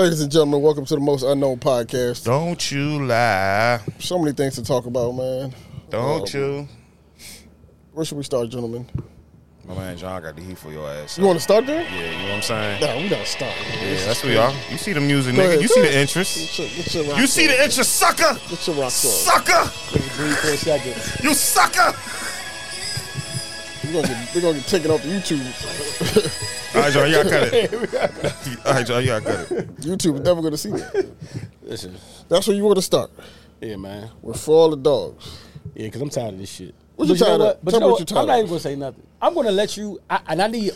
Ladies and gentlemen, welcome to the Most Unknown Podcast. Don't you lie. So many things to talk about, man. Don't you. Where should we start, gentlemen? My man John got the heat for your ass. So. You want to start there? Yeah, you know what I'm saying? Nah, we got to start. Man. Yeah, that's where y'all. You see the music, nigga. You see the interest. Get your you see the interest, sucker. Get your rock sucker. You sucker. We're gonna get taken off the YouTube. All right, John, you got to cut it. YouTube is never going to see that. Listen. That's where you want to start. Yeah, man. We're for all the dogs. Yeah, because I'm tired of this shit. Tell me what you're tired of. I'm not even going to say nothing. I'm going to let you, I need you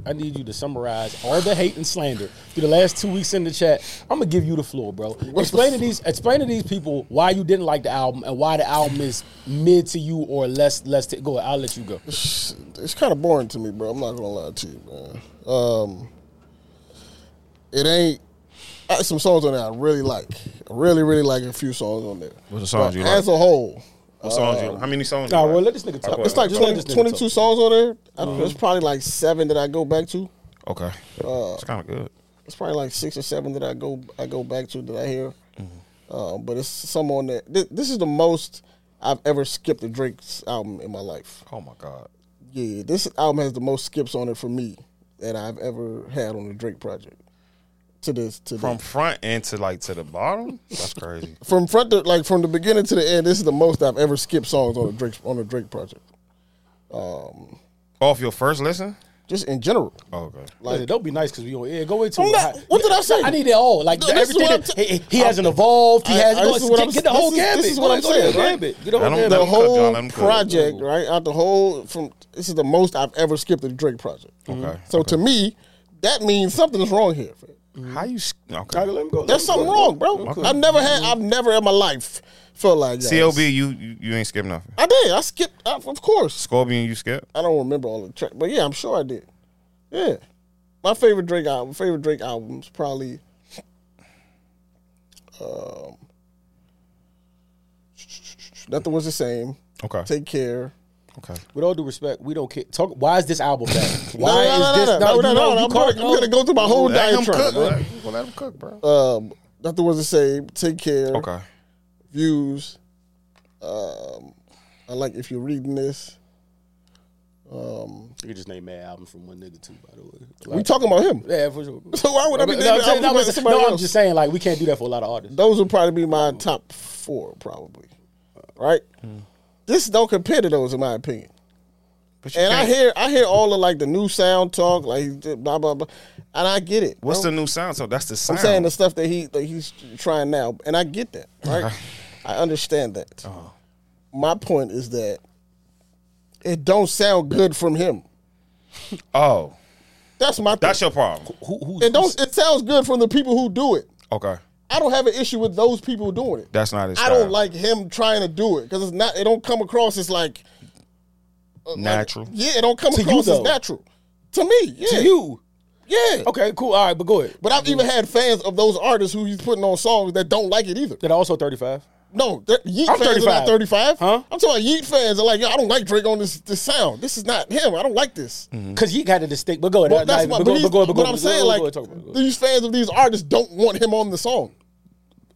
to summarize all the hate and slander through the last 2 weeks in the chat. I'm going to give you the floor, bro. Explain to these people why you didn't like the album and why the album is mid to you or less to, go ahead, I'll let you go. It's kind of boring to me, bro. I'm not going to lie to you, man. Some songs on there I really like. I really, really like a few songs on there. What's the songs you like? As a whole. How many songs? Nah, well, let this nigga talk. It's like 22 songs on there. There's probably like 7 that I go back to. Okay, it's kind of good. It's probably like 6 or 7 that I go back to that I hear. Mm-hmm. But it's some on there. This is the most I've ever skipped a Drake's album in my life. Oh my god. Yeah, this album has the most skips on it for me that I've ever had on the Drake project. Front and to the bottom, that's crazy. From the beginning to the end, this is the most I've ever skipped songs on the Drake project. Off your first listen, just in general. Oh, okay, like don't be nice because we on air. Go way too. What did I say? I need it all. Like no, everything. He hasn't evolved. Get the whole gambit. This is what I'm saying. Right? The whole project, right? Out the whole from. This is the most I've ever skipped a Drake project. Okay. So to me, that means something is wrong here. How you? Okay. Let him go. There's something wrong, bro. Okay. I've never in my life felt like that. CLB, you ain't skipped nothing. I did. I skipped, of course. Scorpion, you skipped? I don't remember all the tracks, but yeah, I'm sure I did. Yeah, my favorite Drake albums, probably. Nothing Was the Same. Okay. Take Care. Okay. With all due respect, we don't care. Why is this album bad? I'm gonna go through my whole diatribe. Let him cook, bro. Nothing Was the Same. Take Care. Okay. Views. I like If You're Reading This. You can just name mad albums from one nigga too, by the way. Like, we talking about him. Yeah, for sure. So why would I be naming albums? No, I'm just saying like we can't do that for a lot of artists. Those would probably be my top 4, probably. Right. Mm. This don't compare to those, in my opinion. And I hear all of like the new sound talk, like blah blah blah, and I get it. What's the new sound talk? That's the sound. I'm saying the stuff that he's trying now, and I get that, right? I understand that. Uh-huh. My point is that it don't sound good from him. Oh, that's my thing. That's your problem. It sounds good from the people who do it. Okay. I don't have an issue with those people doing it. That's not his style. I don't like him trying to do it because it's not. It don't come across as like natural. Like, yeah, it don't come across as natural to me. Yeah. To you, yeah. Okay, cool. All right, but go ahead. But I've even had fans of those artists who he's putting on songs that don't like it either. That are also 35. No, Yeet fans 35. Are not 35. Huh? I'm talking about Yeet fans are like, yo, I don't like Drake on this sound. This is not him. I don't like this. Because Yeet got a distinct, but go ahead. But I'm saying, like, these fans of these artists don't want him on the song.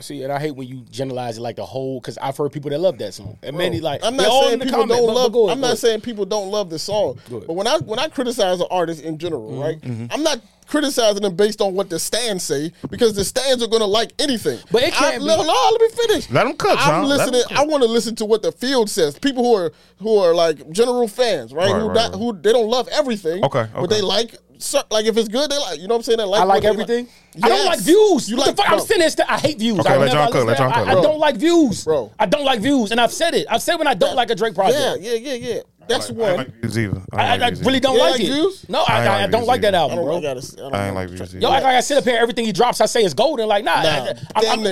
See, and I hate when you generalize it like the whole, because I've heard people that love that song. And many like, I'm not saying people don't love. I'm not saying people don't love the song. But when I criticize an artist in general, right, I'm not criticizing them based on what the stands say, because the stands are going to like anything. But it can't be. No, let me finish. Let them cook, John. I'm listening. I want to listen to what the field says. People who are like general fans, right? Who they don't love everything. Okay. But they like. So, like if it's good, they like. You know what I'm saying? They like. I like everything. Like. Yes. I don't like Views. You like? The fuck? I'm saying I hate Views. Okay, let John cook. I don't like Views, bro. I don't like Views, and I've said it. I've said when I don't like a Drake project. Yeah. That's one. I don't like Views either. I really don't like it. Views? No, I don't like that album, bro. I ain't like Views either. Yo, I sit up here, everything he drops, I say is golden. Like I'm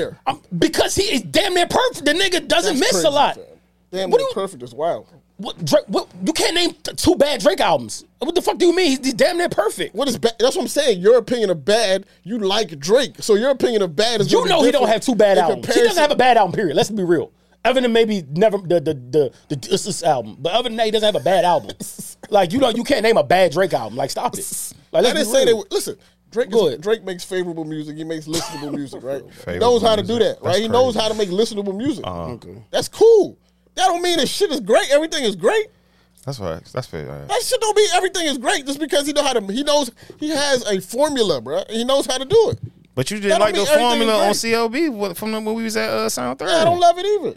because he is damn near perfect. The nigga doesn't miss a lot. Damn near perfect is wild. What, you can't name 2 bad Drake albums. What the fuck do you mean? He's damn near perfect. What is bad? That's what I'm saying. Your opinion of bad, you like Drake. So your opinion of bad is you know he don't have 2 bad albums. He doesn't have a bad album, period. Let's be real. Other than maybe never the Yeezus album. But other than that, he doesn't have a bad album. Like, you can't name a bad Drake album. Like, stop it. Like, I didn't say they were. Listen, Drake makes favorable music. He makes listenable music, right? He knows how to do that, right? He knows how to make listenable music. Okay. That's cool. That don't mean that shit is great. Everything is great. That's right. That's fair. Right. That shit don't mean everything is great just because he know how to. He knows he has a formula, bro. He knows how to do it. But you didn't like the formula on CLB from when we was at Sound 3. Yeah, I don't love it either.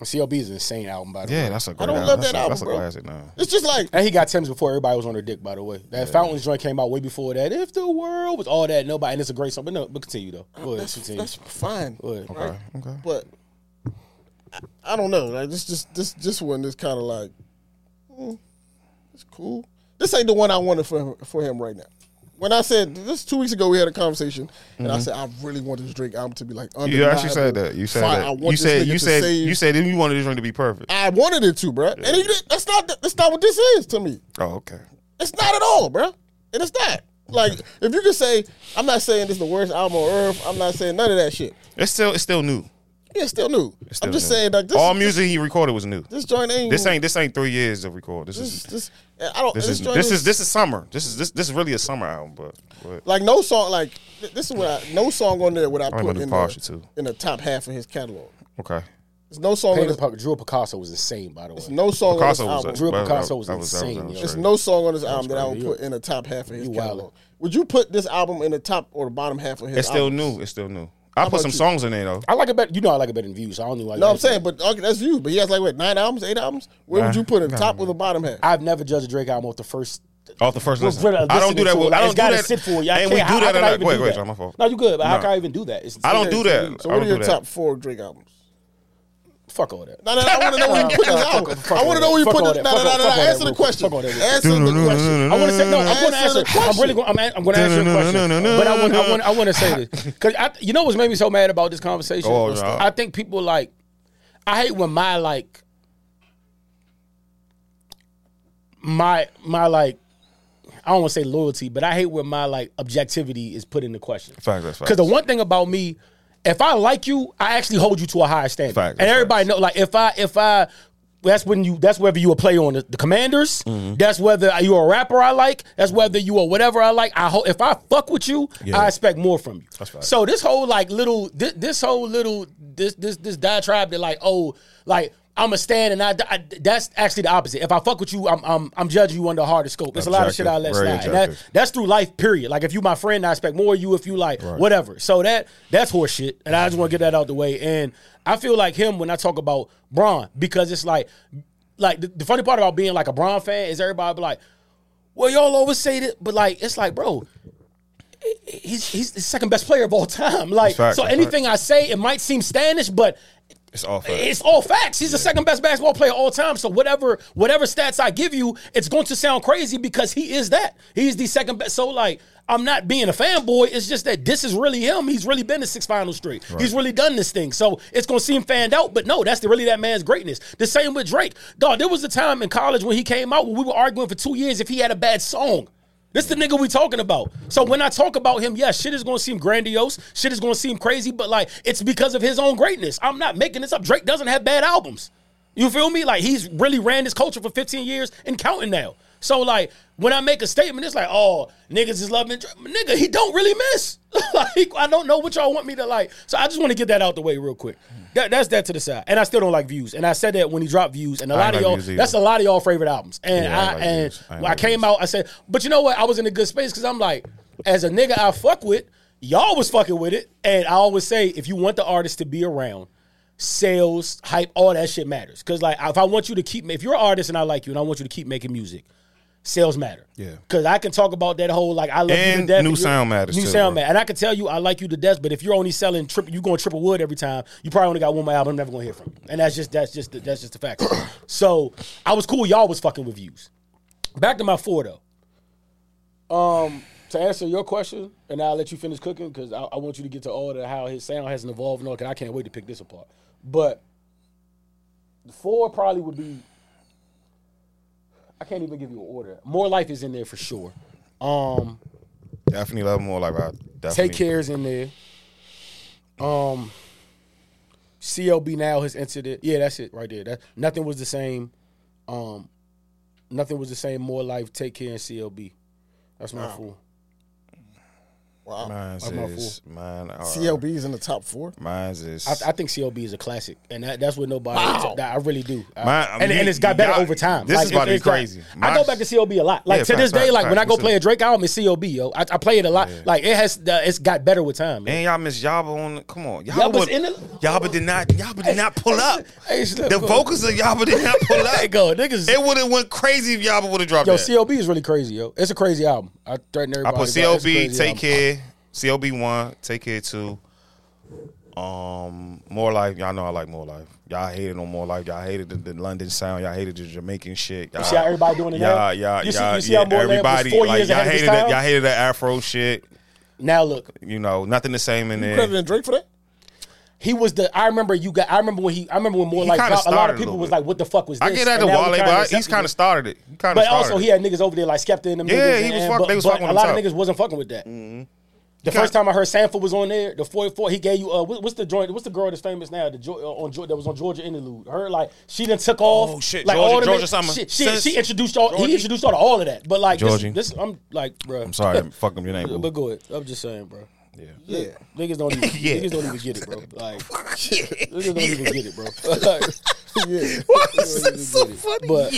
CLB is an insane album, by the way. Yeah, that's a great album. I don't love that album, bro. That's a classic now. It's just like... And he got Tim's before everybody was on their dick, by the way. That Fountains joint came out way before that. If the world was all that, nobody... And it's a great song. But no, but continue, though. Go ahead, continue. That's fine. Go ahead. Okay, okay. But I don't know. Like, this one is kind of like... it's cool. This ain't the one I wanted for him right now. When I said this 2 weeks ago, we had a conversation, and I said I really want this Drake album to be like undeniable. You actually said that. You said fire. That. I want you said you wanted this Drake to be perfect. I wanted it to, bro. Yeah. And that's not what this is to me. Oh, okay. It's not at all, bro. And it's not like if you could say I'm not saying this is the worst album on earth. I'm not saying none of that shit. It's still new. Yeah, it's still new. I'm just saying, like, this all music he recorded was new. This joint ain't. This ain't 3 years of record. This is summer. This is really a summer album, but like no song like this is what I, no song on there would I put in the top half of his catalog. Okay. There's no song. Drew Picasso was insane, by the way. There's no song Picasso on this album. Drew Picasso was insane. There's no song on this album that I would put in the top half of his catalog. Would you put this album in the top or the bottom half of his? It's still new. I put some songs in there though. I like it better. You know, I like it better than Views. I don't know. Like no, I'm saying, but okay, that's Views. But he has like what 9 albums, 8 albums. Where would you put it? Top or the bottom half? I've never judged a Drake album off the first listen. I don't do that. I don't got to sit for you. And we do that. Wait, John, my fault. No, you good. But no. How can I even do that? I don't do that. So what are your top 4 Drake albums? Fuck all that. No, I want to know where you put this album. I want to know where you put this. No. Answer the question. I want to say no. I'm going to answer. I'm really going. I'm going to answer your question. But I want to say this because you know what's made me so mad about this conversation. Oh, no. I think people like. I hate when my like. My like. I don't want to say loyalty, but I hate when my like objectivity is put into question. Fact. Because the one thing about me. If I like you, I actually hold you to a higher standard. Fact, and everybody know, like, if I, that's whether you a player on the Commanders, that's whether you a rapper I like, that's whether you a whatever I like. If I fuck with you, I expect more from you. That's right. So this whole like little, this diatribe that like, oh, like I'm a stand and I that's actually the opposite. If I fuck with you, I'm judging you under a harder scope. It's a lot of shit I let slide. And that's through life, period. Like if you my friend, I expect more of you if you like whatever. So that's horse shit. And I just want to get that out the way. And I feel like him when I talk about Bron, because it's like the funny part about being like a Bron fan is everybody be like, well, y'all always say that, but like it's like, bro. He's the second best player of all time. Like so anything I say, it might seem standish, but it's all facts. He's the second best basketball player of all time. So whatever stats I give you, it's going to sound crazy because he is that. He's the second best. So, like, I'm not being a fanboy. It's just that this is really him. He's really been to 6 finals straight. Right. He's really done this thing. So it's going to seem fanned out. But, no, that's really that man's greatness. The same with Drake. Dog, there was a time in college when he came out when we were arguing for 2 years if he had a bad song. This the nigga we talking about. So when I talk about him, yeah, shit is going to seem grandiose. Shit is going to seem crazy, but, like, it's because of his own greatness. I'm not making this up. Drake doesn't have bad albums. You feel me? Like, he's really ran this culture for 15 years and counting now. So, like, when I make a statement, it's like, oh, niggas is loving Drake. Nigga, he don't really miss. Like, I don't know what y'all want me to like. So I just want to get that out the way real quick. That's that to the side. And I still don't like Views. And I said that when he dropped Views. And a lot of y'all, that's a lot of y'all favorite albums. And yeah, I came out, I said, but you know what? I was in a good space because I'm like, as a nigga I fuck with, y'all was fucking with it. And I always say, if you want the artist to be around, sales, hype, all that shit matters. Because, like, if I want you to keep, if you're an artist and I like you and I want you to keep making music, sales matter. Yeah. Because I can talk about that whole, like, I love you to death. New sound matters. New sound matters. And I can tell you I like you to death, but if you're only selling, you going triple wood every time, you probably only got one more album I'm never going to hear from you. And that's just the fact. So, I was cool. Y'all was fucking with Views. Back to my 4, though. To answer your question, and I'll let you finish cooking, because I want you to get to all the how his sound hasn't evolved and all, because I can't wait to pick this apart. But the 4 probably would be, I can't even give you an order. More Life is in there for sure. Definitely love More Life. Take Care is in there. CLB Now has entered it. Yeah, that's it right there. Nothing Was the Same. Nothing Was the Same. More Life, Take Care, and CLB. That's my fool. Wow. Mine CLB's in the top four. Mine's is. I think CLB is a classic, and that's what nobody. Wow. I really do. And it's got better over time. This is about to be crazy. I go back to CLB a lot. Like to this day, like when I go play a Drake album, it's CLB. Yo, I play it a lot. Yeah. Like it has, it's got better with time. Man. And y'all miss Yaba on. Come on, Yaba did not pull up. The vocals of Yaba did not pull up. Go, niggas. It would have went crazy if Yaba would have dropped. Yo, CLB is really crazy. Yo, it's a crazy album. I threaten everybody. I put CLB. Take Care. CLB 1, Take Care 2, More Life. Y'all know I like More Life. Y'all hated on More Life. Y'all hated the London sound. Y'all hated the Jamaican shit. You see how everybody doing it now? You see how More Life was 4 years ahead of his time? Y'all hated that Afro shit. Now look. You know, Nothing the Same in there. You could've been Drake for that? He was the. I remember when More Life dropped. A lot of people was like, "What the fuck was this?" I get that to Wale, but he's kind of started it. But also, he had niggas over there like Skepta and them niggas. Yeah, he was fucking. They was fucking with a lot of niggas wasn't fucking with that. Mm-hmm. The first time I heard Sanford was on there, the 44, he gave you what's the joint? What's the girl that's famous now? That was on Georgia interlude. Her like she done took off. Oh shit, like, Georgia summer. She introduced all. Georgia. He introduced her to all of that. But like this I'm like, bro. I'm sorry, fuck him your name. But go ahead. I'm just saying, bro. Yeah. Niggas don't even get it, bro. Like niggas don't even get it, bro. Yeah. Why is that so funny? But,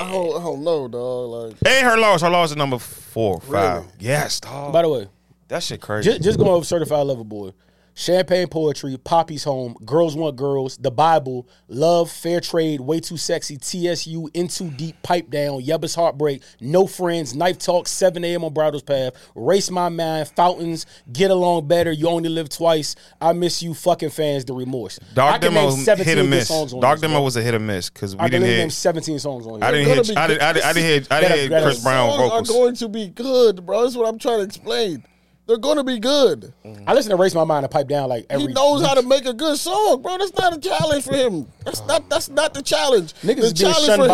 I don't know, dog. Like, hey, her loss is number 4 or 5. Really? Yes, dog. By the way, that shit crazy. Just going over Certified Lover Boy, Champagne Poetry, Poppy's Home, Girls Want Girls, The Bible, Love, Fair Trade, Way Too Sexy, TSU, In Too Deep, Pipe Down, Yubba's Heartbreak, No Friends, Knife Talk, 7 a.m. on Bridal's Path, Race My Mind, Fountains, Get Along Better, You Only Live Twice, I Miss You, Fucking Fans, The Remorse. Dark Demo hit or miss. Dark Demo was a hit or miss because we didn't hear 17 songs on here. I didn't hear Chris Brown vocals. Are going to be good, bro. That's what I'm trying to explain. They're going to be good. I listen to Race My Mind and Pipe Down like every. He knows how to make a good song, bro. That's not a challenge for him. That's not the challenge. Niggas being shunned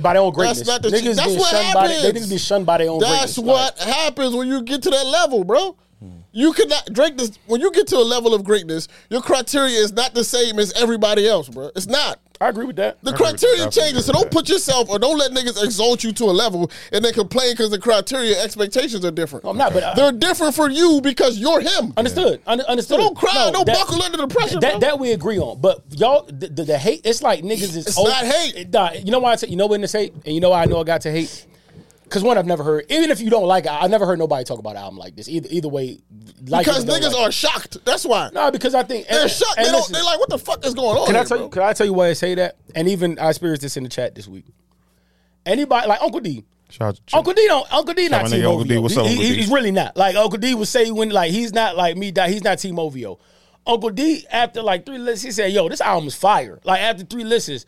by their own greatness. That's not the challenge. That's what happens. They niggas be shunned by their own greatness. That's what happens when you get to that level, bro. You cannot Drake this when you get to a level of greatness, your criteria is not the same as everybody else, bro. It's not. I agree with that. The criteria changes, so don't put yourself or don't let niggas exalt you to a level and then complain because the criteria expectations are different. No, I'm not, but they're different for you because you're him. Understood. Understood. So don't cry. Don't buckle under the pressure. That we agree on. But y'all, the hate. It's like niggas is. It's not hate. You know why I say you know when it's hate, and you know why I know I got to hate. Because one, I've never heard, even if you don't like it, I've never heard nobody talk about an album like this. Either way, like because niggas are shocked. That's why. No, because I think they're shocked. They're like, what the fuck is going on? Can I tell you why I say that? And even I experienced this in the chat this week. Anybody like Uncle D. Uncle D not Team OVO. He's really not. Like Uncle D would say when like he's not like me, he's not Team OVO. Uncle D, after like 3 lists, he said, yo, this album is fire. Like after 3 lists.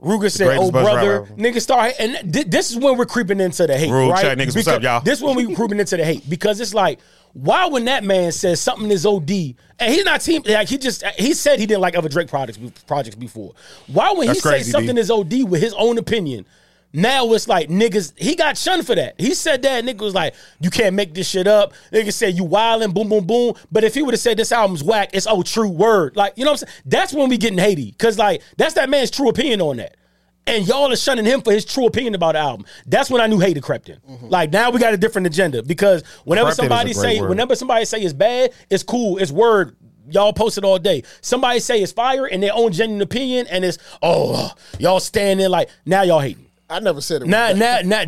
Ruger said, oh, brother, niggas start. And this is when we're creeping into the hate, right? Check, niggas, what's up, y'all? This is when we're creeping into the hate. Because it's like, why when that man says something is OD, and he's not team, like he said he didn't like other Drake projects before. Why when he says something is OD with his own opinion, now it's like niggas, he got shunned for that. He said that, nigga was like, you can't make this shit up. Nigga said you wildin', boom, boom, boom. But if he would have said this album's whack, it's oh true word. Like, you know what I'm saying? That's when we getting hated. Cause like, that's that man's true opinion on that. And y'all are shunning him for his true opinion about the album. That's when I knew hate crept in. Mm-hmm. Like now we got a different agenda because whenever somebody say it's bad, it's cool, it's word. Y'all post it all day. Somebody say it's fire in their own genuine opinion, and it's y'all standing like now y'all hating. I never said it. Nah.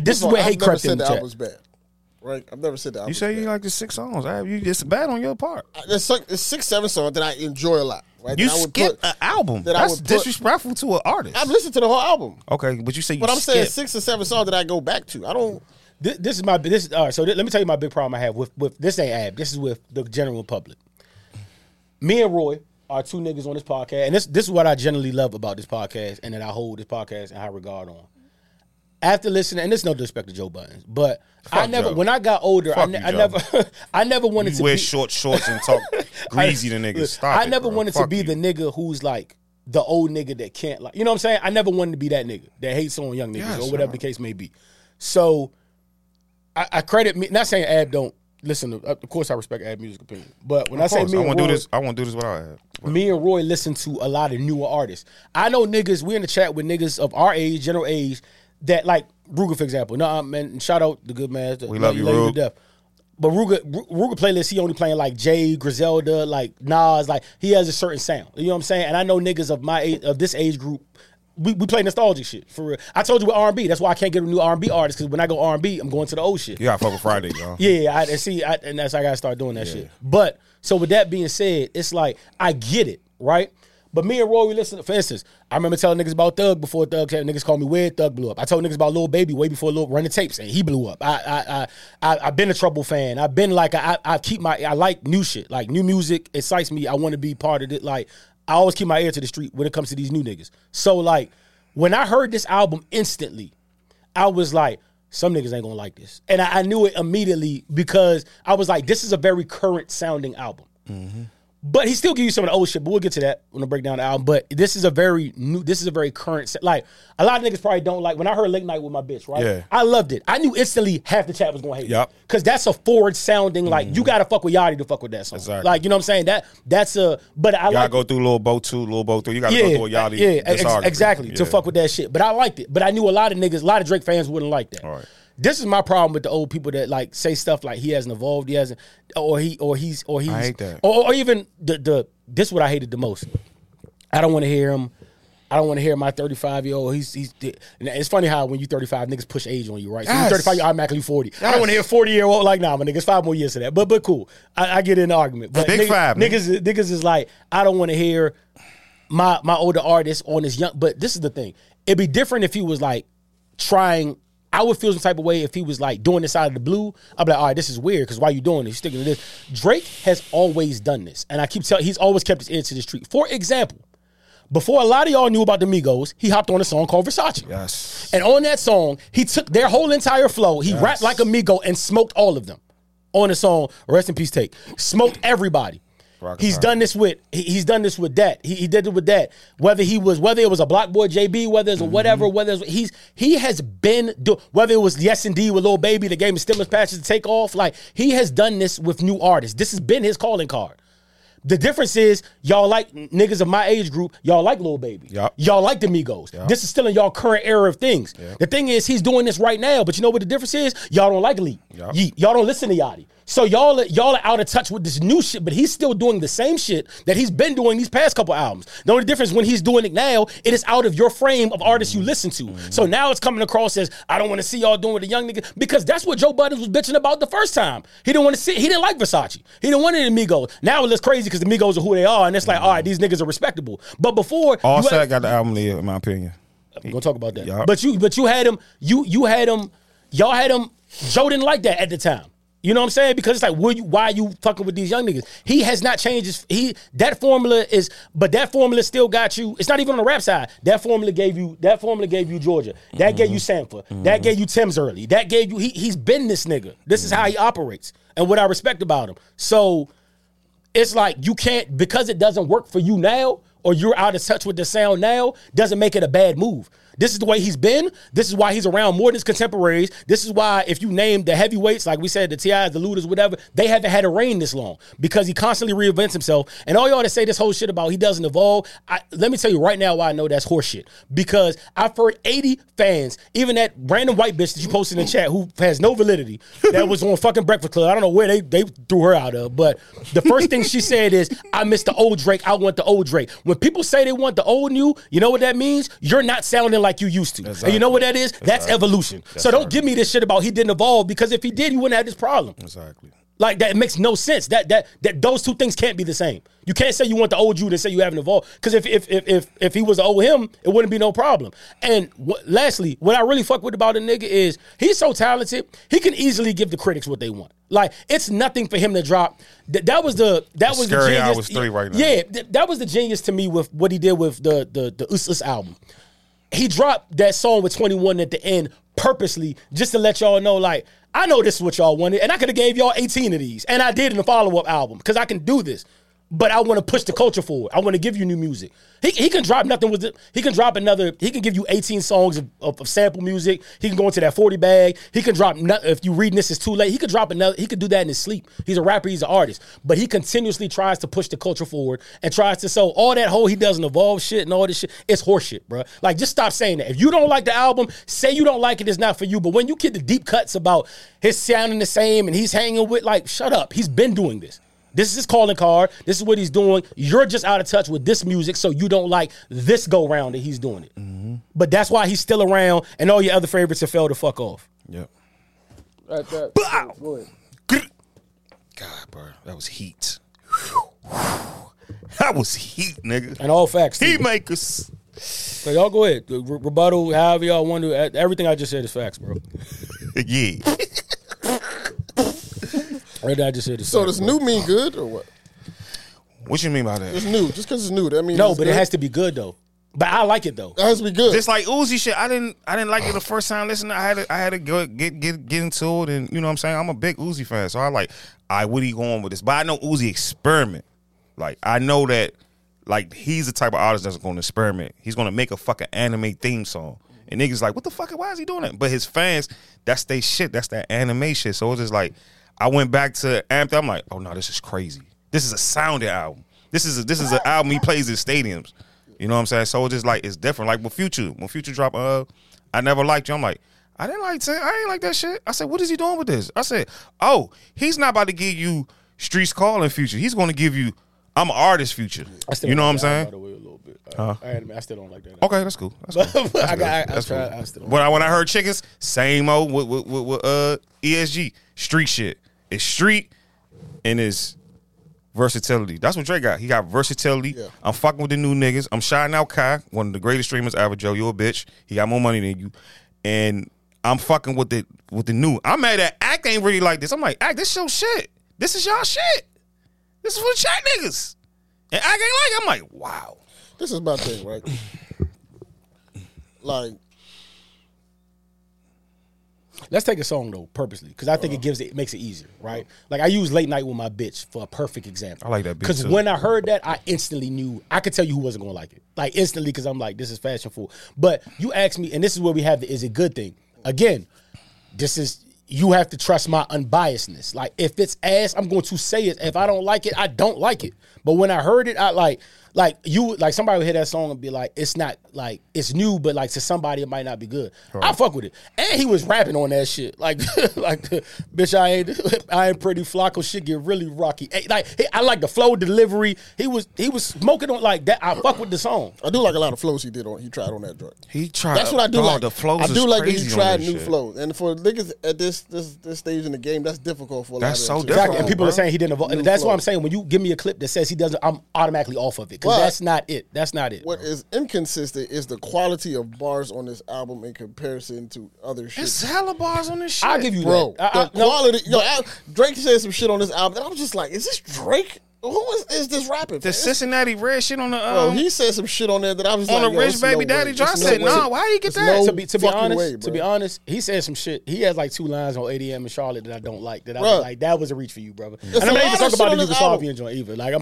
This is where hate crept in the chat. I've never said the album's bad. Right? I've never said the album. You say you like the 6 songs. It's bad on your part. It's 6, 7 songs that I enjoy a lot. Right? You skip an album. That's disrespectful to an artist. I've listened to the whole album. Okay, but you say you skip. But I'm saying 6 or 7 songs that I go back to. I don't. This is all right. So let me tell you my big problem I have with this ain't ad. This is with the general public. Me and Roy are 2 niggas on this podcast, and this is what I generally love about this podcast, and that I hold this podcast in high regard on. After listening, and there's no disrespect to Joe Buttons, but when I got older, I never wanted to wear short shorts and talk greasy to niggas. I never wanted to be the nigga who's like the old nigga that can't like, you know what I'm saying? I never wanted to be that nigga that hates on young niggas or whatever the case may be. So I credit me, not saying Ab don't listen to, of course I respect Ab music opinion, but when I say me and Roy, I won't do this without Ab. Me and Roy listen to a lot of newer artists. I know niggas, we're in the chat with niggas of our age, general age, that like Ruger, for example. No, man, shout out the good man. We love you, Ruger. But Ruger playlist, he only playing like Jay, Griselda, like Nas, like he has a certain sound. You know what I'm saying? And I know niggas of my age, of this age group, we play nostalgic shit for real. I told you with R&B, that's why I can't get a new R&B artist, because when I go R&B, I'm going to the old shit. You gotta fuck with Friday, y'all. Yeah, and that's I gotta start doing that shit. But so with that being said, it's like I get it, right? But me and Roy, we listen. For instance, I remember telling niggas about Thug before Thug. Niggas called me weird. Thug blew up. I told niggas about Lil Baby way before Lil Run the Tapes, and he blew up. I've been a Trouble fan. I've been like I like new shit. Like new music excites me. I want to be part of it. Like I always keep my ear to the street when it comes to these new niggas. So like when I heard this album instantly, I was like, some niggas ain't gonna like this, and I knew it immediately because I was like, this is a very current sounding album. Mm-hmm. But he still give you some of the old shit, but we'll get to that when I break down the album. But this is a very new, this is a very current set. Like, a lot of niggas probably don't like, when I heard Late Night with My Bitch, right? Yeah. I loved it. I knew instantly half the chat was going to hate it. Because that's a forward sounding, like, you got to fuck with Yachty to fuck with that song. Exactly. Like, you know what I'm saying? But I like it. You got to go through Lil Bo 2, Lil Bo 3. You got to go through Yachty. Yeah, exactly, to fuck with that shit. But I liked it. But I knew a lot of niggas, a lot of Drake fans wouldn't like that. All right. This is my problem with the old people that like say stuff like he hasn't evolved, he's I hate that. Or even the this is what I hated the most. I don't want to hear him. I don't want to hear my 35-year-old. He's it's funny how when you 35, niggas push age on you, right? So yes. You 35, you automatically 40. Yes. I don't want to hear 40-year-old like, nah, my niggas 5 more years to that. But cool, I get in an argument. But big niggas, five, niggas is like, I don't want to hear my older artist on this young. But this is the thing. It'd be different if he was like trying. I would feel some type of way if he was like doing this out of the blue. I'd be like, all right, this is weird because why you doing this? You're sticking to this. Drake has always done this. And I keep telling, he's always kept his ear to the street. For example, before a lot of y'all knew about the Migos, he hopped on a song called Versace. Yes. And on that song, he took their whole entire flow. He rapped like a Migo and smoked all of them on the song Rest in Peace Take. Smoked everybody. He's done this with that. He did it with that. Whether it was a Block Boy JB, whether it's a whatever, whether it's, he has been doing. Whether it was Yes Indeed with Lil Baby that gave him stimulus patches to take off. Like he has done this with new artists. This has been his calling card. The difference is y'all like niggas of my age group. Y'all like Lil Baby. Yep. Y'all like the Migos. Yep. This is still in y'all current era of things. Yep. The thing is he's doing this right now, but you know what the difference is? Y'all don't like Lee. Yep. Y'all don't listen to Yachty. So y'all are out of touch with this new shit, but he's still doing the same shit that he's been doing these past couple albums. The only difference when he's doing it now, it is out of your frame of artists you listen to. Mm-hmm. So now it's coming across as, I don't want to see y'all doing with the young nigga, because that's what Joe Budden was bitching about the first time. He didn't want to see, he didn't like Versace. He didn't want any Migos. Now it looks crazy because the Migos are who they are, and it's like, all right, these niggas are respectable. But before, Offset got the album lead, in my opinion. We're gonna talk about that. Yep. But you had him. You had him. Y'all had him. Joe didn't like that at the time. You know what I'm saying? Because it's like, why are you fucking with these young niggas? He has not changed his. That formula still got you. It's not even on the rap side. That formula gave you Georgia. That gave you Sanford. That gave you Tim's early. That gave you. He's been this nigga. This is how he operates, and what I respect about him. So. It's like you can't, because it doesn't work for you now or you're out of touch with the sound now, doesn't make it a bad move. This is the way he's been. This is why he's around more than his contemporaries. This is why if you name the heavyweights, like we said, the T.I.s, the Ludas, whatever, they haven't had a reign this long because he constantly reinvents himself. And all y'all that say this whole shit about he doesn't evolve, let me tell you right now why I know that's horseshit. Because I've heard 80 fans, even that random white bitch that you posted in the chat who has no validity, that was on fucking Breakfast Club. I don't know where they threw her out of, but the first thing she said is, I miss the old Drake. I want the old Drake. When people say they want the old new, you know what that means? You're not sounding like you used to. Exactly. And you know what that is? Exactly. That's evolution. That's so don't give me this shit about he didn't evolve, because if he did, you wouldn't have this problem. Exactly. Like that makes no sense. That those two things can't be the same. You can't say you want the old you and say you haven't evolved, because if he was the old him, it wouldn't be no problem. And lastly, what I really fuck with about a nigga is he's so talented, he can easily give the critics what they want. Like it's nothing for him to drop. That was the genius. Hours 3 right now. Yeah, that was the genius to me with what he did with the Useless album. He dropped that song with 21 at the end purposely just to let y'all know, like, I know this is what y'all wanted, and I could have gave y'all 18 of these, and I did in the follow-up album, because I can do this. but I want to push the culture forward. I want to give you new music. He can drop nothing with it. He can drop another. He can give you 18 songs of sample music. He can go into that 40 bag. He can drop nothing. If you reading this is too late, he could drop another. He could do that in his sleep. He's a rapper. He's an artist. But he continuously tries to push the culture forward and tries to sell all that whole he doesn't evolve shit and all this shit. It's horseshit, bro. Like, just stop saying that. If you don't like the album, say you don't like it. It's not for you. But when you get the deep cuts about his sounding the same and he's hanging with, like, shut up. He's been doing this. This is his calling card. This is what he's doing. You're just out of touch with this music, so you don't like this go round that he's doing it. Mm-hmm. But that's why he's still around, and all your other favorites have fell the fuck off. Yep. Bow. God, bro, that was heat. That was heat, nigga. And all facts. Heat makers. So y'all go ahead, rebuttal, however y'all want to. Everything I just said is facts, bro. Yeah. I just said so does new mean good or what? What you mean by that? It's new. Just because it's new, that means no, but good. It has to be good though. But I like it though. It has to be good. Just like Uzi shit. I didn't like it the first time listening. I had to go get into it, and you know what I'm saying? I'm a big Uzi fan, so what are you going with this? But I know Uzi experiment. Like, I know that, like, he's the type of artist that's going to experiment. He's going to make a fucking anime theme song. And niggas like, what the fuck? Why is he doing that? But his fans, that's they shit. That's that anime shit. So it's just like, I went back to Amped. I'm like, oh no, this is crazy. This is a sounding album. This is an album he plays in stadiums. You know what I'm saying? So it's just like, it's different. Like with Future, when Future dropped, I Never Liked You. I'm like, I ain't like that shit. I said, what is he doing with this? I said, oh, he's not about to give you Streets Calling Future. He's going to give you I'm an artist Future. You know what I'm saying? By the way, a little bit. I still don't like that now. Okay, that's cool. That's cool. When I heard Chickens, same old with ESG. Street shit. It's street and it's versatility. That's what Drake got. He got versatility. Yeah. I'm fucking with the new niggas. I'm shouting out Kai, one of the greatest streamers ever. Joe, you a bitch. He got more money than you. And I'm fucking with the new. I'm mad that Act ain't really like this. I'm like, Act, this your shit. This is y'all shit. This is for the chat niggas. And I ain't like, I'm like, wow. This is my thing, right? Like, let's take a song though, purposely, because I think it makes it easier, right? Like, I use Late Night with My Bitch for a perfect example. I like that bitch. Because when I heard that, I instantly knew. I could tell you who wasn't gonna like it. Like, instantly, because I'm like, this is fashionful. But you asked me, and this is where we have the is it good thing. Again, this is, you have to trust my unbiasedness. Like, if it's ass, I'm going to say it. If I don't like it, I don't like it. But when I heard it, I like somebody would hear that song and be like, it's not, like, it's new, but like to somebody it might not be good. Right. I fuck with it. And he was rapping on that shit. Like, like the bitch, I ain't pretty, Flocko shit get really rocky. Like, I like the flow delivery. He was smoking on like that. I fuck with the song. I do like a lot of flows he tried on that joint. That's what I do like. The flows I do like that he tried new shit. Flows. And for niggas at this stage in the game, that's difficult for a lot of people. That's so difficult. Exactly. And people are saying he didn't evolve. And that's why I'm saying, when you give me a clip that says he doesn't, I'm automatically off of it. Because that's not it. That's not it. What is inconsistent is the quality of bars on this album in comparison to other shit. It's hella bars on this shit. I'll give you that. The quality. Drake said some shit on this album. And I was just like, is this Drake? Who is this rapping? The Cincinnati Red shit on the he said some shit on there that I was on like, on the Rich Baby Daddy John. I said, no, why you get that? To be honest, he said some shit. He has like two lines on ADM and Charlotte that I don't like. That I was like, that was a reach for you, brother. And I'm not even talking about the Yugoslavian joint either. Like, I'm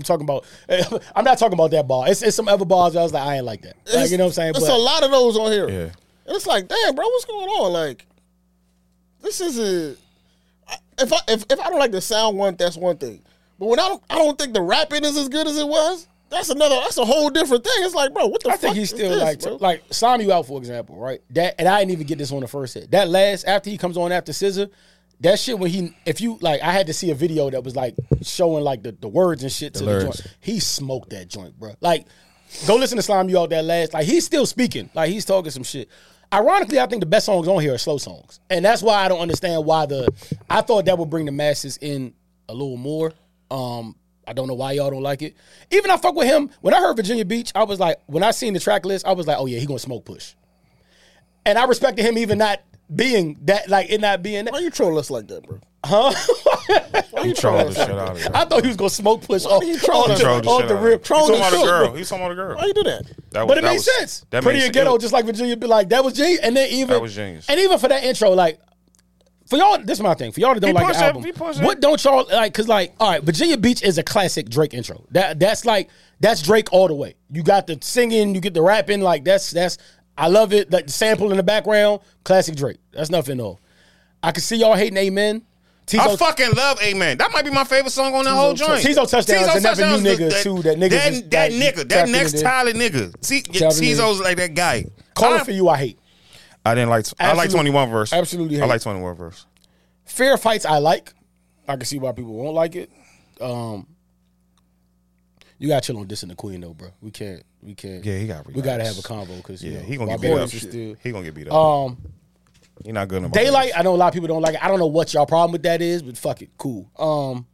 not talking about that bar. It's some other bars that I was like, I ain't like that. Like, you know what I'm saying? There's a lot of those on here. Yeah. And it's like, damn, bro, what's going on? Like, this isn't. If I don't like the sound, that's one thing. But when I don't think the rapping is as good as it was, that's a whole different thing. It's like, bro, what the fuck? I think he's still like Sign You Out, for example, right? That, and I didn't even get this on the first hit. That last, after he comes on after Scissor, that shit when he, if you like, I had to see a video that was like showing like the words and shit to the joint. He smoked that joint, bro. Like, go listen to Slime You Out, that last, like, he's still speaking. Like, he's talking some shit. Ironically, I think the best songs on here are slow songs. And that's why I don't understand why I thought that would bring the masses in a little more. I don't know why y'all don't like it. Even I fuck with him. When I heard Virginia Beach, I was like, when I seen the track list, I was like, oh yeah, he gonna smoke Push. And I respected him even not being that, like it not being that. Why you troll us like that, bro? Huh? Why you troll the shit out of you? I thought he was gonna smoke Push off the rip. He's talking about a girl. Why you do that? But it made sense. Pretty and Ghetto, just like Virginia, like that was genius. And then even for that intro, like For y'all, this is my thing. For y'all that don't like the album, what don't y'all like? Because like, all right, Virginia Beach is a classic Drake intro. That's like, that's Drake all the way. You got the singing, you get the rapping. Like that's I love it. Like the sample in the background, classic Drake. That's nothing though. I can see y'all hating Amen. Tizo, I fucking love Amen. That might be my favorite song on the whole joint. Tizo touchdowns and never knew nigga too. That nigga, that nigga, that next Tyler nigga. Tizo's like that guy. Calling for you, I hate. I didn't like. I like 21 verse. Absolutely, hate. I like 21 verse. Fair Fights, I like. I can see why people won't like it. You gotta chill on dissing the Queen though, bro. We can't. Yeah, he got. We gotta have a convo because yeah, you know, he gonna get beat up. He gonna get beat up. You're not good. Daylight. I know a lot of people don't like it. I don't know what y'all problem with that is, but fuck it, cool.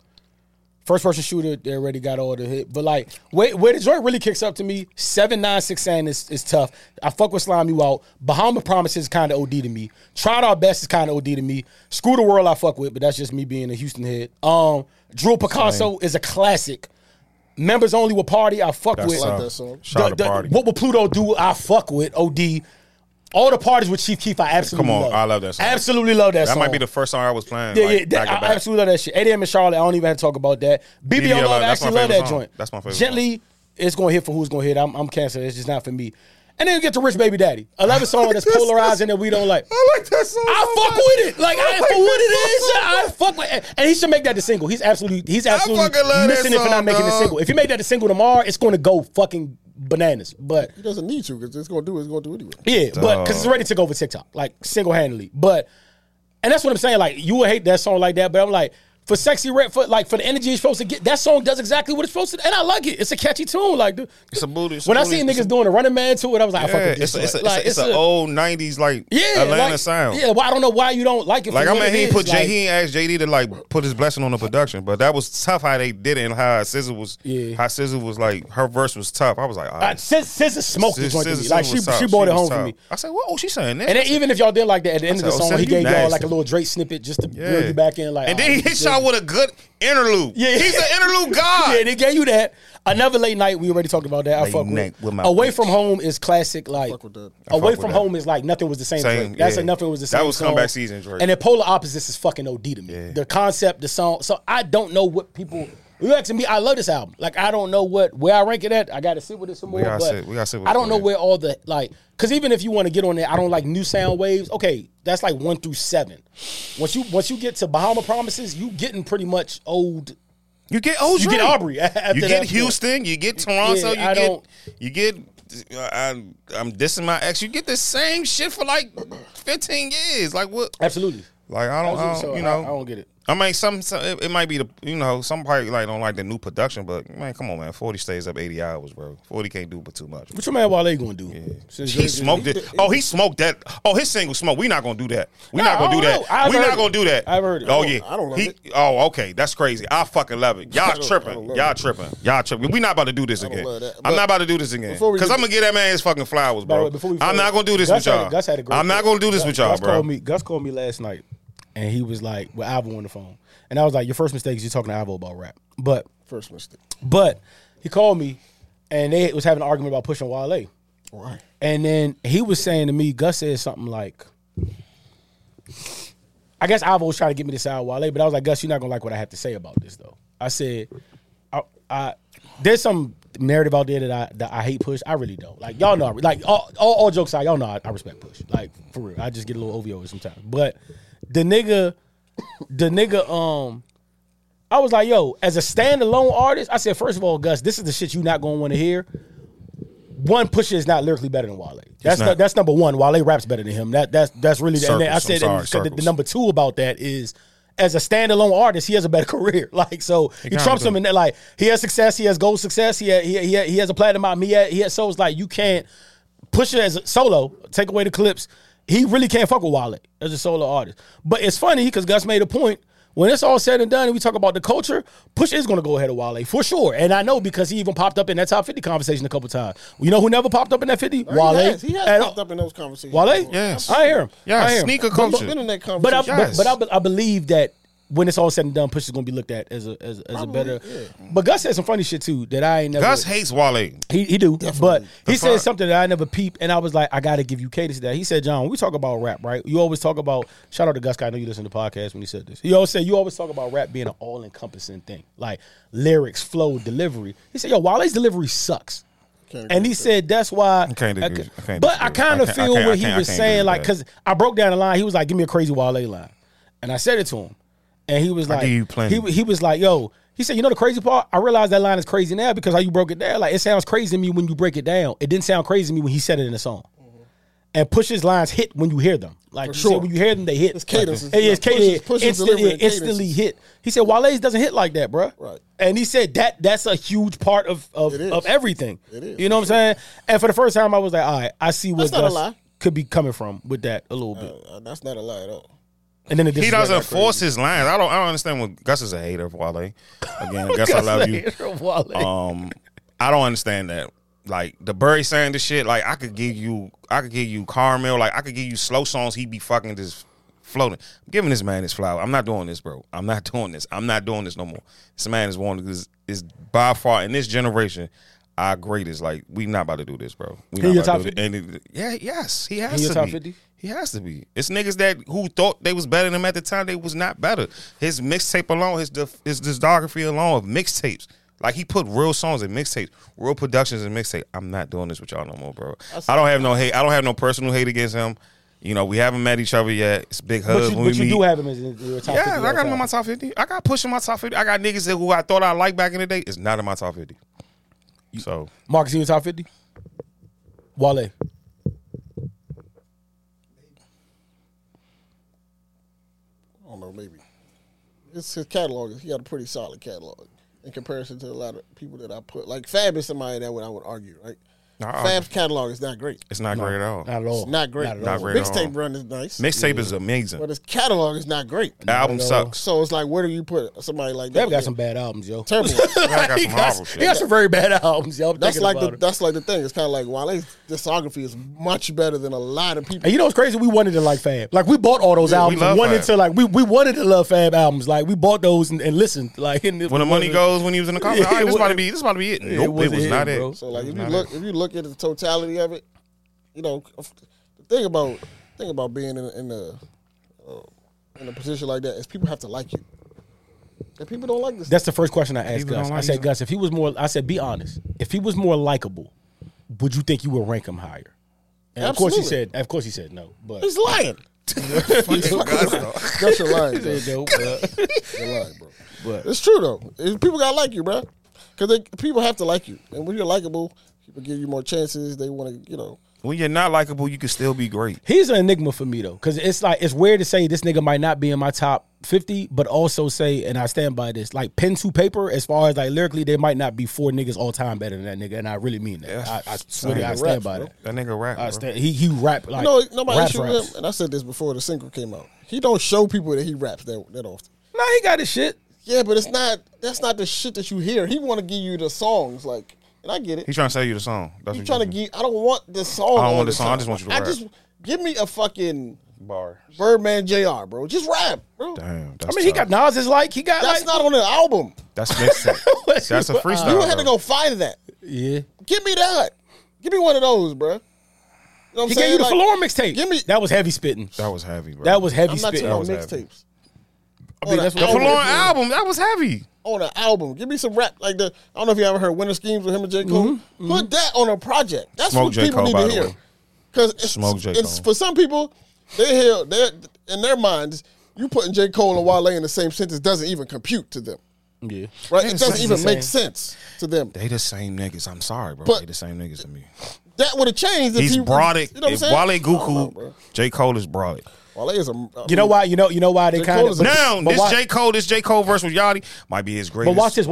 First person shooter, they already got all the hit. But like, where the joint really kicks up to me, 796 is tough. I fuck with Slime You Out. Bahama Promises is kind of OD to me. Tried Our Best is kind of OD to me. Screw the World I fuck with, but that's just me being a Houston head. Drew Picasso is a classic. Members Only Will Party, I fuck with. I like that song. Party. What Will Pluto Do, I fuck with, OD. All the parties with Chief Keef, I absolutely love. Come on, I love that song. Absolutely love that song. That might be the first song I was playing. Yeah, yeah, I absolutely love that shit. A.D.M. and Charlotte, I don't even have to talk about that. BBO Love, I actually love that joint. That's my favorite Gently, it's going to hit for who's going to hit. I'm canceling. It's just not for me. And then you get to Rich Baby Daddy. Another song that's polarizing that we don't like. I like that song. I fuck with it. Like, for what it is, I fuck with it. And he should make that the single. He's absolutely missing it for not making the single. If you make that the single tomorrow, it's going to go fucking bananas, but he doesn't need to because it's gonna do anyway. Yeah, but because it's already took over TikTok like single handedly. But and that's what I'm saying. Like you would hate that song like that, but I'm like for sexy red foot, like for the energy it's supposed to get. That song does exactly what it's supposed to, and I like it. It's a catchy tune. Like dude, it's a booty. When I seen niggas doing a running man to it, I was like, I fucking it's an old '90s like Atlanta sound. Yeah, well I don't know why you don't like it. Like I mean, he asked JD to like put his blessing on the production, but that was tough how they did it and how SZA was. Yeah, how SZA was like her verse was tough. I was like, SZA smoked the joint to me. Like she brought it home for me. I said, well, she saying that. And then even if y'all did like that at the end of the song, he gave y'all like a little Drake snippet just to build you back in. Like and then he hit y'all with a good interlude. Yeah. He's an interlude god. Yeah, they gave you that. Another Late Night, we already talked about that. I fuck with Away From Home is classic. Like Away From Home is like Nothing Was the Same. That's like Nothing Was the Same. That was comeback season, Drake. And then Polar Opposites is fucking OD to me. Yeah. The concept, the song. So I don't know what people. You asking me, I love this album. Like I don't know where I rank it at. I gotta sit with it some more. I don't know where all the like because even if you want to get on there, I don't like new sound waves. Okay, that's like 1 through 7. Once you get to Bahama Promises, you getting pretty much old. You get old. You get Aubrey. After you get Houston. Point. You get Toronto. Yeah, you get. I'm dissing my ex. You get the same shit for like 15 years. Like what? Absolutely. Like I don't get it. I mean, some it might be the some probably like don't like the new production, but man, come on, man, 40 stays up 80 hours, bro. 40 can't do but too much. Bro. What your man Wale gonna do? Yeah. He smoked it. Oh, he smoked that. Oh, his single smoke. We not gonna do that. I've heard it. Oh yeah. I don't love it. Oh okay, that's crazy. I fucking love it. Y'all tripping. We not about to do this again. I'm not about to do this again because I'm gonna get that man his fucking flowers, bro. I'm not gonna do this with y'all. I'm not gonna do this with y'all, bro. Gus called me last night. And he was like, with Ivo on the phone. And I was like, your first mistake is you're talking to Ivo about rap. But he called me, and they was having an argument about pushing Wale. Right. And then he was saying to me, Gus said something like, I guess Ivo was trying to get me to side Wale, but I was like, Gus, you're not going to like what I have to say about this, though. I said, I there's some narrative out there that I hate Push. I really don't. Like, y'all know, like all jokes aside, y'all know I respect Push. Like, for real. I just get a little OVO sometimes. But The nigga, I was like, yo, as a standalone artist, I said, first of all, Gus, this is the shit you not going to want to hear. One, Pusha is not lyrically better than Wale. That's number one. Wale raps better than him. That's really that. I said the number two about that is as a standalone artist, he has a better career. Like so, he trumps him in that. Like he has success, he has gold success, he has a platinum album. He has so it's like you can't Pusha as a solo. Take away the clips. He really can't fuck with Wale as a solo artist. But it's funny because Gus made a point. When it's all said and done and we talk about the culture, Push is going to go ahead of Wale for sure. And I know because he even popped up in that top 50 conversation a couple times. You know who never popped up in that 50? Wale. He has popped up in those conversations. Wale? Yes. I hear him. Yeah, sneaker culture. But I believe that when it's all said and done, Pusha's gonna be looked at as a better. Yeah. But Gus said some funny shit too that I ain't never. Gus hates Wale. He do, definitely. But he said something that I never peeped, and I was like, I gotta give you cadence to that. He said, John, when we talk about rap, right? You always talk about. Shout out to Gus. I know you listen to the podcast when he said this. He always said you always talk about rap being an all encompassing thing, like lyrics, flow, delivery. He said, yo, Wale's delivery sucks. And he said that's why I kind of feel what he was saying, like, because I broke down the line. He was like, give me a crazy Wale line. And I said it to him. And he was like, he was like, yo, he said, you know the crazy part? I realize that line is crazy now because how you broke it down. Like, it sounds crazy to me when you break it down. It didn't sound crazy to me when he said it in the song. Mm-hmm. And Pusha's lines hit when you hear them. Like, sure, when you hear them, they hit. It's cadence. Instantly hit. He said, Wale's doesn't hit like that, bro. Right. And he said that's a huge part of everything. It is. You know what I'm saying? And for the first time, I was like, all right, I see where Gus could be coming from with that a little bit. That's not a lie at all. And then he doesn't force his lines. I don't understand what Gus is a hater of Wale. Again, Gus, I love you. I don't understand that. Like the Burry Sanders shit. Like I could give you Carmel. Like I could give you slow songs. He be fucking just floating. I'm giving this man his flower. I'm not doing this, bro. I'm not doing this no more. This man is one is by far in this generation our greatest. Like we not about to do this, bro. We not about to do this. And yes, he has to be. Top 50? He has to be. It's niggas that who thought they was better than him at the time. They was not better. His mixtape alone, his discography alone of mixtapes. Like he put real songs in mixtapes, real productions in mixtape. I'm not doing this with y'all no more, bro. I don't have no hate. I don't have no personal hate against him. You know, we haven't met each other yet. It's big hug. But you do have him as your top 50. Yeah, I got him in my top 50. I got Push in my top 50. I got niggas who I thought I liked back in the day. It's not in my top 50. So Marcus, you in top 50? Wale. Maybe it's his catalog. He got a pretty solid catalog in comparison to a lot of people that I put. Like Fab is somebody that I would argue, right? Fab's catalog is not great. It's not great at all. Not at all. It's not great. Mixtape run is nice. Mixtape is amazing, but his catalog is not great. The album sucks. So it's like, where do you put somebody like that? Fab got some bad albums, yo. Terrible. He got some very bad albums, yo. That's like the thing. It's kind of like Wale's discography is much better than a lot of people. And you know what's crazy? We wanted to like Fab. Like we bought all those albums. We wanted to like we wanted to love Fab albums. Like we bought those and listened. Like when the money goes, when he was in the car, this might be it. Nope, it was not it. So like if you look at the totality of it, you know, the thing about being in a position like that is people have to like you. And people don't like this. That's the first question I asked Gus. I said, Gus, if he was more, I said, be honest, if he was more likable, would you think you would rank him higher? And of course he said no. But he's lying. Gus, you're lying, bro. You're lying, bro. But it's true though. People gotta like you, bro, because people have to like you, and when you're likable. People give you more chances. They want to, you know. When you're not likable, you can still be great. He's an enigma for me, though, because it's like it's weird to say this nigga might not be in my top 50, but also say, and I stand by this, like pen to paper, as far as like lyrically, there might not be four niggas all time better than that nigga, and I really mean that. Yeah, I swear I stand by that. That nigga rap, bro. He rap like, you know, nobody should rap. And I said this before the single came out. He don't show people that he raps that often. Nah, he got his shit. Yeah, but it's not. That's not the shit that you hear. He want to give you the songs like. And I get it. He's trying to sell you the song. He's trying to give. I don't want the song. I don't want the song. I just want you to rap. Just give me a fucking bar. Birdman Jr. Bro, just rap, bro. Damn. That's tough. He got Nas's like. He got that's like, not on the album. That's mixtape. That's a freestyle. You had to go find that. Yeah. Give me that. Give me one of those, bro. You know what he saying? Gave you the like, Flora mixtape. Give me that was heavy spitting. That was heavy, bro. That was heavy spitting. I'm not talking about mixtapes. I mean, that's the Flora album. That was heavy. On an album, give me some rap like the. I don't know if you ever heard "Winter Schemes" with him and J. Cole. Mm-hmm. Put that on a project. That's Smoke what J. people Cole, need to hear. Because it's for some people, they hear in their minds. You putting J. Cole and Wale in the same sentence doesn't even compute to them. Yeah, right. It doesn't even make sense to them. They the same niggas. I'm sorry, bro. But they the same niggas to me. That would have changed. He's brought it. You know what I'm saying? Wale Guku, J. Cole is brought it. Wale is you know why they kind of now this J. Cole verse with Yachty might be his greatest. But watch this.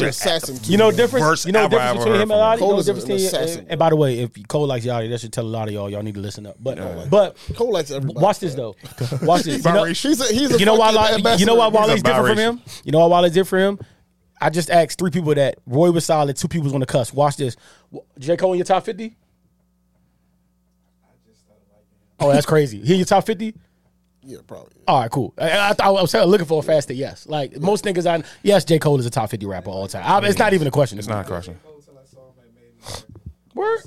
Assassin. You know difference between him and Yachty. Cole is an assassin. And by the way, if Cole likes Yachty, that should tell a lot of y'all. Y'all need to listen up. But Cole likes everybody. Watch this though. Watch this. You know why Wale's different from him. You know why Wale's different for him. I just asked three people that. Roy was solid. Two people was on the cusp. Watch this. J. Cole in your top 50. Oh, that's crazy. He in your top 50? Yeah, probably. Yeah. All right, cool. I was looking for a faster yes. Like most niggas, yes, J. Cole is a top 50 rapper all the time. It's not even a question. It's not a question. Word.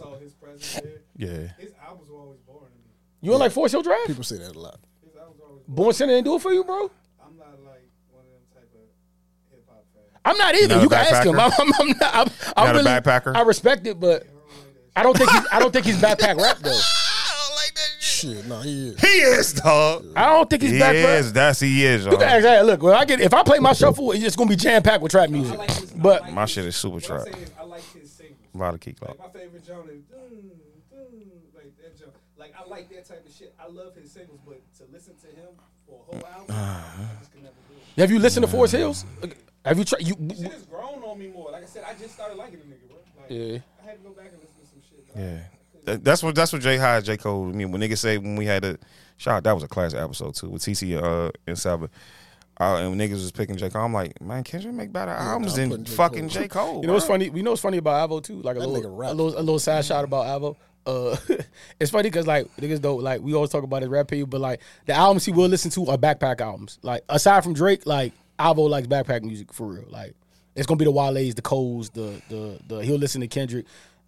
Yeah. His albums were always boring to me. You don't like Force Hill Drive? People say that a lot. His albums always boring. Born Sinner didn't do it for you, bro? I'm not like one of them type of hip hop fans. I'm not either. You can ask him. I'm really a backpacker. I respect it, but I don't think he's backpack rap though. Shit, no, he is. He is, dog. I don't think he's back. He is. That's he is. You can ask that. Look, if I play my shuffle, it's just gonna be jam packed with trap music. But my shit is super trap. I like his singles. A lot of kick. Like my favorite genre is like that genre. Like I like that type of shit. I love his singles, but to listen to him for a whole album, I just can never do it. Have you listened to Forest Hills? Have you tried? Shit has grown on me more. Like I said, I just started liking the nigga, bro. Like, yeah. I had to go back and listen to some shit. Dog. Yeah. That's what J. Cole. I mean, when niggas say when we had a shot, that was a classic episode too with TC and Salva. And when niggas was picking J. Cole, I'm like, man, Kendrick make better albums than fucking J. Cole. You know what's funny? We know what's funny about Avo too. Like a little side shot about Avo. It's funny because like niggas don't like we always talk about his rap people, but like the albums he will listen to are backpack albums. Like aside from Drake, like Avo likes backpack music for real. Like it's gonna be the Wale's, the Coles, the he'll listen to Kendrick.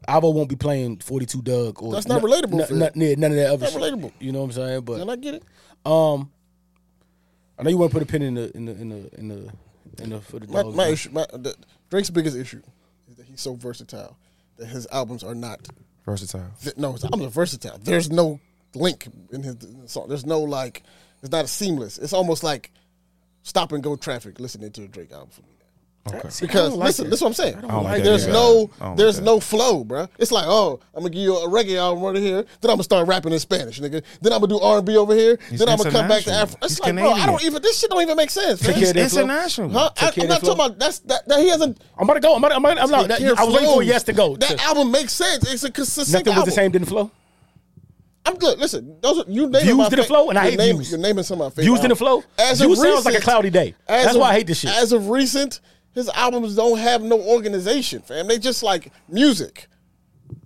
Avo won't be playing 42 Doug or that's not relatable. None of that other shit. Relatable. You know what I'm saying? But and I get it. I know you want to put a pin in the for the dog. Drake's biggest issue is that he's so versatile that his albums are not versatile. His albums are versatile. There's no link in his song. There's no like. It's not seamless. It's almost like stop and go traffic listening to a Drake album for me. Okay. See, because listen, that's what I'm saying. There's no flow, bro. It's like, oh, I'm gonna give you a reggae album over here, then I'm gonna start rapping in Spanish, nigga. Then I'm gonna do R&B over here, then I'm gonna come back to Africa. It's like, Canadian. Bro, this shit don't even make sense. It's international. Huh? I'm not talking about that. He hasn't. I was waiting for yes to go. That album makes sense. It's a consistent. Nothing album. Was the same. Didn't flow. I'm good. Listen, those are, you name Views didn't flow, and I hate Views. You're naming some of my favorite. Views didn't flow. Views sounds like a cloudy day. That's why I hate this shit. As of recent. His albums don't have no organization, fam. They just like music.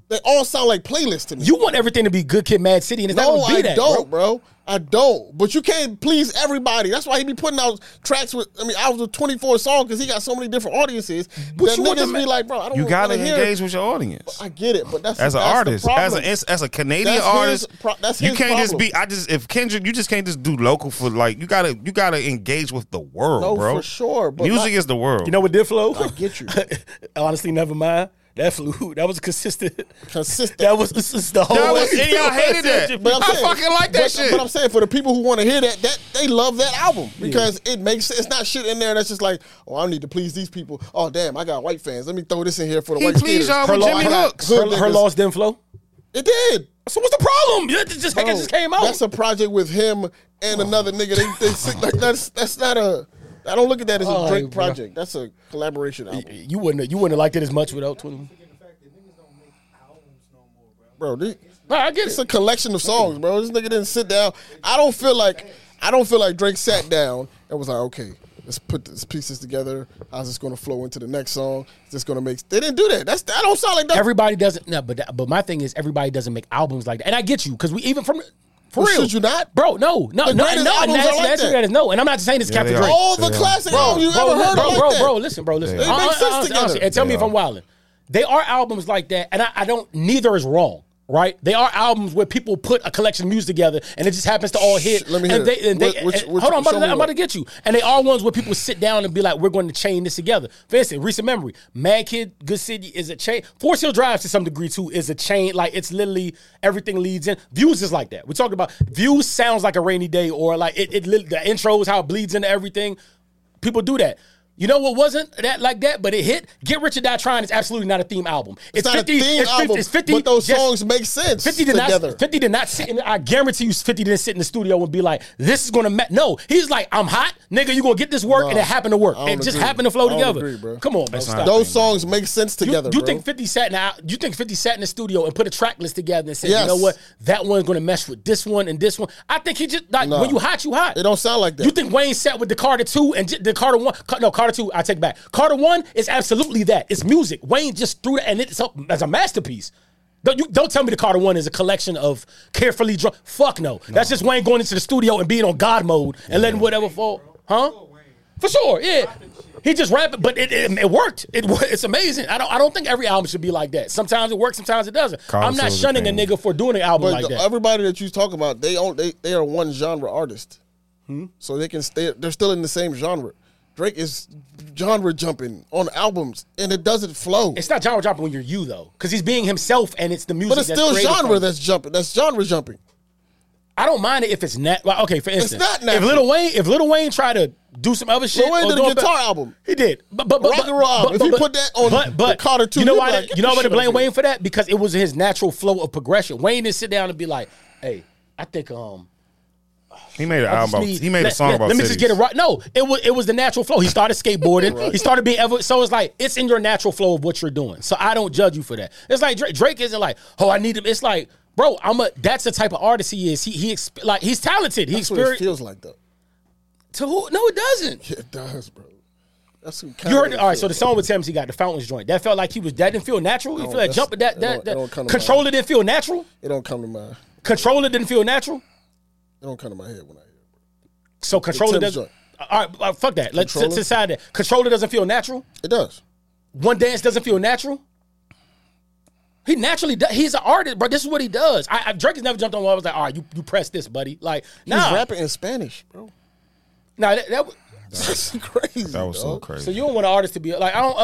They all sound like playlists to me. You want everything to be Good Kid, Mad City, and it's not gonna be that. No, I don't, bro. I don't. But you can't please everybody. That's why he be putting out tracks with. I mean, albums with 24 songs because he got so many different audiences. But that you niggas be like, bro, I don't. You gotta engage with your audience. I get it, but as an artist, as a Canadian artist, that's his problem. If Kendrick, you just can't just do local for like you gotta engage with the world, bro. For sure. But music is the world. You know what did flow? I get you. Honestly, never mind. That flew. That was consistent. That was the whole way. And y'all hated that. But I fucking like that shit. But I'm saying for the people who want to hear that they love that album because it makes sense. It's not shit in there that's just like, oh, I need to please these people. Oh damn, I got white fans. Let me throw this in here for the white fans. Please y'all with Jimmy Hooks. Her Loss didn't flow. It did. So what's the problem? It just came out. That's a project with him and another nigga. That's not a. I don't look at that as a Drake project. That's a collaboration album. You wouldn't have liked it as much without 20. Bro, I get it's a collection of songs, bro. This nigga didn't sit down. I don't feel like Drake sat down and was like, okay, let's put these pieces together. How's this going to flow into the next song? Is this going to make? They didn't do that. I don't sound like that. Everybody doesn't. No, but my thing is everybody doesn't make albums like that. And I get you because we even from. For real. Should you not? Bro, no. And I'm not saying this Captain Drake. All the classic albums you've ever heard of. Bro, listen. They make sense together. And tell me if I'm wilding. They are albums like that, and I don't, neither is wrong, right? They are albums where people put a collection of music together, and it just happens to all hit. Let me hear it. Hold on, I'm about to get you. And they are ones where people sit down and be like, we're going to chain this together. For instance, recent memory, Mad Kid, Good City is a chain. Forest Hill Drive to some degree too is a chain. Like it's literally everything leads in. Views is like that. We're talking about Views sounds like a rainy day or like the intro is how it bleeds into everything. People do that. You know what wasn't that like that, but it hit? Get Rich or Die Trying is absolutely not a theme album. It's not a theme album, but those songs make sense 50 together. 50 did not sit in, I guarantee you 50 didn't sit in the studio and be like, this is going to, no, he's like, I'm hot, nigga, you going to get this work, and it happened to work. It just happened to flow together. Agree, bro. Come on, man. Stop. Those songs make sense together, you think 50 sat in the studio and put a track list together and said, yes. You know what, that one's going to mesh with this one and this one. I think he just, like, when you hot, you hot. It don't sound like that. You think Wayne sat with The Carter 2 and The Carter 1, no, Carter 2, I take back. Carter 1 is absolutely that. It's music. Wayne just threw that, and it's a masterpiece. Don't tell me the Carter 1 is a collection of carefully drawn. Fuck no. That's just Wayne going into the studio and being on God mode and letting whatever fall. Huh? For sure, yeah. He just rapped, but it worked. It's amazing. I don't think every album should be like that. Sometimes it works, sometimes it doesn't. Carl I'm not shunning a nigga for doing an album but like that. Everybody that you talk about, they are one genre artist, so they can stay. They're still in the same genre. Drake is genre jumping on albums, and it doesn't flow. It's not genre jumping when you're you though, because he's being himself, and it's the music. But it's still genre that's jumping. That's genre jumping. I don't mind it if it's not. Okay, for instance, it's not natural. If Lil Wayne tried to do some other shit, Lil Wayne did a guitar album. He did, but rock and roll. If you put that on the Carter 2, you know why to blame Wayne for that? Because it was his natural flow of progression. Wayne didn't sit down and be like, "Hey, I think He made an album. He made a song about. Let me cities. Just get it right. No, it was the natural flow. He started skateboarding. Right. He started being so it's like it's in your natural flow of what you're doing. So I don't judge you for that. It's like Drake isn't like, oh, I need him. It's like, bro, that's the type of artist he is. He he's talented. He experienced. Feels like though. To who? No, it doesn't. Yeah, it does, bro. That's what kind of all right. So the song with Thames he got the Fountains joint. That felt like that didn't feel natural. You feel that jump that Controller didn't feel natural. It don't come to mind. Controller didn't feel natural. It don't come to my head when I hear it. So Controller doesn't. All right, fuck that. Let's decide that. Controller doesn't feel natural? It does. One Dance doesn't feel natural? He naturally does. He's an artist, bro. This is what he does. Drake has never jumped on one. I was like, all right, you press this, buddy. Like, nah. He's rapping in Spanish, bro. Nah, that's crazy. That was so crazy. So you don't want an artist to be like, I don't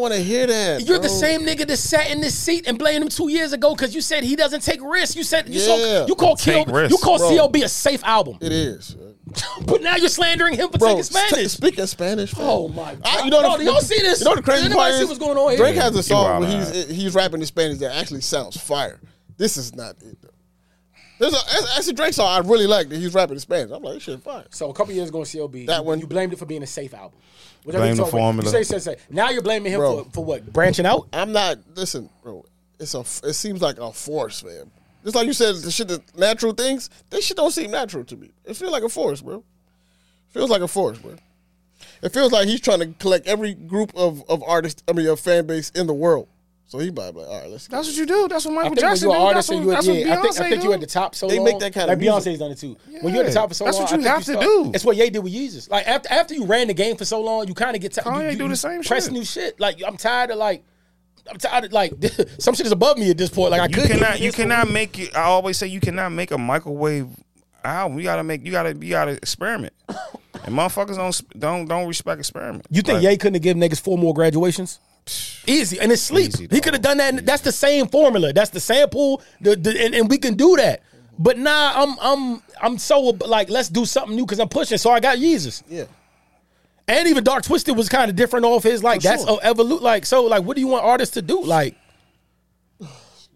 want to hear that. You're the same nigga that sat in this seat and blamed him 2 years ago because you said he doesn't take risks. You call CLB a safe album. It is. But now you're slandering him for taking Spanish. Speaking Spanish. Bro. Oh my God. Y'all see this? You know the crazy part is, see what's going on here? Drake has a song where he's rapping in Spanish that actually sounds fire. This is not it though. That's a Drake song I really like that he's rapping in Spanish. I'm like, this shit fine. So a couple years ago, CLB, you blamed it for being a safe album. Blame the formula. You say. Now you're blaming him for what? Branching out? I'm not. Listen, bro. It seems like a force, man. Just like you said, the shit, the natural things. This shit don't seem natural to me. It feels like a force, bro. It feels like he's trying to collect every group of artists. I mean, of fan base in the world. So he might be like, all right, let's go. That's what you do. That's what Michael Jackson did. I think you at the top so long. They make that kind of music. Like Beyonce's done it too. Yeah. When you're at the top for so long. That's what you have to do. That's what Ye did with Yeezus. Like after you ran the game for so long, you kind of get tired. Kanye do the same shit. Press new shit. Like I'm tired of some shit is above me at this point. Like I always say you cannot make a microwave album. You gotta experiment. And motherfuckers don't respect experiment. You think Ye couldn't have given niggas 4 more graduations? Easy, and it's sleep. He could have done that. That's the same formula. That's the sample. And we can do that. But nah, I'm so like, let's do something new because I'm pushing. So I got Yeezus. Yeah. And even Dark Twisted was kind of different off his like. For that's sure. Like what do you want artists to do? Like, you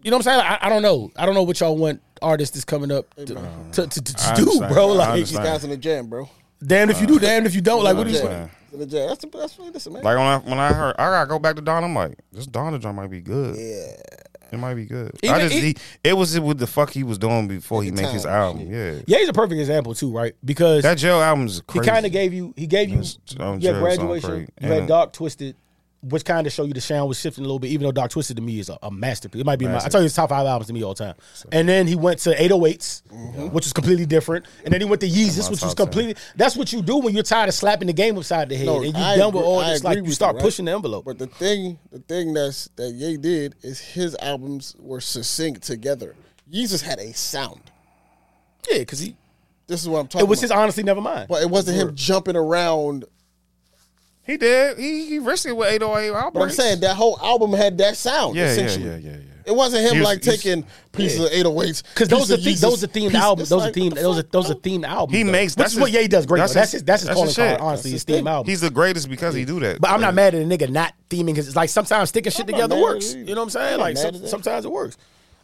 know what I'm saying? Like, I don't know. I don't know what y'all want artists that's coming up to do, bro. Like these guys in the jam, bro. Damned if you do, damned if you don't. Like what do you want? That's really this, man. Like when I heard, I gotta go back to Don. I'm like, this Don joint might be good. Yeah, it might be good. It was with the fuck he was doing before he made his album. Shit. Yeah, he's a perfect example too, right? Because that jail album's crazy. He kind of gave you your Graduation. You had Dark Twisted, which kind of show you the sound was shifting a little bit. Even though Dark Twisted to me is a masterpiece. It might be I tell you, it's top 5 albums to me all the time. So, and then he went to 808s, which was completely different. And then he went to Yeezus, which was completely. That's what you do when you're tired of slapping the game upside the head, and you done with all this. Like you start pushing the envelope. But the thing that Ye did is his albums were succinct together. Yeezus had a sound. Yeah, because he. This is what I'm talking about. It was his honestly never mind. But it wasn't him jumping around. He did. He risked it with 808 albums. But I'm saying that whole album had that sound, essentially. Yeah. It wasn't him taking pieces of 808s. Because those are themed albums. Those are themed albums. He makes that's what Ye does great. That's his calling card, honestly. His theme album. He's the greatest because he do that. But I'm not mad at a nigga not theming his. It's like sometimes sticking shit together works. You know what I'm saying? Like sometimes it works.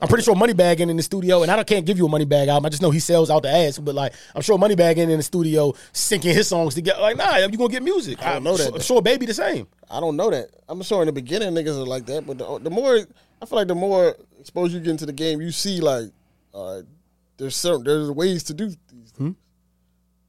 I'm pretty sure Moneybagg in the studio, and I can't give you a Moneybagg album. I just know he sells out the ass, but like I'm sure Moneybagg in the studio syncing his songs together. Like, nah, you gonna get music. I don't know that. I'm sure Baby the same. I don't know that. I'm sure in the beginning niggas are like that, but the more exposure you get into the game, you see like there's ways to do these things.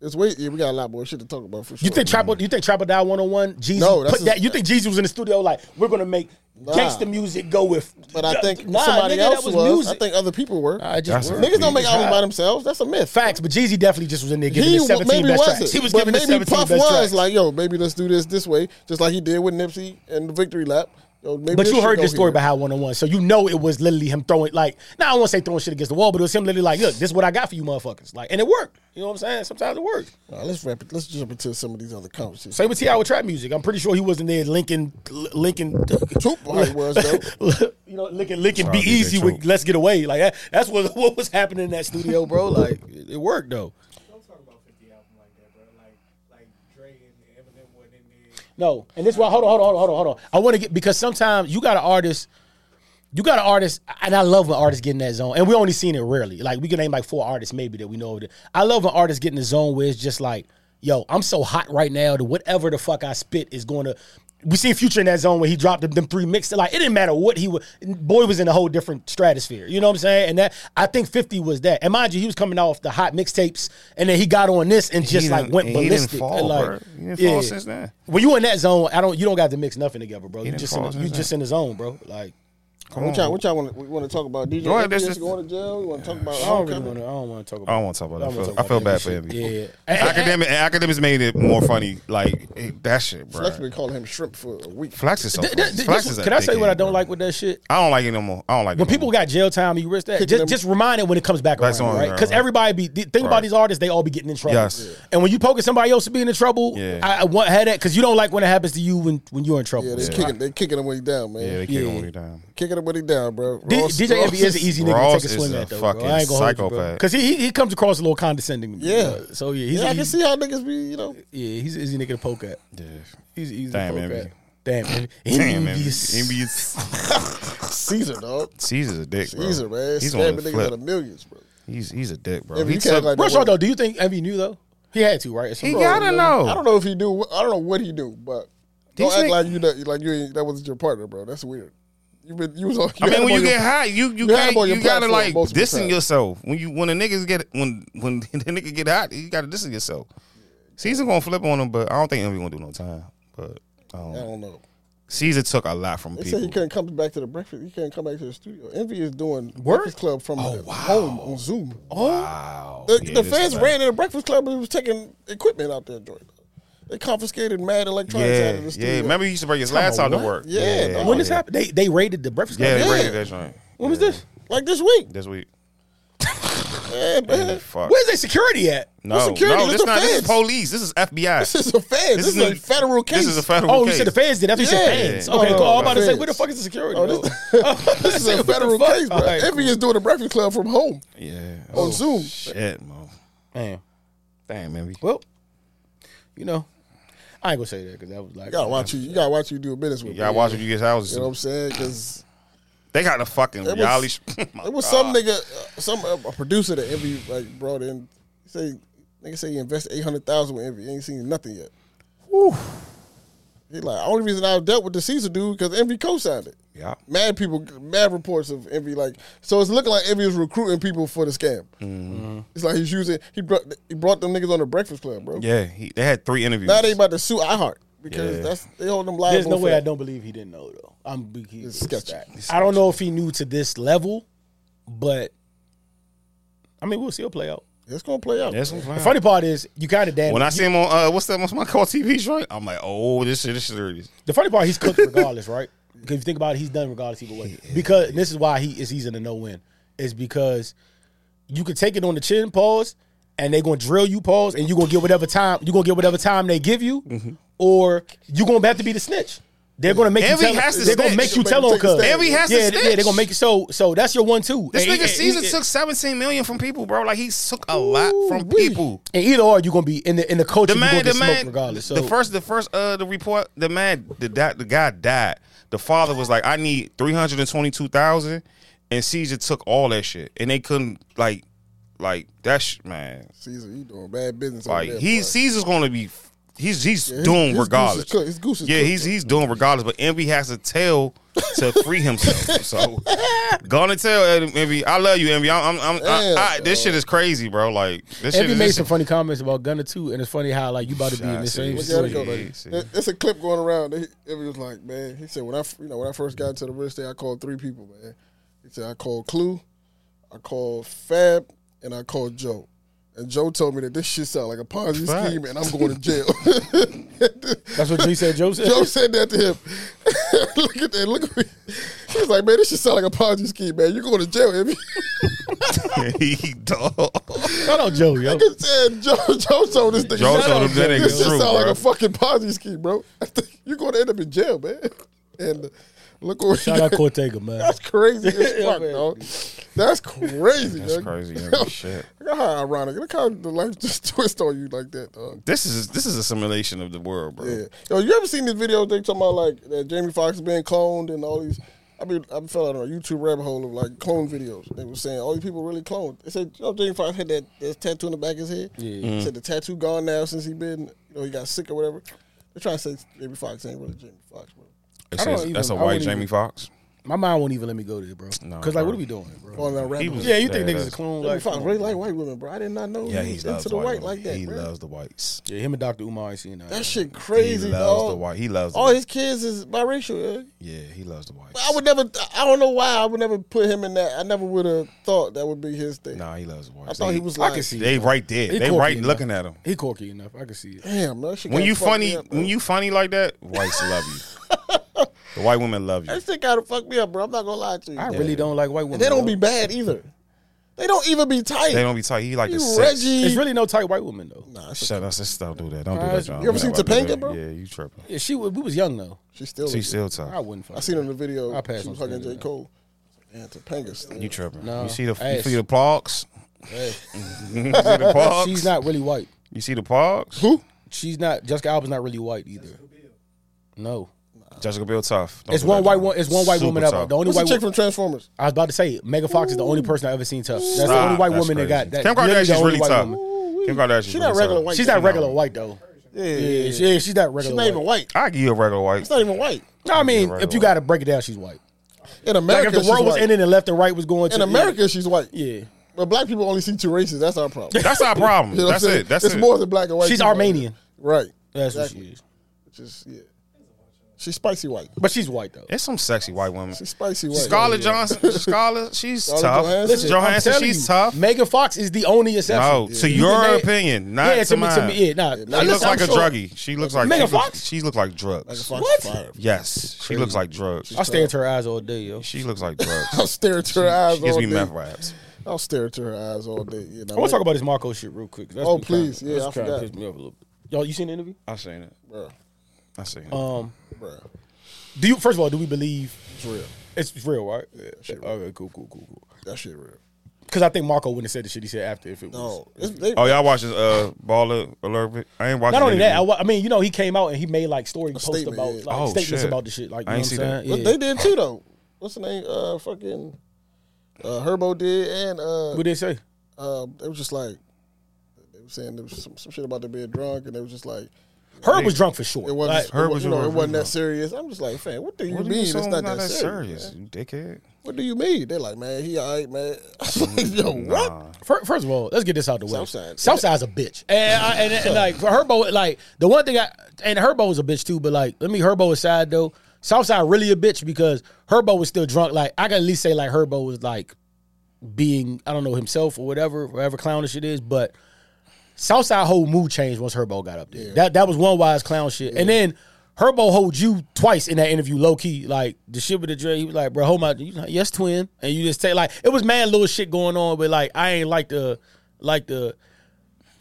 We got a lot more shit to talk about for sure. You think Trapper Die 101? Jeezy no, that's put that. You think Jeezy was in the studio like we're gonna make gangsta music go with? But I think somebody else was. Music. I think other people were. Niggas don't make albums by themselves. That's a myth. Facts, but Jeezy definitely just was in there giving the 17 best tracks. He was giving the 17 best tracks. Maybe Puff was like, yo, maybe let's do this way, just like he did with Nipsey and the Victory Lap. But you heard this story about Howard 101, so you know it was literally him throwing, like, now I won't say throwing shit against the wall, but it was him literally like, look, this is what I got for you motherfuckers. Like, and it worked. You know what I'm saying? Sometimes it worked. All right, let's jump into some of these other conversations. Same with T.I. with trap music. I'm pretty sure he wasn't there Lincoln. Troop was, though. You know, Lincoln be easy with Let's Get Away. Like, that's what was happening in that studio, bro. Like, it worked, though. No, and this is why. Hold on. I want to get, because sometimes you got an artist, and I love when artists get in that zone, and we only seen it rarely. Like we can name like 4 artists maybe that we know of. I love when artists get in the zone where it's just like, yo, I'm so hot right now that whatever the fuck I spit is going to. We seen Future in that zone where he dropped them 3 mixes. Like it didn't matter what he was. Boy was in a whole different stratosphere. You know what I'm saying? And that I think 50 was that. And mind you, he was coming off the hot mixtapes, and then he got on this and just like went ballistic. He didn't fall, like, bro. He didn't fall since then. When you in that zone, you don't got to mix nothing together, bro. You just in the zone, bro. Like, what y'all want to talk about? DJ Epps going to jail? You want to talk about? I don't want to talk about that. I feel bad for him. Yeah. Academics made it more funny. Like, that shit, bro. Flex been calling him shrimp for a week. Flex is so funny. Can I say what I don't like with that shit? I don't like it no more. When people got jail time, you risk that. Just remind it when it comes back around, right? Because everybody think about these artists, they all be getting in trouble. Yes. And when you poke at somebody else to be in trouble, I had that because you don't like when it happens to you when you're in trouble. Yeah, they're kicking him when he's down, man. Yeah, they kicking him when he's down. Everybody down, bro. DJ Envy is an easy nigga to take a swing at, though. Bro. I ain't gonna hold you, bro. Because he comes across a little condescending to me. Yeah. Bro. So, I can see how niggas be, you know. Yeah, he's an easy nigga to poke at. Yeah. He's an easy nigga to poke at. Damn, envious. Caesar, dog. Caesar's a dick, bro. Caesar, man. He's one of the niggas out of millions, bro. He's a dick, bro. First of all, though, do you think Envy knew, though? He had to, right? He gotta know. I don't know if he knew. I don't know what he knew, but don't act like you that wasn't your partner, bro. That's weird. When you get high, you gotta like dissing yourself. When the nigga get hot, you gotta dissing yourself. Caesar gonna flip on him, but I don't think Envy gonna do no time. But I don't know. Caesar took a lot from people. They said he couldn't come back to the breakfast. He couldn't come back to the studio. Envy is doing Breakfast Club from home on Zoom. Wow. The fans ran in the Breakfast Club and was taking equipment out there, Jordan. They confiscated mad electronics out of the studio. Yeah, remember he used to bring his laptop to work. Yeah. When this happened, they raided the Breakfast Club. Yeah, they raided that joint. When was this? Like this week. This week. Yeah, man. Where's their security at? No, this is not. This is police. This is FBI. This is a feds. This is a federal case. This is a federal case. Oh, you said the feds did. I thought you said feds. Okay, cool. I'm about to say, where the fuck is the security? This is a federal case, bro. Envy is doing the Breakfast Club from home. Yeah. On Zoom. Shit, man. Damn, Envy. Well, you know. I ain't gonna say that because that was like you gotta watch you do a business with. You gotta watch when you get houses. You know what I'm saying? Because they got a fucking reality. It was some nigga, a producer that Envy like brought in. Nigga say he invested $800,000 with Envy. He ain't seen nothing yet. Whew. He like only reason I dealt with the Caesar dude because Envy co-signed it. Yeah. Mad reports of Envy like so. It's looking like Envy is recruiting people for the scam. Mm-hmm. It's like he's using he brought them niggas on the Breakfast Club, bro. Yeah, they had 3 interviews. Now they about to sue iHeart because they hold them liable. There's no way I don't believe he didn't know though. It's sketchy. I don't know if he knew to this level, but I mean we'll see it play out. It's gonna play out. The funny part is you kind of damn. When I see him on what's my call TV show? I'm like, oh, this shit serious. The funny part, he's cooked regardless, right? Because if you think about it, he's done regardless either way. Because this is why he's in a no-win. Is because you can take it on the chin, pause, and they're gonna drill you, pause, and you gonna get whatever time they give you, mm-hmm. or you gonna have to be the snitch. They're gonna make Envy you tell. They're gonna make you tell on cuz. Envy has to snitch. Yeah, they're gonna make you. So that's your 1-2. This nigga Caesar took $17 million from people, bro. Like he took a lot from people. And either or, you gonna be in the culture. The man, regardless. So. The first report. The guy died. The father was like, I need $322,000, and Caesar took all that shit, and they couldn't like that shit, man. Caesar, you doing bad business. Like Caesar's gonna be he's doomed his regardless. He's doomed regardless. But Envy has to tell to free himself. So gonna tell Envy, I love you, Envy. This shit is crazy, bro. Like this Envy made some funny comments about Gunna too, and it's funny how like you about to be in the same situation. It's a clip going around. Envy was like, man, he said when I first got into the real estate, I called 3 people, man. He said I called Clue, I called Fab, and I called Joe. And Joe told me that this shit sound like a Ponzi scheme, and I'm going to jail. That's what G said. Joe said. Joe said that to him. Look at that. Look at me. He was like, "Man, this shit sound like a Ponzi scheme, man. You're going to jail, Envy." He dog. Shout out Joe, yo. Joe told this nigga. Joe told him that ain't true. This shit sound like a fucking Ponzi scheme, bro. You're going to end up in jail, man. And look what shout out Cortega, man. That's crazy as fuck, dog. That's crazy, man. That's crazy, shit. Look how ironic. Look how the life just twists on you like that, dog. This is a simulation of the world, bro. Yeah. Yo, you ever seen this video they talking about like that Jamie Foxx being cloned and all these? I fell out on a YouTube rabbit hole of like clone videos. They were saying all these people really cloned. They said, yo, Jamie Foxx had that tattoo in the back of his head. Yeah. Mm-hmm. Said the tattoo gone now since he been, he got sick or whatever. They're trying to say Jamie Foxx ain't really Jamie Foxx, bro. That's a white Jamie Foxx. My mind won't even let me go there, bro. No, cause what are we doing, bro? You think niggas a clone? Jamie Foxx really like white women, bro. I did not know. Yeah, he loves into the white like that. He loves the whites. Yeah, him and Dr. Umar ain't seen that shit crazy. He loves the white. He loves all his kids is biracial. Yeah, he loves the whites. I don't know why. I would never put him in that. I never would have thought that would be his thing. Nah, he loves the whites. I thought he was like. I can see. They right there. They right looking at him. He quirky enough. I can see it. Damn, that shit. When you funny like that, whites love you. The white women love you. That shit gotta fuck me up, bro. I'm not gonna lie to you. I really don't like white women. And they don't be bad either. They don't even be tight. They don't be tight. He like the sex. There's really no tight white women though. Nah, shut up. Don't do that. Don't do that, John. You ever seen Topanga, bro? Yeah, you tripping. Yeah, we was young though. She's still tight. I wouldn't fuck. I seen her in the video. She was hugging J. Cole. Yeah, Topanga still. You tripping? No. You see the pogs. Hey. You see the pogs. She's not really white. You see the pogs? Who? She's not. Jessica Alba's not really white either. No. Jessica Biel tough. It's one white woman tough. The only white chick from Transformers. I was about to say Megan Fox is the only person I've ever seen tough. That's the only white woman they got. Kim Kardashian's really tough. Kim Kardashian's she's not regular white. She's not regular white though. Yeah, she's not regular. She's not even white. I give you a regular white. It's not even white. No, I mean if you got to break it down, she's white. In America, like if the world was ending and left and right was going to in America, she's white. Yeah. But black people only see two races. That's our problem. That's our problem. That's it. That's it. It's more than black and white. She's Armenian. Right. That's what she is. Just yeah. She's spicy white. But she's white, though. There's some sexy white women. She's spicy white. Scarlett Johansson, she's tough. Johansson, she's tough. Megan Fox is the only exception. No, to your opinion, not to mine. She looks like a druggie. She looks like... Megan Fox? She looks like drugs. What? Yes. She looks like drugs. I'll stare at her eyes all day, yo. She looks like drugs. I'll stare at her eyes all day. Gives me meth raps. I'll stare at her eyes all day. I want to talk about this Marco shit real quick. Oh, please. Yeah, I forgot. Pissed me off a little bit. Y'all, you seen the interview? I seen it. Bro. I see. First of all, do we believe it's real? It's real, right? Yeah. Shit real. Okay, cool. That shit real. Because I think Marco wouldn't have said the shit he said after if it was. Y'all watch this Baller Alert? I ain't watching. Not only that, he came out and he made like story posts about like statements shit about the shit. Like, you I know ain't what see saying? That. Yeah. They did too though. What's the name? Herbo did and what did they say? They was just like they were saying there was some shit about them being drunk and they was just like. Herb was drunk for sure. It wasn't. Herb was drunk. It wasn't that serious. I'm just like, fam, what do you mean? It's not that serious, you dickhead. What do you mean? They're like, man, he all right, man. Yo, what? First of all, let's get this out the way. Southside's a bitch, and like for Herbo, like the one thing and Herbo's a bitch too. But like, let me Herbo aside though. Southside really a bitch because Herbo was still drunk. Like I can at least say like Herbo was like being I don't know himself or whatever clownish it is, but. Southside whole mood changed once Herbo got up there. Yeah. That was one wise clown shit. Yeah. And then Herbo hold you twice in that interview, low key. Like the shit with the Dre, he was like, "Bro, hold my like, yes, twin." And you just say like it was mad little shit going on, but like I ain't like the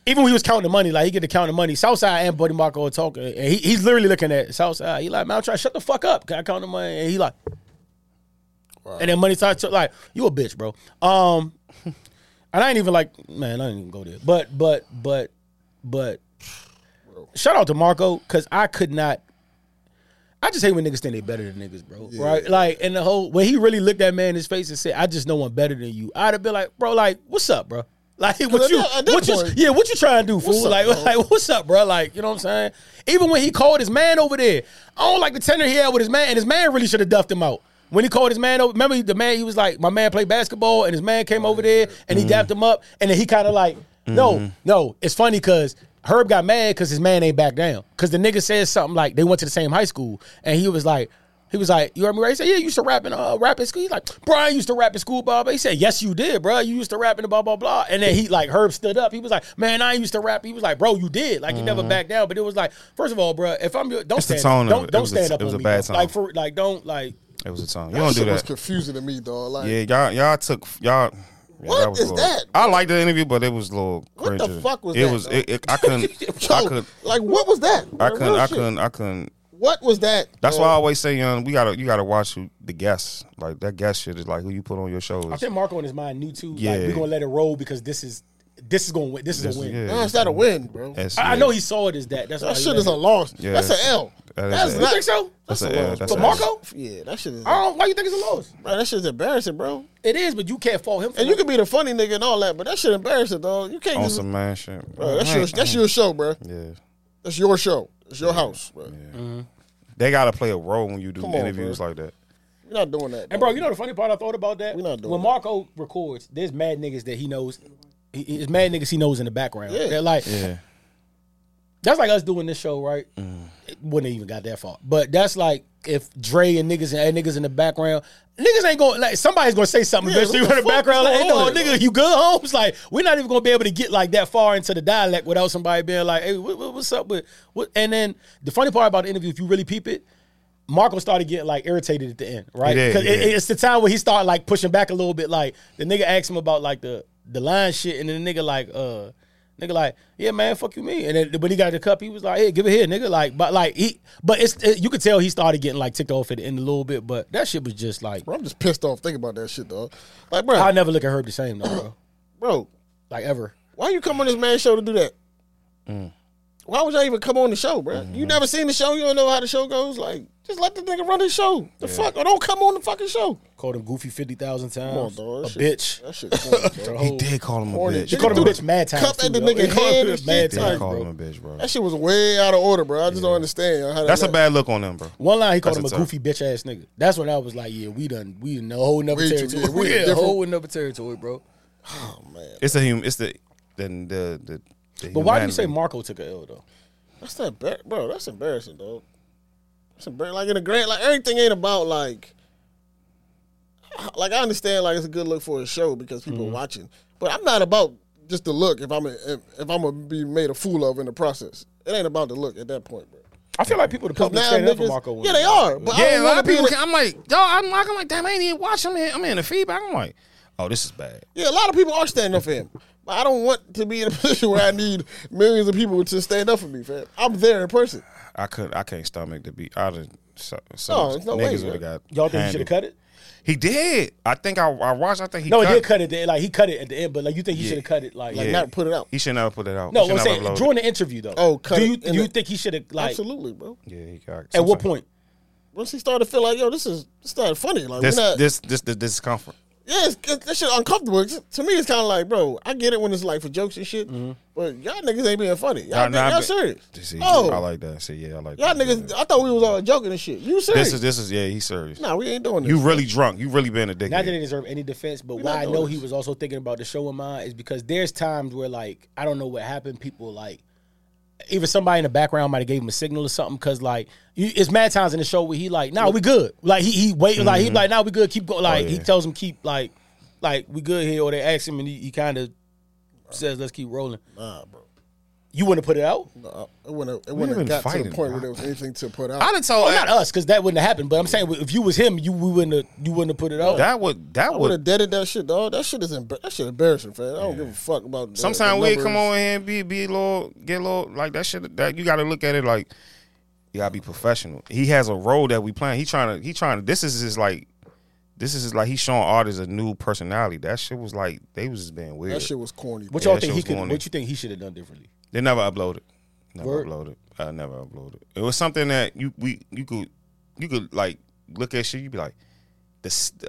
even when he was counting the money, like he get to count the money. Southside and Buddy Marco are talking, and he's literally looking at Southside. He like, "Man, I'm trying to shut the fuck up. Can I count the money?" And he like, wow. And then money starts like you a bitch, bro. And I ain't even like, man, I didn't even go there. But, bro. Shout out to Marco, because I could not, I just hate when niggas think they better than niggas, bro. Yeah. Right? Like, and the whole, when he really looked that man in his face and said, I just know I'm better than you, I'd have been like, bro, like, what's up, bro? Like what you trying to do, fool? Like what's up, bro? Like, you know what I'm saying? Even when he called his man over there, I don't like the tenor he had with his man, and his man really should have duffed him out. When he called his man over, remember the man, he was like, my man played basketball, and his man came over there, and he dapped him up, and then he kind of like, no, it's funny because Herb got mad because his man ain't back down. Because the nigga said something like, they went to the same high school, and he was like, you heard me right? He said, yeah, you used to rap in rapping school. He's like, bro, I used to rap in school, blah, blah. He said, yes, you did, bro. You used to rap in the blah, blah, blah. And then he, like, Herb stood up. He was like, man, I used to rap. He was like, bro, you did. Like, you never backed down. But it was like, first of all, bro, if I'm your, don't stand up. It was a bad tone. It was a tone. You don't do that. It was confusing to me, dog. Like, yeah, y'all took. Yeah, what that is little, that? I liked the interview, but it was a little cringy. What the fuck was that? It was. I couldn't. Like, what was that? I couldn't. What was that? That's why I always say, you gotta watch the guests. Like, that guest shit is like who you put on your shows. I think Marco and his mind knew too. Yeah, like, we're gonna let it roll because this is gonna win. This is a win. Yeah, no, it's not a win, bro. I know he saw it as that. That's that shit is a loss. Yeah, that's an L. You think so? That's a loss. But Marco? Yeah, that shit is. Why you think it's a loss? Bro, that shit's embarrassing, bro. It is, but you can't fault him for that. You can be the funny nigga and all that, but that shit embarrassing, dog. You can't. On some man shit, bro. That's your show, bro. Yeah. That's your show. It's your house, bro. Yeah. Mm-hmm. They gotta play a role when you do interviews like that. We're not doing that. And bro, you know the funny part I thought about that? We're not doing when Marco records, there's mad niggas that he knows. It's mad niggas he knows in the background. Yeah. They're like, that's like us doing this show, right? Mm. It wouldn't have even got that far. But that's like if Dre and niggas in the background, niggas ain't gonna like somebody's gonna say something eventually in the background. Like, hey, no, nigga, you good, Holmes? Like, we're not even gonna be able to get like that far into the dialect without somebody being like, hey, what's up with what? And then the funny part about the interview, if you really peep it, Marco started getting like irritated at the end, right? Because it's the time where he started like pushing back a little bit. Like the nigga asked him about like the line shit, and then the nigga like, yeah, man, fuck you, me. And then when he got the cup, he was like, hey, give it here, nigga. Like, but you could tell he started getting like ticked off at the end a little bit. But that shit was just like, bro, I'm just pissed off thinking about that shit, dog. Like, bro, I never look at Herb the same, though, bro. Bro, like ever. Why you come on this man's show to do that? Mm. Why would y'all even come on the show, bro? Mm-hmm. You never seen the show. You don't know how the show goes. Like, just let the nigga run his show. Fuck, or don't come on the fucking show. Called him goofy 50,000 times. Come on, dog. Bitch. That shit corny, he did call him a bitch. He called him a bitch mad times. Cup at the nigga head. He did call him a bitch, bro. That shit was way out of order, bro. I just don't understand how that's a bad look on him, bro. One line, he called him a goofy bitch ass nigga. That's when I was like, yeah, we in a whole nother territory. We in a whole nother territory, bro. Oh man, it's the. But why do you say Marco took an L though? That's not bad, bro. That's embarrassing, dog. That's embarrassing. Like in a grand, like everything ain't about like I understand like it's a good look for a show because people are watching, but I'm not about just the look. If I'm gonna be made a fool of in the process, it ain't about the look at that point, bro. I feel like people are standing up for Marco. Yeah, they are. But yeah, a lot of people. I'm like, dog. I'm like, damn, I ain't even watching. I'm in the feedback. I'm like, oh, this is bad. Yeah, a lot of people are standing up for him. I don't want to be in a position where I need millions of people to stand up for me, fam. I'm there in person. I can't stomach the beat. No niggas would have got. Y'all think he should have cut it? He did. I think I watched. I think he. No, he did cut it. Like he cut it at the end, but like you think he should have cut it? Like not put it out. He should not have put it out. No, I'm saying during the interview though. Oh, cut it. Do you think he should have? Like absolutely, bro. Yeah, he got. At what point? Once he started to feel like, yo, this is not funny. Like this discomfort. Yeah, that shit uncomfortable. To me, it's kind of like, bro, I get it when it's like for jokes and shit, but y'all niggas ain't being funny. Y'all serious. See, I like that. See, yeah, I like y'all that. Y'all niggas, I thought we was all joking and shit. You serious? This is he's serious. Nah, we ain't doing this. You really drunk. You really been a dickhead. Not that it deserve any defense, but why I know he was also thinking about the show in mind is because there's times where, like, I don't know what happened. People, like, even somebody in the background might have gave him a signal or something because, like, it's mad times in the show where he like, nah, we good. Like he waiting, like he like, nah, we good. Keep going. Like he tells him keep like we good here. Or they ask him and he kind of says, let's keep rolling. Nah, bro. You wouldn't have put it out? No, it wouldn't have got to the point where there was anything to put out. I done told not us because that wouldn't have happened. But I'm saying if you was him, you wouldn't have put it out. I would have deaded that shit, dog. That shit embarrassing, fam. I don't give a fuck about that. Sometimes we come on here and get a little like that shit. That you got to look at it like you got to be professional. He has a role that we playing. He trying to. This is like he's showing artists a new personality. That shit was like they was just being weird. That shit was corny. What y'all think he could? What you think he should have done differently? They never uploaded. It was something that you could like look at shit. You be like,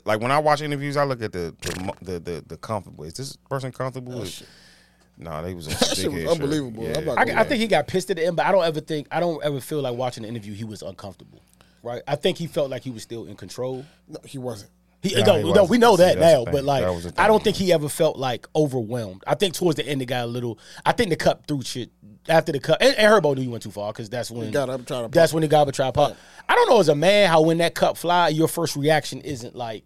like when I watch interviews, I look at the comfortable. Is this person comfortable? No, they was that shit was unbelievable. Yeah. I think he got pissed at the end, but I don't ever feel like watching the interview he was uncomfortable. Right? I think he felt like he was still in control. No, he wasn't. No, we know that now, but like I don't think he ever felt like overwhelmed. I think towards the end it got a little. I think the cup threw shit after the cup, and Herbo knew he went too far because that's when that's when the guy tried to pop. I don't know as a man how when that cup fly, your first reaction isn't like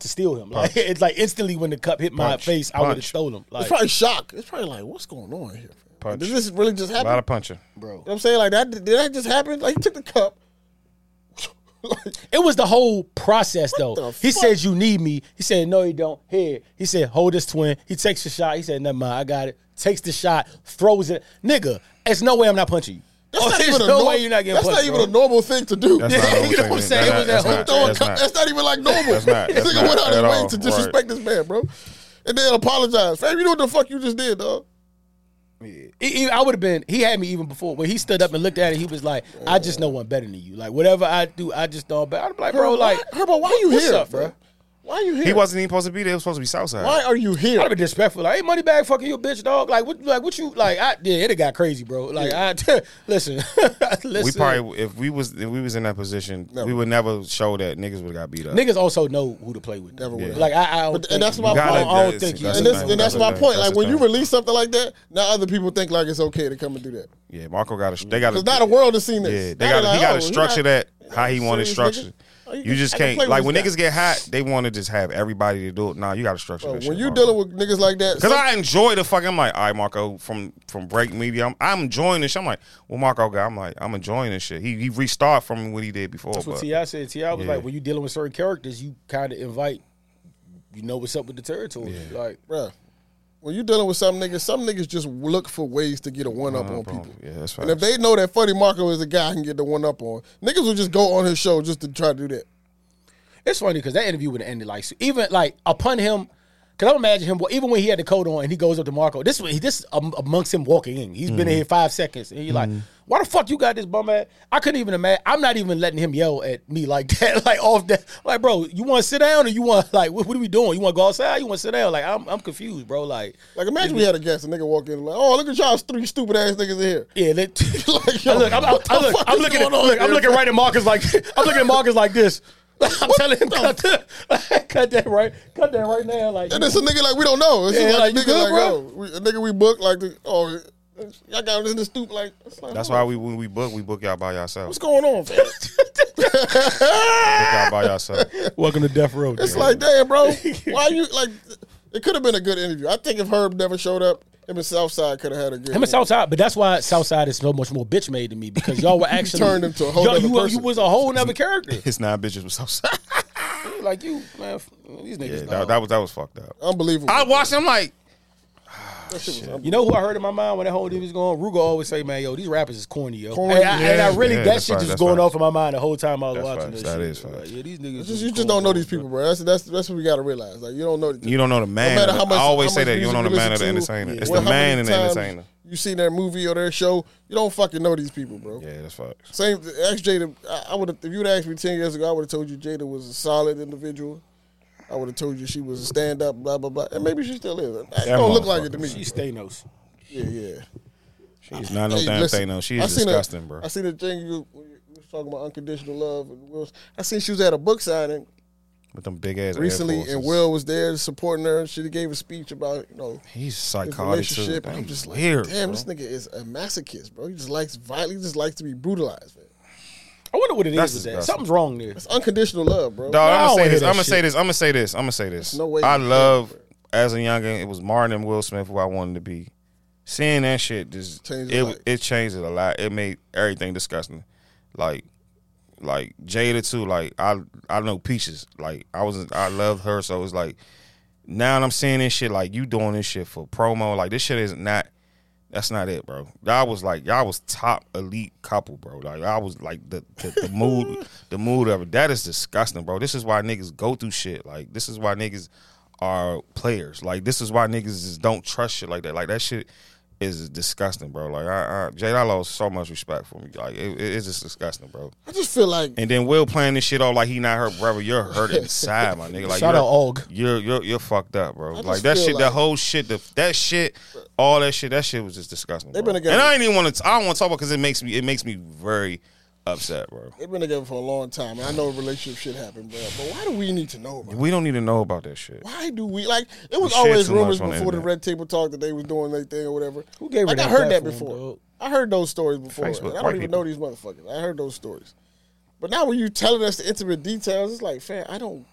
to steal him. Like it's like instantly when the cup hit my face, I would have stole him. Like, it's probably shock. It's probably like what's going on here? Punch. Did this really just happen? A lot of punching, bro. You know what I'm saying, like that. Did that just happen? Like he took the cup. It was the whole process, though. He said, "You need me." He said, "No, you don't." Here, he said, "Hold this twin." He takes the shot. He said, "Never mind, I got it." Takes the shot, throws it. Nigga, there's no way I'm not punching you. There's no way you're not getting punched. That's not even a normal thing to do. You know what I'm saying? That's not even like normal. This nigga went out his way to disrespect this man, bro. And then apologize. Fam, you know what the fuck you just did, dog. Yeah. I would have been. He had me even before when he stood up and looked at it. He was like, "I just know one better than you. Like whatever I do, I just know better." I'm like, "Bro, like, Herbo, why are you here, up, bro? Why are you here?" He wasn't even supposed to be there. He was supposed to be Southside. Why are you here? I'd be disrespectful. Like, hey, Moneybag, fucking you, bitch, dog. Like what you like? It got crazy, bro. Like, listen. We probably if we was in that position, we would never show that niggas would have got beat up. Niggas also know who to play with. Never would. Like I that's my point. I don't think. And that's my point. Like when you release something like that, now other people think like it's okay to come and do that. Yeah, Marco got a. They got because not a world has seen this. Yeah, he got to structure that how he wanted structured. You just can't like when niggas get hot, they want to just have everybody to do it. Nah, you got to structure this shit. When you dealing with niggas like that, because I enjoy the fucking. I'm like, all right, Marco from Break Media, I'm enjoying this. I'm like, well, Marco got. I'm like, I'm enjoying this shit. He restarted from what he did before. That's what T.I. said. T.I. was like, when you dealing with certain characters, you kind of invite, you know, what's up with the territory. Yeah. Like, bruh. When you dealing with some niggas just look for ways to get a one-up on people. Yeah, that's right. And if they know that Funny Marco is a guy who can get the one-up on, niggas will just go on his show just to try to do that. It's funny because that interview would have ended like, even like upon him, because I imagine him, even when he had the coat on and he goes up to Marco, this amongst him walking in. He's been in here 5 seconds. And he's like, why the fuck you got this bum ass? I couldn't even imagine. I'm not even letting him yell at me like that, like off that. Like, bro, you want to sit down or you want, like, what are we doing? You want to go outside? You want to sit down? Like, I'm confused, bro. Like imagine we had a guest, a nigga walk in like, oh, look at y'all three stupid ass niggas in here. Yeah, like, yo, I'm looking right at Marcus like, I'm looking at Marcus like this. I'm telling him cut that right now. Like, and it's a nigga like we don't know. It's like a nigga good, like bro? A nigga we booked like y'all got this in the stoop like. That's why we book y'all by yourself. What's going on, man? Book y'all by yourself. Welcome to Death Row. It's like damn, bro. Why you like? It could have been a good interview. I think if Herb never showed up. Him and Southside could have had a good. Him and Southside, but that's why Southside is so much more bitch made to me because y'all were actually turned into a whole other person. You was a whole nother character. His nine bitches was Southside. Like you, man, these niggas. Yeah, that was fucked up. Unbelievable. I watched him like. That shit was you know who I heard in my mind when that whole thing was going on? Rugo always say, man, yo, these rappers is corny, yo. Corny. And I really, that shit just going off in my mind the whole time I was watching this shit. That is fine. Like, yeah, these niggas you just don't know these people, bro. That's what we got to realize. Like, you don't know. You don't know the man. No matter how much, I always say that. You don't know the man of the entertainer. Yeah. It's the man in the entertainer. You see their movie or their show, you don't fucking know these people, bro. Yeah, that's facts. Same, ask Jada. If you would have asked me 10 years ago, I would have told you Jada was a solid individual. I would have told you she was a stand-up, blah, blah, blah. And maybe she still is. It don't look like it to me. She's Thanos. Yeah. She's not no damn Thanos. She is disgusting, bro. I seen the thing you was talking about unconditional love. And Will, I seen she was at a book signing. With them big-ass recently, and Will was there supporting her. She gave a speech about, you know. He's psychotic, too. I'm just like, damn, this nigga is a masochist, bro. He just likes violence. He just likes to be brutalized, man. I wonder what it is with that. Something's wrong there. It's unconditional love, bro. Dog, I'm going to say this. No way. I love, as a youngin', it was Martin and Will Smith who I wanted to be. Seeing that shit, it changed it a lot. It made everything disgusting. Like Jada, too. Like, I know Peaches. Like, I loved her, so it's like, now I'm seeing this shit, like, you doing this shit for promo. Like, this shit is not. That's not it, bro. Y'all was top elite couple, bro. Like I was like the mood, the mood of it. That is disgusting, bro. This is why niggas go through shit. Like this is why niggas are players. Like this is why niggas just don't trust shit like that. Like that shit is disgusting, bro. Like, J-Lo lost so much respect for me. Like, it's just disgusting, bro. I just feel like... And then Will playing this shit off like he not her brother. You're hurt inside, my nigga. Like, shout out Og. You're fucked up, bro. Like, that shit, like, that whole shit, that shit was just disgusting, bro. And I ain't even want to... I don't want to talk about it because it makes me very... upset, bro. They've been together for a long time, and I know relationship shit happened, bro. But why do we need to know about it? We don't need to know about that shit. Why do we? Like, it was always rumors before the Red Table Talk that they was doing their thing or whatever. Who gave her that? Like, I heard that before. Dog. I heard those stories before. And I don't even know these motherfuckers. I heard those stories. But now when you telling us the intimate details, it's like, fam, I don't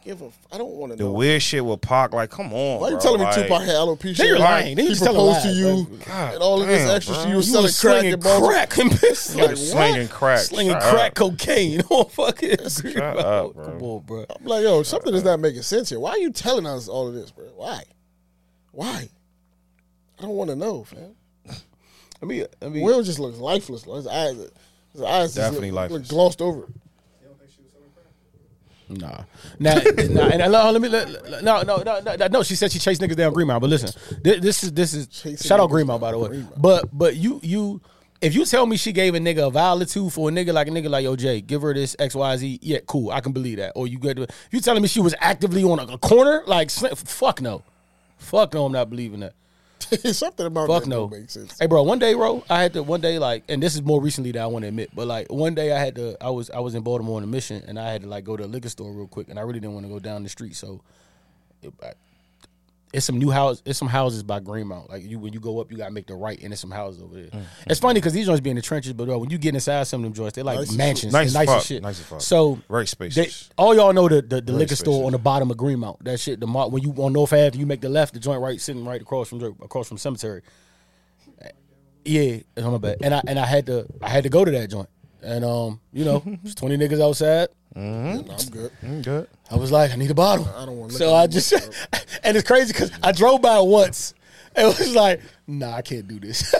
want to know. The weird shit with Pac, like, come on, why you telling me Tupac had alopecia? They lying. He proposed to you and all of this extra shit. You was selling crack and piss. Like, slinging crack. Slinging crack cocaine. Oh, fuck it. Come on, bro. I'm like, yo, something is not making sense here. Why are you telling us all of this, bro? Why? I don't want to know, fam. I mean, Will just looks lifeless. His eyes definitely look glossed over. No, she said she chased niggas down Greenmount, but listen, this is chasing, shout out Greenmount, by the way. Greenmount. But you if you tell me she gave a nigga a vial or two for a nigga like yo Jay, give her this XYZ, yeah, cool, I can believe that. Or you telling me she was actively on a corner, like, fuck no, I'm not believing that. Something about fuck that no makes sense. Hey, bro, one day, like, and this is more recently that I want to admit, but like one day I was in Baltimore on a mission, and I had to like go to a liquor store real quick, and I really didn't want to go down the street, so it's some houses by Greenmount. Like, you when you go up, you gotta make the right, and there's some houses over there. Mm-hmm. It's funny because these joints be in the trenches, but when you get inside some of them joints, they're like nice mansions, nice as fuck. So very spacious. All y'all know the liquor store on the bottom of Greenmount. That shit, when you on North Ave, you make the left, the joint right sitting right across from cemetery. Yeah, that's my bad. And I had to go to that joint, and there's 20 niggas outside. Mm-hmm. Yeah, I'm good. I was like, I need a bottle. I don't want to. So I just, and it's crazy because I drove by once and was like, nah, I can't do this.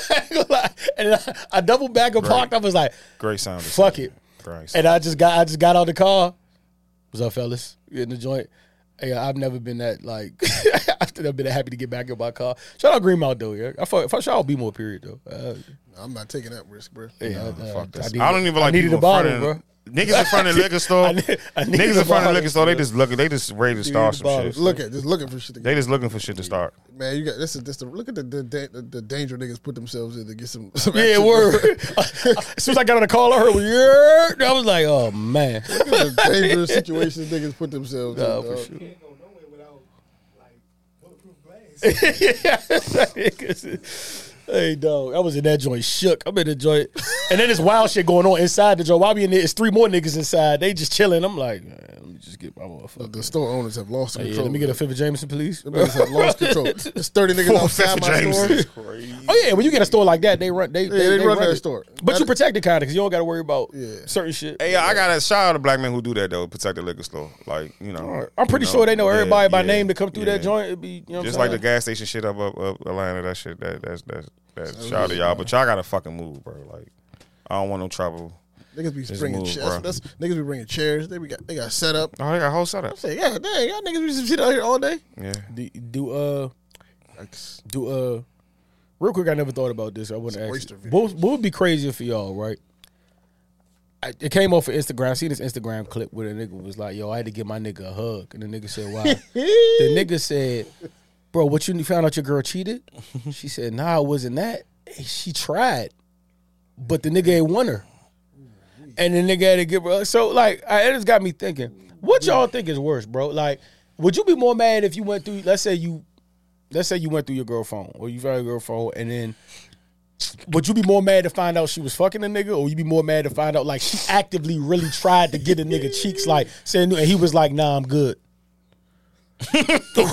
And I doubled back and parked. I was like, great sound. Fuck it. Great sound. And I just got out the car. What's up, fellas? You in the joint? Hey, I've never been that like. I've never been that happy to get back in my car. Shout out Greenmount though. Yeah, I shout out B-more period though. I'm not taking that risk, bro. Yeah, fuck this. I don't even like needed a bottle, bro. Niggas in front of the liquor store. Niggas in front of the liquor store. They just looking. They just ready to start some shit. Looking for shit. They just looking for shit to start. Man, you got this. Is this look at the danger niggas put themselves in to get some action. Yeah, word. As soon as I got on the call, I heard yeah. I was like, oh man. Look at the dangerous situations niggas put themselves in. For sure. Can't go nowhere without like bulletproof glass. Yeah. Hey, dog, I was in that joint shook. I'm in the joint. And then there's wild shit going on inside the joint. While we in there, it's three more niggas inside. They just chilling. I'm like, man, let me just get my motherfucker. Look, the store owners have lost control. Yeah, let me get a fifth of Jameson, please. Them niggas have lost control. There's 30 niggas outside my store. Crazy. Oh, yeah, when you get a store like that, they run that store. But you protect it kind of because you don't got to worry about certain shit. Hey, I got to shout out to black men who do that, though, protect the liquor store. Like, I'm pretty sure they know everybody by name to come through that joint. It'd be, just like the gas station shit up Atlanta, that shit, that's. Shout out to y'all, but y'all gotta fucking move, bro. Like, I don't want no trouble. Niggas be bringing chairs. Niggas be bringing chairs. They got set up. Oh, they got a whole set up. I say, yeah, dang, y'all niggas be some shit out here all day. Yeah. Real quick, I never thought about this. I wouldn't ask. What would be crazier for y'all, right? It came off of Instagram. I seen this Instagram clip where the nigga was like, "Yo, I had to give my nigga a hug," and the nigga said, "Why?" The nigga said, "Bro, what you found out your girl cheated?" She said, "Nah, it wasn't that. She tried, but the nigga ain't won her." And the nigga had to give her. So, like, it just got me thinking, what y'all think is worse, bro? Like, would you be more mad if you went through, let's say you went through your girl phone or you found your girl phone, and then would you be more mad to find out she was fucking a nigga, or would you be more mad to find out, like, she actively really tried to get a nigga cheeks, like, saying, and he was like, "Nah, I'm good"? What's you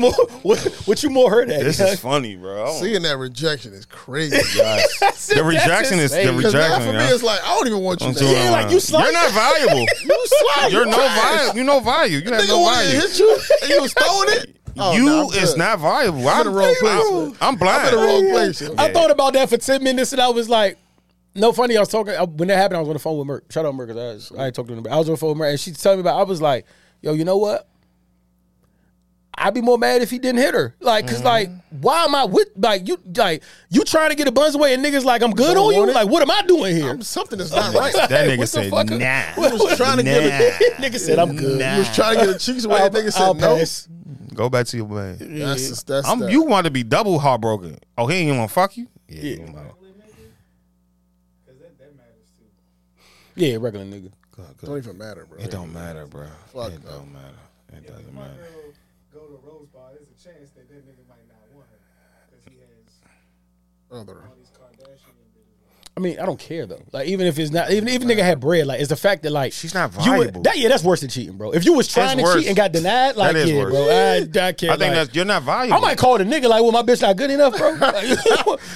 more hurt at? This is funny, bro. Seeing that rejection is crazy, guys. The rejection is for me. It's like, I don't even want you. Yeah, like, you slide. You're not valuable. You slide. You're no value. You no value. You have no value. Hit you. And you stole it. Oh, it's not valuable. I'm in the wrong place. I'm blind. I'm in the wrong place. Yeah. I thought about that for 10 minutes, and I was like, no, funny. I was talking when that happened. I was on the phone with Merc. Shout out Merc, because I ain't talking to him. I was on the phone with Merc, and she telling me about. I was like, yo, you know what? I'd be more mad if he didn't hit her. Like, cause like, why am I with, like, you trying to get a buns away and niggas like, I'm good on you? It? Like, what am I doing here? Something is not right. That like, nigga said, nah. He was trying to get a, nigga said, I'm good. Nah. He was trying to get a cheeks away and nigga said, pass. No. Go back to your man. Yeah. That's that. You want to be double heartbroken. Oh, he ain't gonna fuck you? Yeah. That matters too. Yeah, regular nigga. God, don't even matter, bro. It don't matter, bro. Fuck it don't matter. It doesn't matter. Go to Rose Bar, there's a chance that that nigga might not want her because he has all these Kardashian. I mean, I don't care though. Like, even if it's not, even nigga had bread. Like, it's the fact that like she's not viable. That's worse than cheating, bro. If you was trying to cheat and got denied, like worse. Bro, I care. I think that's you're not viable. I might call the nigga like, well, my bitch not good enough, bro. I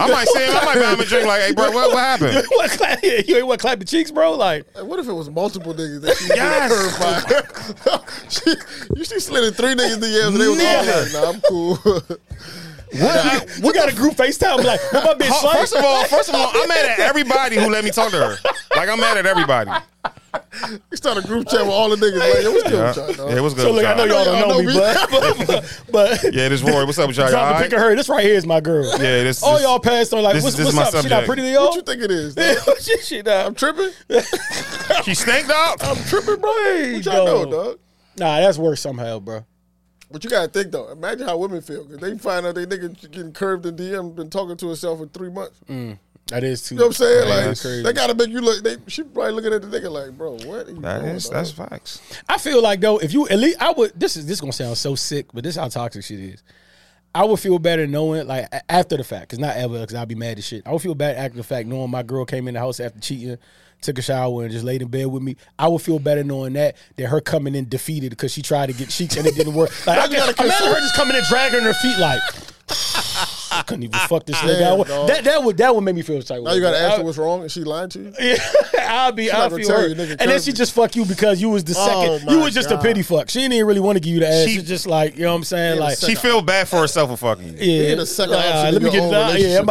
might say, I might buy him a drink. Like, hey, bro, what happened? You ain't want to clap the cheeks, bro. Like, what if it was multiple niggas that she terrified? She slid in three niggas DMs and they was all like, nah, I'm cool. We got a group FaceTime. Like, what my bitch like? First of all, I'm mad at everybody who let me talk to her. Like, I'm mad at everybody. We started a group chat with all the niggas. Like, it was good with y'all, it was good. So, look, I know y'all don't know me, but yeah, this Rory. What's up with y'all? Drop a pic of her. This right here is my girl. Yeah, this. All y'all passed on. Like, what's up? Subject. She not pretty to y'all? What you think it is? She not. I'm tripping. She snanked out. I'm tripping, bro. What y'all know, dog? Nah, that's worse somehow, bro. But you gotta think though. Imagine how women feel because they find out they nigga getting curved in DM been talking to herself for 3 months. That is too. You know what I'm saying? Like crazy. They gotta make you look. She probably looking at the nigga like, bro, what? Are you that's facts. I feel like though, if you at least, I would. This is gonna sound so sick, but this is how toxic shit is. I would feel better knowing like after the fact, cause not ever, cause I'd be mad as shit. I would feel bad after the fact knowing my girl came in the house after cheating. Took a shower and just laid in bed with me. I would feel better knowing that than her coming in defeated because she tried to get cheeks and it didn't work. Like, I imagine her just coming in dragging her feet like, I couldn't even fuck this nigga. That would make me feel tight. Now you gotta ask her what's wrong and she lying to you. Yeah, I'll feel hurt. And then she just fuck you because you was the second. You was just a pity fuck. She didn't really want to give you the ass. She just like, you know what I'm saying? Like she feel bad for herself for fucking you. Yeah, the second. Let me get down. Yeah,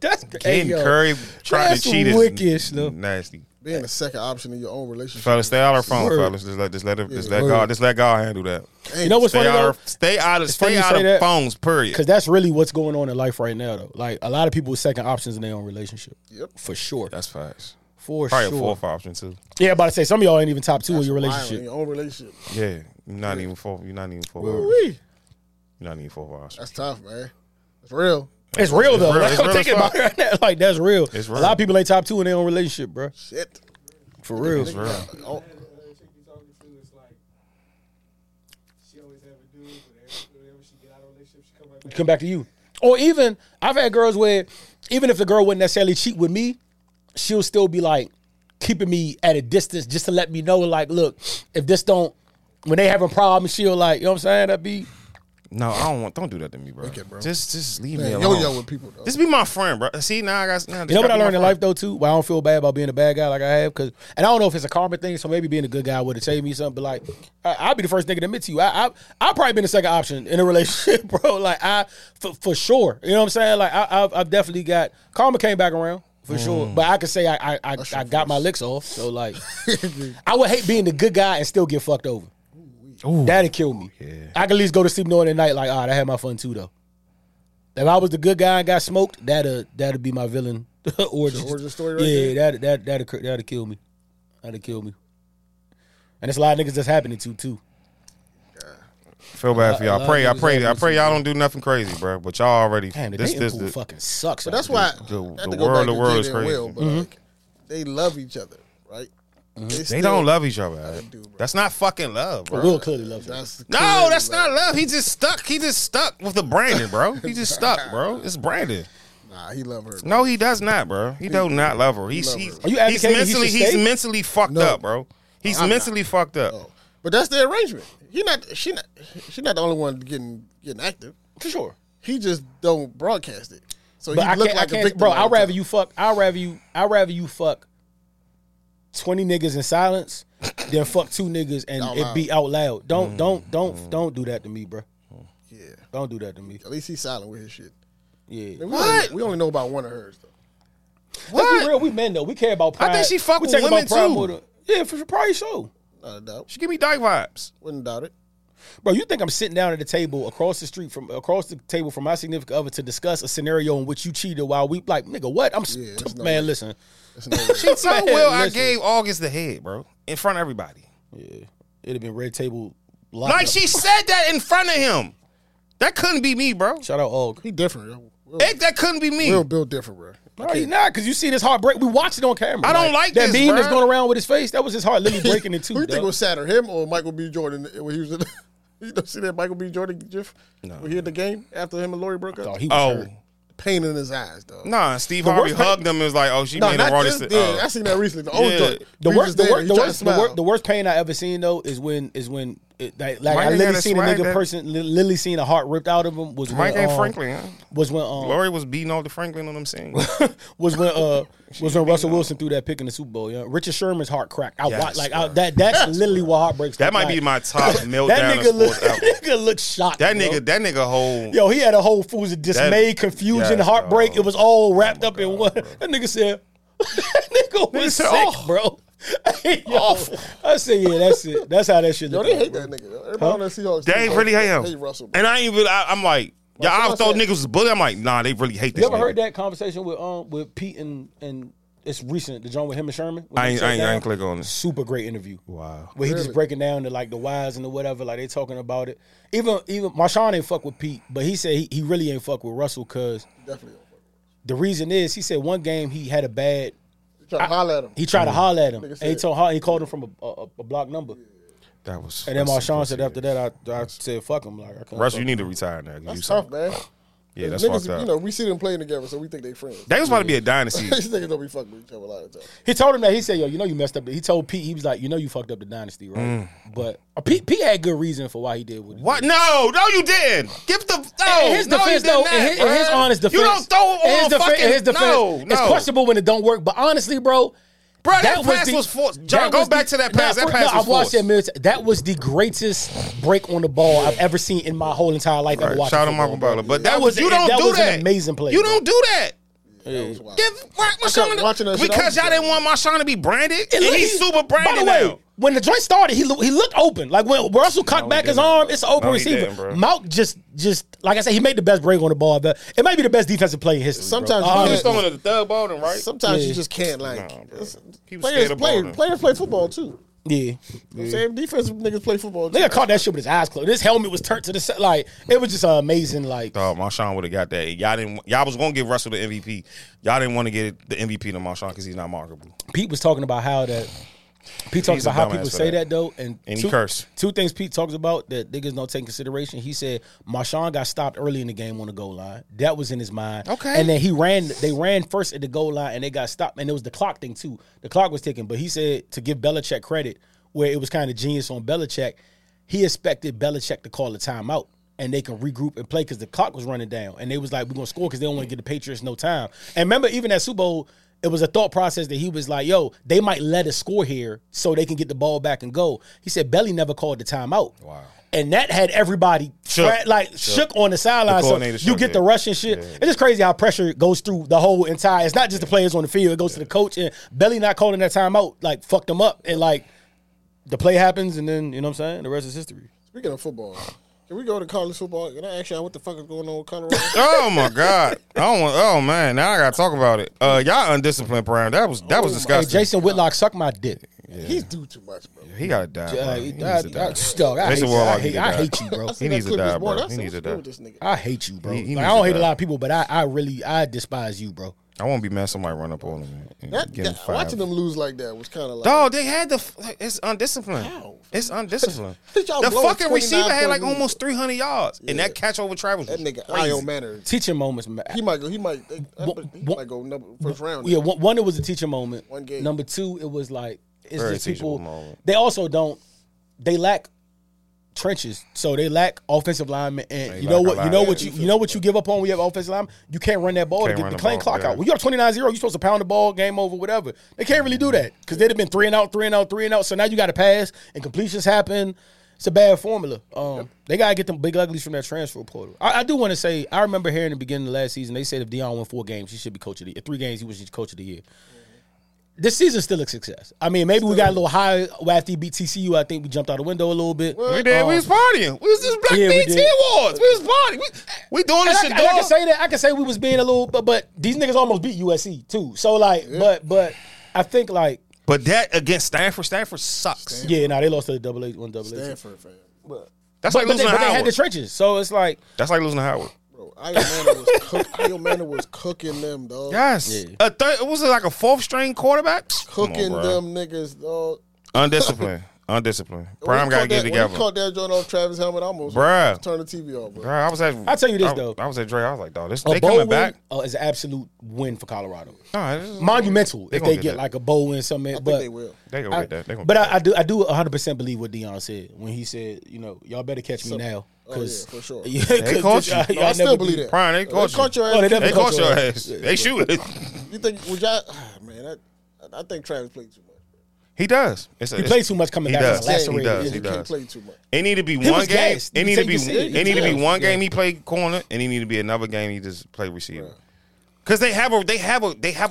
that's getting curry trying to cheat is nasty. Being the second option in your own relationship. Fellas, stay out of her phone, fellas. Just let God handle that. You know what's funny though? Stay out of phones, period. Because that's really what's going on in life right now, though. Like a lot of people with second options in their own relationship. Yep, for sure. That's facts. For probably sure. Probably a fourth option too. Yeah, about to say some of y'all ain't even top two in your relationship. In your own relationship. Yeah, you're not even fourth. You're not even fourth option. That's tough, man. It's real. It's real though. I'm thinking about it right now. Like that's real. It's real. A lot of people ain't top two in their own relationship, bro. Shit, for real. It's real. She always have a dude, but whenever she get out of a relationship, she come back to you. Or even I've had girls where even if the girl wouldn't necessarily cheat with me, she'll still be like keeping me at a distance just to let me know, like, look, if this don't, when they having problems, she'll like, you know what I'm saying? That'd be. No, I don't want. Don't do that to me, bro. Okay, bro. Just leave me alone. Yo with people, though. Just be my friend, bro. See, now I got. You know what I learned in life though, too. Why I don't feel bad about being a bad guy like I have, because, and I don't know if it's a karma thing. So maybe being a good guy would have saved me something. But like, I'll be the first nigga to admit to you, I've probably been the second option in a relationship, bro. Like for sure. You know what I'm saying? Like I've definitely got karma came back around. For sure. But I could say I got my licks off. So like, I would hate being the good guy and still get fucked over. Ooh. That'd kill me. Yeah. I could at least go to sleep knowing at night, like, all right, I had my fun too, though. If I was the good guy and got smoked, that'd be my villain origin story, right? Yeah, there. That'd kill me. That'd kill me. And there's a lot of niggas that's happening to too. Feel bad for y'all. I pray y'all don't do nothing crazy, bro. But y'all already. Damn, this fucking sucks. But that's why the world is crazy. Will, but like, they love each other, right? Mm-hmm. They don't love each other. Right? Do, that's not fucking love, bro. Will clearly love that. No, that's not love. He just stuck. With the Brandon, bro. He just stuck, bro. It's Brandon. Nah, he love her. Bro. No, he does not, bro. He does not love her. He's mentally fucked up, bro. He's mentally fucked up. No. But that's the arrangement. She's not the only one getting active. For sure. He just don't broadcast it. So but he look like a victim. Bro, I'd rather you fuck 20 niggas in silence, then fuck two niggas and it be out loud. Don't do that to me, bro. Yeah, don't do that to me. At least he's silent with his shit. Yeah, we only know about one of hers though. What? Be real, we men though. We care about pride. I think she fuck with women too. Yeah, for probably so. Not a doubt. She give me dyke vibes. Wouldn't doubt it. Bro, you think I'm sitting down at a table across the table from my significant other to discuss a scenario in which you cheated while we like, nigga, what? Listen. She told Will I gave August the head, bro, in front of everybody. Yeah, it'd have been red table. Like up. She said that in front of him. That couldn't be me, bro. Shout out Aug. He different, yo. That couldn't be me. Will built different, bro. No, he's not, because you see this heart break. We watched it on camera. I don't like that this, beam that's going around with his face. That was his heart literally breaking in two. Who you think was sadder, him or Michael B. Jordan when he was in the, you don't see that Michael B. Jordan gif? No. When he in the game after him and Lori broke up? He was hurt. Pain in his eyes, though. Nah, Steve Harvey hugged him and was like, oh, she made him raw. Yeah, I seen that recently. The worst pain I ever seen, though, is when I literally seen a nigga person literally seen a heart ripped out of him was Mike and Franklin. Was when Lori was beating off the Franklin on them saying. was when Russell Wilson threw that pick in the Super Bowl. Yeah, Richard Sherman's heart cracked. That's literally what heartbreaks. That might be my top meltdown. That nigga looked shocked. That nigga whole. Yo, he had a whole fools of dismay, confusion, heartbreak. It was all wrapped up in one. That nigga said. That nigga was sick, bro. Hey, awful. I say, yeah, that's it. That's how that shit look. Yo, they hate that nigga. Everybody on that Seahawks. They really hate him. Hate Russell, bro. And I ain't really. I'm like, y'all always thought niggas was bully. I'm like, nah, they really hate this nigga. You ever heard that conversation with Pete and it's recent, the joint with him and Sherman? I ain't click on it. Super great interview. Wow. Where he just breaking down to like the whys and the whatever. Like they talking about it. Even Marshawn ain't fuck with Pete, but he said he really ain't fuck with Russell because definitely. The reason is he said one game he had a bad. He tried to holler at him. And he called him from a block number. That was. And then Marshawn said after that, I said, fuck him. Like, Russell, you need to retire now. That's tough, man. Yeah, that's fucked up. You know, we see them playing together, so we think they friends. They was about to be a dynasty. These niggas don't be fucking with each other a lot of times. He told him that. He said, yo, you know you messed up. He told Pete, he was like, you know you fucked up the dynasty, right? But Pete had good reason for why he did what he did. What? No, you did. Give the... No, in his defense, though, in his honest defense... You don't throw on fucking... In his defense, it's questionable when it don't work, but honestly, bro, that pass was forced. John, go back to that pass. That pass was forced. I watched that minute. That was the greatest break on the ball I've ever seen in my whole entire life. Right. Shout out Michael Butler. But that was you don't do that. An amazing play. You don't do that. Give Marshawn because y'all didn't want Marshawn to be branded. And he's super branded now. When the joint started, he looked open. Like when Russell cocked back his arm, it's an open receiver. Mount just like I said, he made the best break on the ball. It might be the best defensive play in history. Sometimes you just throwing the thug ball, then, right? Sometimes you just can't like. Nah, players play football too. Yeah, you know same defense niggas play football. Nigga caught that shit with his eyes closed. His helmet was turned to the side. Like it was just amazing. Like, oh, Marshawn would have got that. Y'all was gonna give Russell the MVP. Y'all didn't want to get the MVP to Marshawn because he's not marketable. Pete was talking about how that. Pete talks about how people say that though, and he cursed. Two things Pete talks about that niggas don't take in consideration. He said Marshawn got stopped early in the game on the goal line. That was in his mind. Okay, and then they ran first at the goal line, and they got stopped. And it was the clock thing too. The clock was ticking, but he said to give Belichick credit where it was kind of genius on Belichick. He expected Belichick to call a timeout. And they can regroup and play because the clock was running down. And they was like, we're going to score because they don't want to get the Patriots no time. And remember, even at Super Bowl, it was a thought process that he was like, yo, they might let us score here so they can get the ball back and go. He said Belly never called the timeout. Wow. And that had everybody shook on the sideline. The Russian shit. Yeah. It's just crazy how pressure goes through the whole entire. It's not just the players on the field. It goes to the coach. And Belly not calling that timeout, like, fucked them up. And, like, the play happens and then, you know what I'm saying, the rest is history. Speaking of football. Can we go to college football? Can I ask y'all what the fuck is going on with Colorado? Oh my god! Oh man! Now I gotta talk about it. Y'all undisciplined, Brown. That was disgusting. Hey, Jason Whitlock sucked my dick. Yeah. He's do too much, bro. Yeah, he gotta die. I hate you, bro. He needs to die, bro. He needs to die. I hate you, bro. I don't hate a lot of people, but I really despise you, bro. I won't be mad. Somebody run up on him. Watching them lose like that was kind of like. Dog, they had it's undisciplined. How? It's undisciplined. The fucking receiver had like almost 300 yards, and that catch over Travis. That nigga, Ion Manners. Teaching moments. He might go first round. Yeah, one, it was a teaching moment. One game. Number two, it was like it's very just people. Moment. They also don't. They lack trenches, so they lack offensive linemen, and you know what you give up on when you have offensive linemen? You can't run that ball to get the clean clock out. When you're 29-0, you're supposed to pound the ball, game over, whatever. They can't really do that because they'd have been 3 and out. So now you got to pass, and completions happen. It's a bad formula. They got to get them big uglies from that transfer portal. I do want to say, I remember hearing in the beginning of last season, they said if Dion won 4 games, he should be coach of the year. 3 games, he was coach of the year. This season's still a success. I mean, maybe we got a little high after he beat TCU. I think we jumped out the window a little bit. We did. We was partying. We was just Black BT Awards. We was partying. We doing this shit, dog. I can say that. I can say we was being a little, but these niggas almost beat USC too. So like, but I think like, but that against Stanford, Stanford sucks. Stanford. Yeah, no, they lost to the double A. Stanford, fam. But that's like losing to Howard. But they had the trenches, so it's like that's like losing to Howard. Iron Man was cooking them, dog. Yes. Yeah. Was it like a fourth-string quarterback? Cooking them niggas, dog. Undisciplined. Prime got to get together. When you caught that joint off Travis' helmet, almost turn the TV off, bro. I'll tell you this, though. I was at Dre. I was like, dog, they coming back. It's an absolute win for Colorado. Monumental if they get like a bowl win or something. I think they will. They going to get that. But I do 100% believe what Dion said when he said, you know, y'all better catch me now. Cause, oh yeah, for sure. Yeah, they caught you. I still believe that. Prime, they caught your ass. They caught your ass. They shoot it. You think? Would y'all? Man, I think Travis played too much. He does. He plays too much coming back. He can't play too much. It need to be one game. It need to be. It need to be one game he played corner, and it need to be another game he just played receiver. Because they have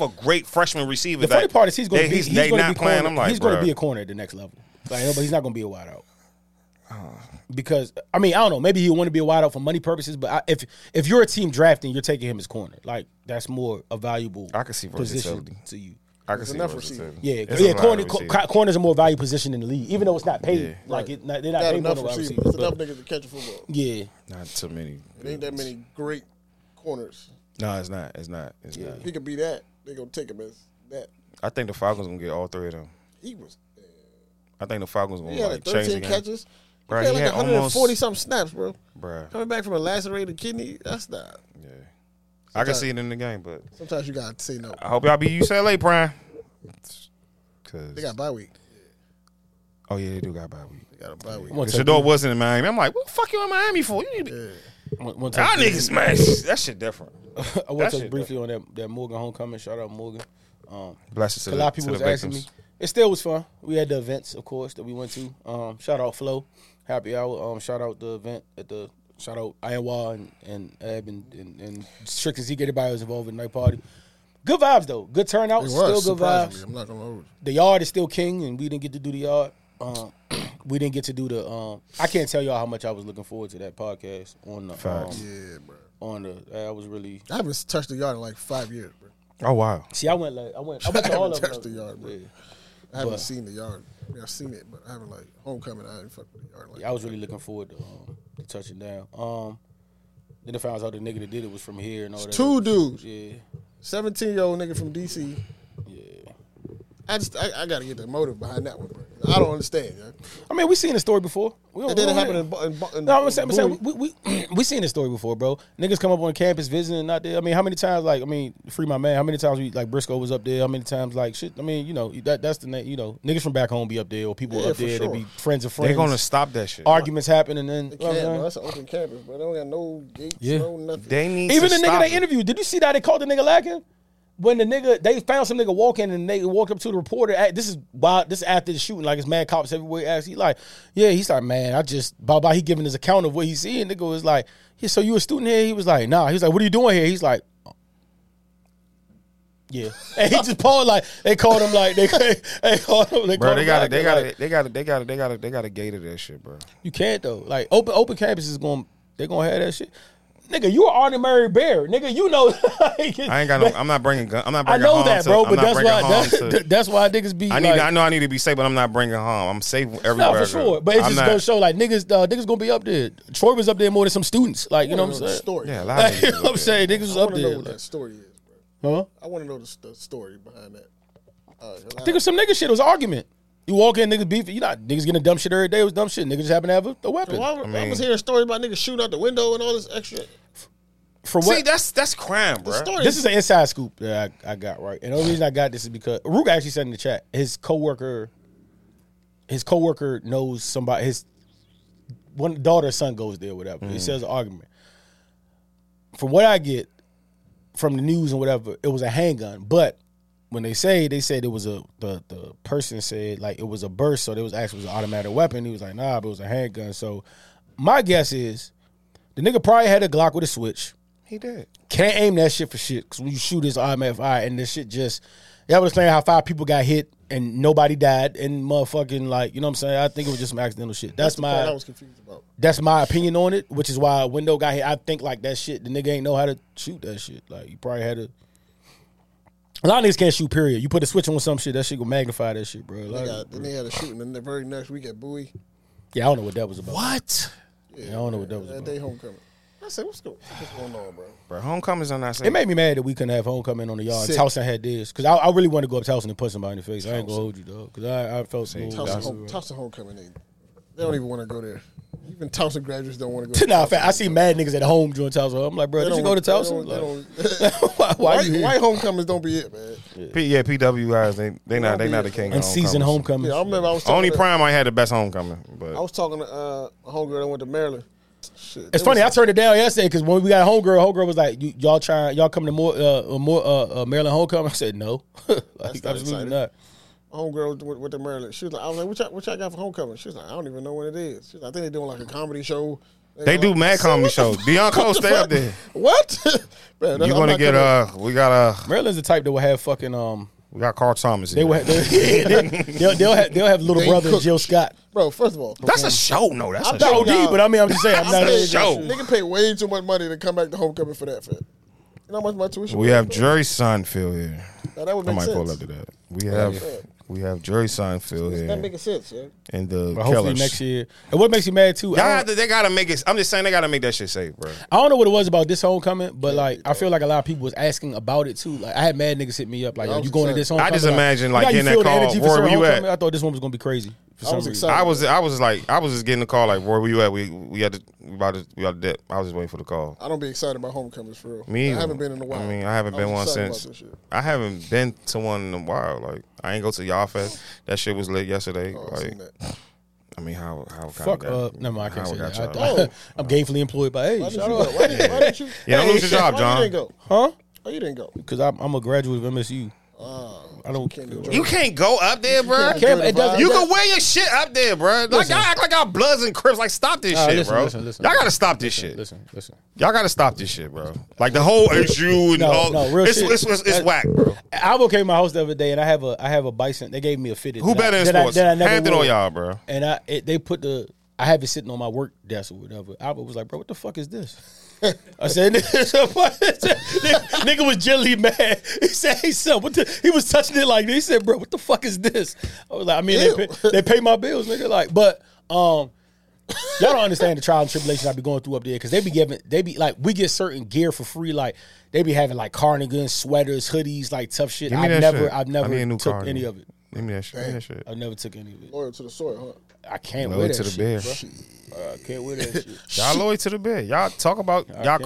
a great freshman receiver. The funny part is he's going to be. He's not playing. I'm like, he's going to be a corner at the next level. Like, but he's not going to be a wide out. Because I mean I don't know, maybe he'll want to be a wideout for money purposes, but if you're a team drafting, you're taking him as corner. Like that's more a valuable position to you. I can see versatility. Yeah, corners are more valuable position in the league, even though it's not paid. Yeah. Like they're not paid enough receivers. It's enough niggas to catch a football. Yeah, not too many. It ain't that many great corners. No, it's not. It's not. He could be that. They gonna take him as that. I think the Falcons gonna get all three of them. I think the Falcons gonna like 13 change the game. Catches. Bro, he had 140-something snaps, bro. Coming back from a lacerated kidney, that's not. Yeah. Sometimes, I can see it in the game, but. Sometimes you got to say no. I hope y'all beat UCLA, Prime. They got bye week. Oh, yeah, they do got bye week. They got a bye week. Because your dog wasn't in Miami. I'm like, what the fuck you in Miami for? You need to y'all niggas, man. That shit different. I want to touch briefly on that Morgan homecoming. Shout out Morgan. Bless you. A lot of people was asking me. It still was fun. We had the events, of course, that we went to. Shout out Flo. Happy hour. Shout out the event at the shout out Iowa and Ab and Strick and Zeke. Everybody was involved in the night party. Good vibes though. Good turnout. Still good vibes. I'm not gonna hold. The yard is still king, and we didn't get to do the yard. We didn't get to do the. I can't tell y'all how much I was looking forward to that podcast on the. Facts. Yeah, bro. On the, I was really. I haven't touched the yard in like 5 years, bro. Oh wow. See, I went to all of them. Touched the yard, bro. Yeah. I haven't seen the yard. I've seen it, but I haven't like homecoming. I didn't fuck with the yard. Like I was really looking forward to touching down. Then I found out the nigga that did it was from here and all that. Two dudes. Yeah, 17-year-old nigga from DC. Yeah, I gotta get the motive behind that one, bro. I don't understand. Yo. I mean, we seen the story before. That didn't happen in no, I'm saying we seen the story before, bro. Niggas come up on campus visiting and not there. I mean, how many times? Like, I mean, free my man. How many times we like Briscoe was up there? How many times like shit? I mean, you know that's the name. You know, niggas from back home be up there or people up there. Sure. They be friends of friends. They're gonna stop that shit. Arguments happen and then that's an open campus, but they don't got no gates, no nothing. They need even to the nigga they interviewed. Did you see that they called the nigga lacking? When the nigga, they found some nigga walking and they walked up to the reporter. This is wild. This is after the shooting. Like, it's mad cops everywhere. Asked, he like, yeah, he's like, man, I just, bye-bye. He giving his account of what he's seeing. Nigga was like, yeah, so you a student here? He was like, nah. He was like, what are you doing here? He's like, yeah. And he just paused like, they called him like, they called him. They bro, they got to gator that shit, bro. You can't, though. Like, open campus is going, they're going to have that shit. Nigga, you are an ordinary bear. Nigga, you know. Like, I ain't got no. I'm not bringing gun. I'm not. Bringing I know home that, bro. To, but that's why niggas be. I know I need to be safe, but I'm not bringing home. I'm safe everywhere. No, for sure. But it's just gonna show like niggas gonna be up there. Troy was up there more than some students. Like you know what I'm saying. Story. Yeah, a lot of you know what I'm saying. Niggas was up there. I want to know what that story is, bro. Huh? I want to know the story behind that. I think of some nigga shit. It was an argument. You walk in, niggas beefing. You not niggas getting dumb shit every day. It was dumb shit. Niggas just happen to have a weapon. Well, I was hearing stories about niggas shooting out the window and all this extra. For what? See, that's crime, bro. This is an inside scoop that I got right. And the only reason I got this is because Ruga actually said in the chat his coworker knows somebody. His one daughter or son goes there, whatever. He says an argument. From what I get from the news and whatever, it was a handgun, but. When they said it was the person said like it was a burst, so it was an automatic weapon. He was like, nah, but it was a handgun. So my guess is the nigga probably had a Glock with a switch. He did. Can't aim that shit for shit, because when you shoot his RMFI and this shit just... Y'all was saying how 5 people got hit and nobody died and motherfucking, like, you know what I'm saying? I think it was just some accidental shit. That's my... I was confused about. That's my opinion on it, which is why Window got hit. I think, like, that shit, the nigga ain't know how to shoot that shit. Like, you probably had to... A lot of niggas can't shoot, period. You put a switch on some shit, that shit gonna magnify that shit, bro. Then they had a shooting, and the very next week at Bowie. Yeah, I don't know what that was about. What? Yeah, I don't know what that was about. That day homecoming. I said, what's going on, bro? Bro, homecoming's on that side. It made me mad that we couldn't have homecoming on the yard. Towson had this. Because I really wanted to go up to Towson and punch somebody in the face. Towson. I ain't gonna hold you, dog. Because I felt so. Towson homecoming, they don't even want to go there. Even Towson graduates don't want to go. Nah, I see mad niggas at home doing Towson. I'm like, bro, did you go to Towson? Why homecomings don't be it, man. Yeah, PW guys, they not the king. Unseasoned homecoming. Yeah, I remember I was only prime I had the best homecoming. But I was talking to a homegirl that went to Maryland. Shit, it's funny. I turned it down yesterday because when we got homegirl was like, "Y'all coming to more Maryland homecoming?" I said, "No, like, absolutely not." Homegirl with the Maryland. She was like, I was like, what y'all got for homecoming? She was like, I don't even know what it is. She was like, I think they're doing like a comedy show. They do mad comedy shows. Dion Cole, stay up there. What? Man, you want to get we got a Maryland's the type that will have fucking we got Carl Thomas. They will. They'll have little brother Jill Scott. Bro, first of all, that's a show. No, that's a show. But I mean, I'm just saying, I'm not a show. Nigga pay way too much money to come back to homecoming for that. You know how much my tuition? We have Jerry Seinfeld here. That would make sense. I might pull up to that. We have Jerry Seinfeld here. That making sense, yeah. And the but hopefully Kellers next year. And what makes you mad too? They gotta make it. I'm just saying they gotta make that shit safe, bro. I don't know what it was about this homecoming, but like I feel like a lot of people was asking about it too. Like I had mad niggas hit me up, like, yo, you going to this homecoming? I just imagine like getting that call. Where were you at? I thought this one was gonna be crazy. I was just getting the call like, where were you at? We about to dip. I was just waiting for the call. I don't be excited about homecomings for real. Me either. I haven't been in a while. I mean, I haven't been to one in a while. Like I ain't go to y'all fest. That shit was lit yesterday. Oh, like, I mean, how fuck up? No, I can't say that. I'm gainfully employed by age. Why didn't you? Yeah, don't lose your job, John. You didn't go? Huh? Oh, you didn't go? Because I'm a graduate of MSU. I don't. You can't go up there, bro. You can wear your shit up there, bro. Like y'all act like y'all Bloods and Crips. Like stop this shit, bro. Y'all gotta stop this shit. Listen. Y'all gotta stop this shit, bro. Like the whole issue and all. No, real shit. It's whack, bro. I overcame my house the other day, and I have a bison. They gave me a fitted. Who better in sports? Hand it on y'all, bro. And I have it sitting on my work desk or whatever. I was like, bro, what the fuck is this? I said, nigga was jelly mad. He said, hey, son, he was touching it like this. He said, bro, what the fuck is this? I was like, I mean, they pay my bills, nigga. Like, but y'all don't understand the trial and tribulation I be going through up there because we get certain gear for free. Like, they be having like carnigans, sweaters, hoodies, like tough shit. I've never took any of it. Give me that shit. I never took any of it. Loyal to the soil, huh? I can't wear that shit. Loyal to the bed. I can't wear that shit. Y'all loyal to the bed. Y'all talk about y'all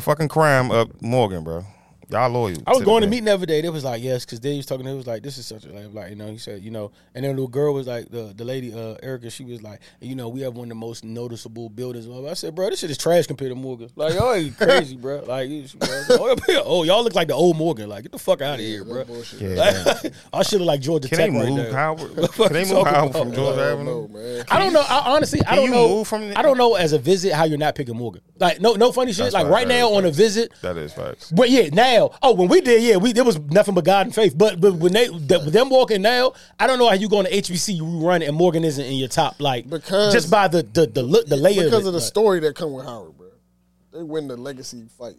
fucking crime up Morgan, bro. Y'all loyal. I was going to meeting the other day. They was like, yes, because they was talking. It was like, this is such a like, you know. He said, you know, and then the little girl was like, the lady Erica. She was like, you know, we have one of the most noticeable buildings. I said, bro, this shit is trash compared to Morgan. Like, y'all ain't crazy, bro. Like, y'all look like the old Morgan. Like, get the fuck out of here, bro. Yeah, like, I should have like Georgia Tech. Can they move Howard? Can they move Howard from Georgia Avenue? Man. I don't know. I don't know as a visit how you're not picking Morgan. Like, no funny shit. Like right now on a visit, that is facts. But yeah, now. Oh, when we did, there was nothing but God and faith. But when them walking now, I don't know how you go to HBC, you run and Morgan isn't in your top, like because, just by the look, the layer because of the story that come with Howard, bro. They win the legacy fight.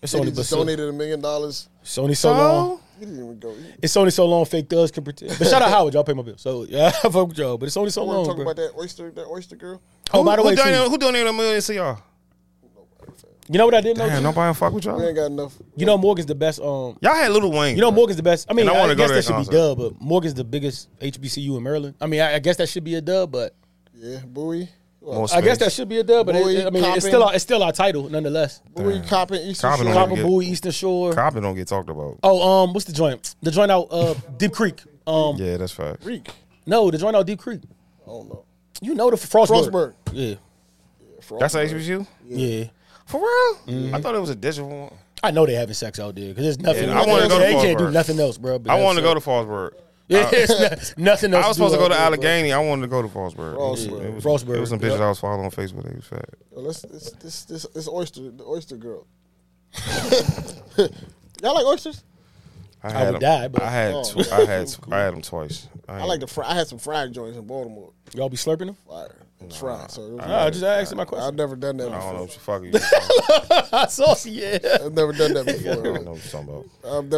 It's only just donated $1 million. It's only so long. He didn't even go. It's only so long. Fake thugs can pretend. But shout out Howard, y'all pay my bill. So yeah, I fuck with y'all. But it's only so long. Talking about that oyster girl. Oh, by the way, who donated $1 million to y'all? You know what I didn't know? Damn, nobody fuck with y'all. We ain't got enough. You know Morgan's the best. Y'all had Lil Wayne. You know Morgan's the best. I mean, I guess that should be dub, but Morgan's the biggest HBCU in Maryland. I mean, I guess that should be a dub, but yeah, Bowie. Well, I guess that should be a dub, but Bowie, I mean, Coppin. it's still our title nonetheless. Damn. Bowie, Coppin, Eastern Shore. Coppin, Bowie, Eastern Shore. Coppin don't get talked about. Oh, what's the joint? The joint out Deep Creek. Yeah, that's fine. Creek. No, the joint out Deep Creek. I don't know. You know the Frostburg. Yeah. That's HBCU. Yeah. For real? Mm-hmm. I thought it was a digital one. I know they having sex out there because there's nothing. Yeah, I want to go. They can't do nothing else, bro. I want to go to Fallsburg. Nothing else. I was supposed to go to Allegheny. I wanted to go to Frostburg. Frostburg. There was some bitches I was following on Facebook. They was fat. This oyster, the oyster girl. Y'all like oysters? I had them twice. I had some fried joints in Baltimore. Y'all be slurping them? Fire. I just asked my question. I've never done that before. I don't know what you're fucking. I saw yeah. I've never done that before. I don't know what you're talking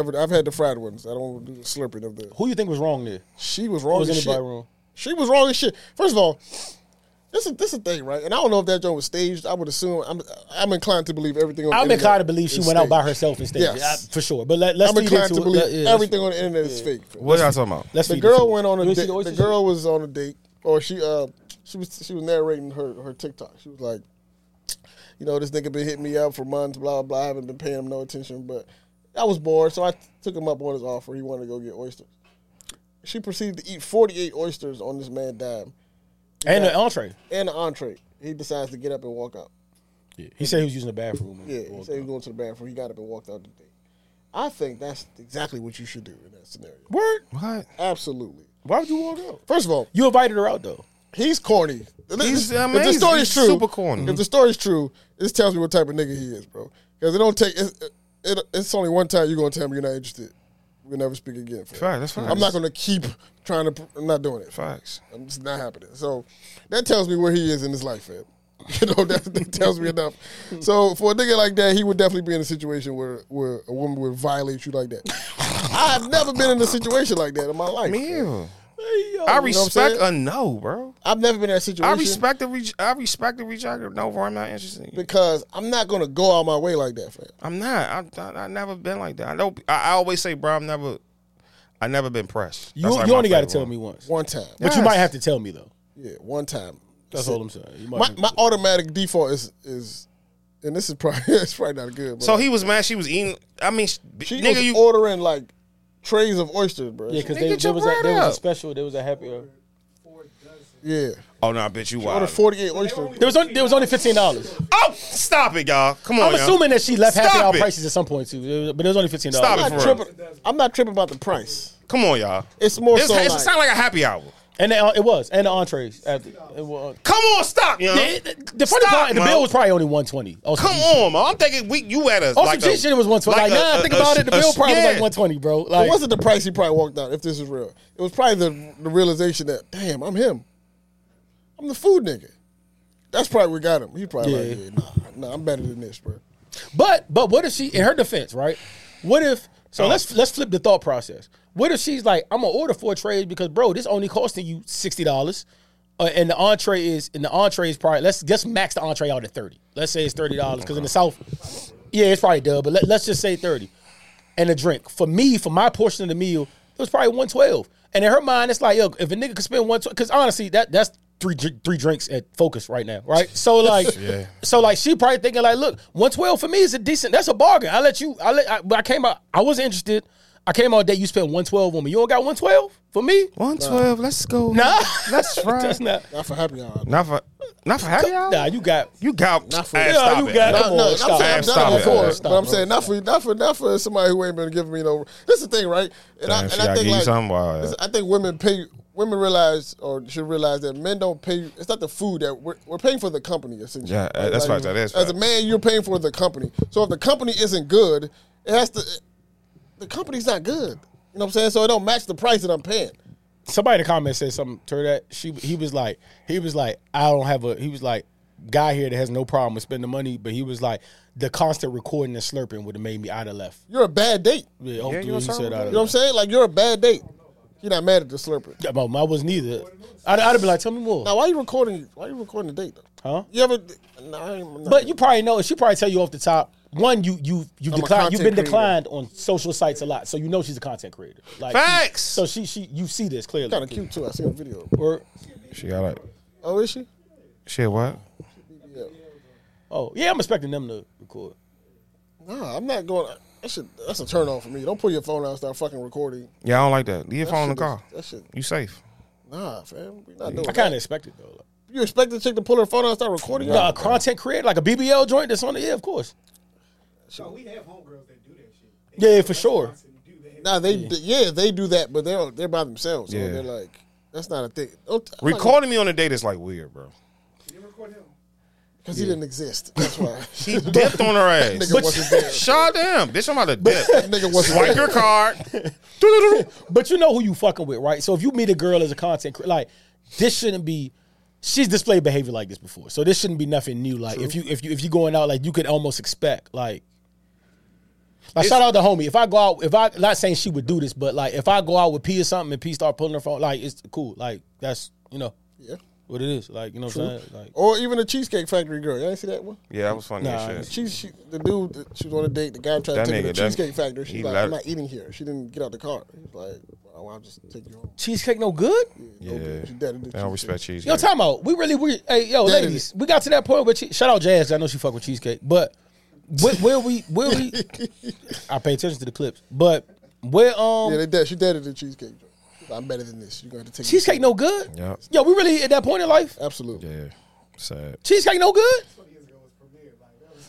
about. I've had the fried ones. I don't do the slurping of that. Who you think was wrong there? She was wrong. Was anybody wrong? She was wrong as shit. First of all, this is a thing, right? And I don't know if that joint was staged. I would assume I'm inclined to believe everything on the internet. I'm inclined to believe she went out by herself and staged it. Yes. For sure. But let's I'm inclined to believe everything on the internet is fake. What y'all talking about? The girl went on a date. The girl was on a date. Or she was narrating her TikTok. She was like, you know, this nigga been hitting me up for months, blah, blah, blah. I haven't been paying him no attention, but I was bored, so I took him up on his offer. He wanted to go get oysters. She proceeded to eat 48 oysters on this man's dime. And an entree. He decides to get up and walk out. Yeah. He said he was using the bathroom. He said he was going to the bathroom. He got up and walked out the date. I think that's exactly what you should do in that scenario. Word? What? Absolutely. Why would you walk out? First of all, you invited her out, though. He's corny. He's amazing. If the story's true, super corny. If the story's true, this tells me what type of nigga he is, bro. Because it don't take. It's only one time you're gonna tell me you're not interested. We'll never speak again. Fine, that's fine. I'm not gonna keep trying to. I'm not doing it. Facts. It's not happening. So that tells me where he is in his life, fam. You know that tells me enough. So for a nigga like that, he would definitely be in a situation where a woman would violate you like that. I have never been in a situation like that in my life. Me either. Yo, I respect a no, bro. I've never been in that situation. I respect the rejector. No, bro, I'm not interested in you. Because I'm not gonna go out my way like that, fam. I'm not. I've never been like that. I know. I always say, bro, I never been pressed. You only got to tell me once. One time, yes. But you might have to tell me though. Yeah, one time. That's all I'm saying. My automatic default is. And this is probably it's probably not good, bro. So he was mad she was eating. I mean, she nigga, was ordering like trays of oysters, bro. Yeah, because there was a special. There was a happy hour. Yeah. Oh, no, I bet you wild. Ordered 48 oysters. There was only $15. Oh, stop it, y'all. Come on, I'm assuming that she left happy hour prices at some point, too. But it was only $15. Stop it for real. I'm not tripping about the price. Come on, y'all. It's more so like... It sounds like a happy hour. And it was. And the entrees. Come on, stop. You know? The bill was probably only $120. Come on, man. I'm thinking you had us. Also, this shit was $120. The bill probably was like $120, bro. Like, it wasn't the price he probably walked out, if this is real. It was probably the realization that, damn, I'm him. I'm the food nigga. That's probably what got him. He probably I'm better than this, bro. But what if she, in her defense, right? What if, let's flip the thought process. What if she's like, I'm gonna order 4 trays because, bro, this only costing you $60, and the entree is probably let's max the entree out at $30. Let's say it's $30 because in the South, yeah, it's probably dub, but let's just say $30, and a drink for my portion of the meal, it was probably $112. And in her mind, it's like, yo, if a nigga could spend $112, because honestly, that's three drinks at Focus right now, right? So like, she probably thinking like, look, $112 for me is a decent, that's a bargain. I came out, I wasn't interested. I came out that you spent $112 on me. You don't got $112 for me? $112, let's go. Nah. Let's try. That's not for happy hour. Not for happy hour? Nah, you got. Not for happy hour. But I'm saying not for somebody who ain't been giving me no. This is the thing, right? I think women realize or should realize that men don't pay. It's not the food that we're paying for the company, essentially. Yeah, right? That's right. That is right. As a man, you're paying for the company. So if the company isn't good, it has to. The company's not good. You know what I'm saying? So it don't match the price that I'm paying. Somebody in the comments said something to her that he was like, guy here that has no problem with spending money, but he was like, the constant recording and slurping would have made me out of left. You're a bad date. Yeah, hopefully you said out of left. You know what I'm saying? Like, you're a bad date. You're not mad at the slurping. Yeah, but I wasn't either. I'd have been like, tell me more. Now, why you recording the date, though? Huh? You ever? No. But you probably know, she probably tell you off the top. One, you've been declined on social sites a lot, so you know she's a content creator. Like, facts. So you see this clearly. Kind of cute too. I see her video. She got like. Oh, is she? She what? Yeah. Oh yeah, I'm expecting them to record. Nah, I'm not going. That's a turn on for me. Don't pull your phone out and start fucking recording. Yeah, I don't like that. Leave your phone in the car. That shit. You safe? Nah, fam. We not doing. I kind of expect it though. You expect the chick to pull her phone out and start recording? Nah, a content creator like a BBL joint that's on the air, of course. So we have homegirls that do that shit. Yeah, for sure. Nah, they do that, but they're by themselves. So they're like, that's not a thing. Recording me on a date is like weird, bro. You didn't record him because he didn't exist. That's why she dipped on her ass. That nigga wasn't there. Shut damn, bitch! I'm about to dip. That nigga wasn't there. Swipe your card. But you know who you fucking with, right? So if you meet a girl as a content creator, like this shouldn't be. She's displayed behavior like this before, so this shouldn't be nothing new. Like true. if you going out, like you could almost expect like shout out to homie. If I go out, if I not saying she would do this, but like if I go out with P or something and P start pulling her phone, like it's cool. Like that's what it is. Like you know what I'm saying. Like, or even a Cheesecake Factory girl. Y'all ain't see that one? Yeah, that was funny. Nah, as shit. The dude that she was on a date. The guy tried to take her to Cheesecake Factory. She's like, I'm not eating here. She didn't get out the car. He's like, I'll just take you home. Cheesecake no good? Yeah. I don't respect cheesecake. Yo, time out. Ladies, we got to that point where shout out Jazz. I know she fuck with cheesecake, but where we I pay attention to the clips, but where she dated the cheesecake. I'm better than this. You're going to take cheesecake no good? Yep. Yo, we really at that point in life? Absolutely. Yeah. Sad. Cheesecake no good?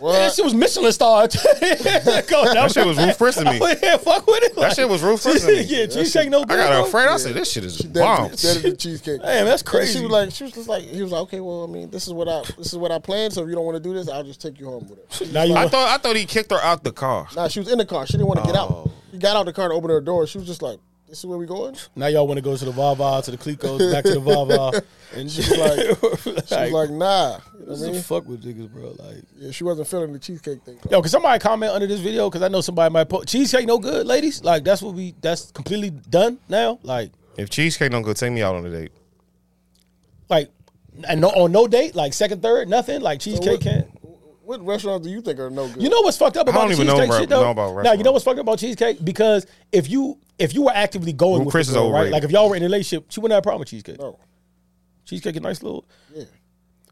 Well, that shit was Michelin star. That shit was Ruth Chris to me. Yeah, fuck with it. Like, that shit was Ruth Chris to me. Yeah, cheesecake no good. I got afraid. I said, this shit is bomb. That is cheesecake. Damn, that's crazy. He was like, okay, well, I mean, this is what I planned. So if you don't want to do this, I'll just take you home with it. I thought he kicked her out the car. Nah, she was in the car. She didn't want to get out. He got out the car to open her door. She was just like, this is where we going? Now y'all want to go to the Vava, to the Clicos, back to the Vava. And she's like, nah. You know what I mean? Fuck with niggas, bro. Like, yeah, she wasn't feeling the cheesecake thing. Yo, can somebody comment under this video? Because I know somebody might post, cheesecake no good, ladies? Like, that's completely done now? Like, if cheesecake don't go, take me out on a date. Like, and no date? Like, second, third, nothing? Like, cheesecake can't? What restaurants do you think are no good? You know what's fucked up about the cheesecake shit, though? I don't even know about restaurants. Now, you know what's fucked up about cheesecake? Because if you were actively going with Chris, the girl, right? Like if y'all were in a relationship, she wouldn't have a problem with cheesecake. No. Cheesecake is nice little. Yeah.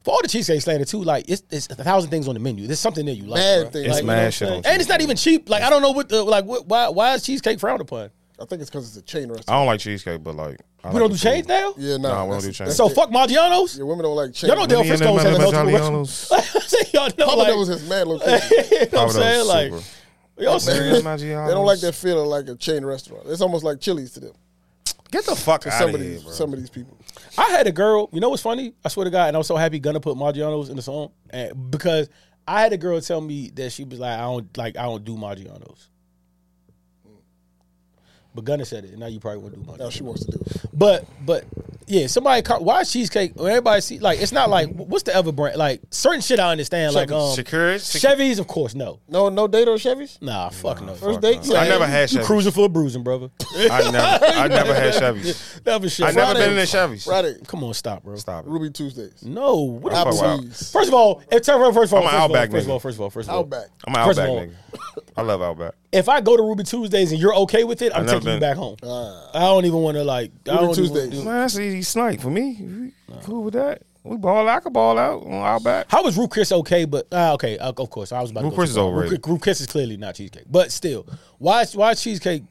For all the cheesecake slander too, like it's 1,000 things on the menu. There's something that you like. Mad thing. It's like, mad shit. And it's not even cheap. Like I don't know why is cheesecake frowned upon? I think it's because it's a chain restaurant. I don't like cheesecake, but like we don't do chains now? Yeah, no, we don't do chains. So fuck Maggiano's? Yeah, women don't like chains. Y'all don't know Frisco's has multiple restaurants. Y'all know Domino's has mad locations. You know what I'm saying? Like they don't like that feeling like a chain restaurant. It's almost like Chili's to them. Get the fuck out of here, bro. Some of these people. I had a girl. You know what's funny? I swear to God, and I was so happy Gunna put Maggiano's in the song because I had a girl tell me that she was like, I don't do Maggiano's. But Gunna said it, and now you probably won't do Maggiano's. No, she wants to do it. But yeah, somebody why cheesecake? When everybody see like it's not like what's the other brand like certain shit I understand Chevys. Like Chevys of course no date on Chevys no. First date no. I never had Chevys. You cruising for a bruising, brother. I never had Chevys. Never shit. I never been in a Chevys. Friday, come on, stop it. Ruby Tuesdays. No, what the fuck? First of all, I'm an Outback nigga. First of all, Outback. I'm an Outback nigga. I love Outback. If I go to Ruby Tuesdays and you're okay with it, I'm taking you back home. I don't even want to like. Ruby Tuesdays. Man, that's an easy snipe for me. Cool with that. We ball out. I could ball out on Outback. How was Ruth Chris okay? But okay, of course. I was about to Ruth Chris is overrated. Ruth Chris is clearly not cheesecake, but still, why cheesecake?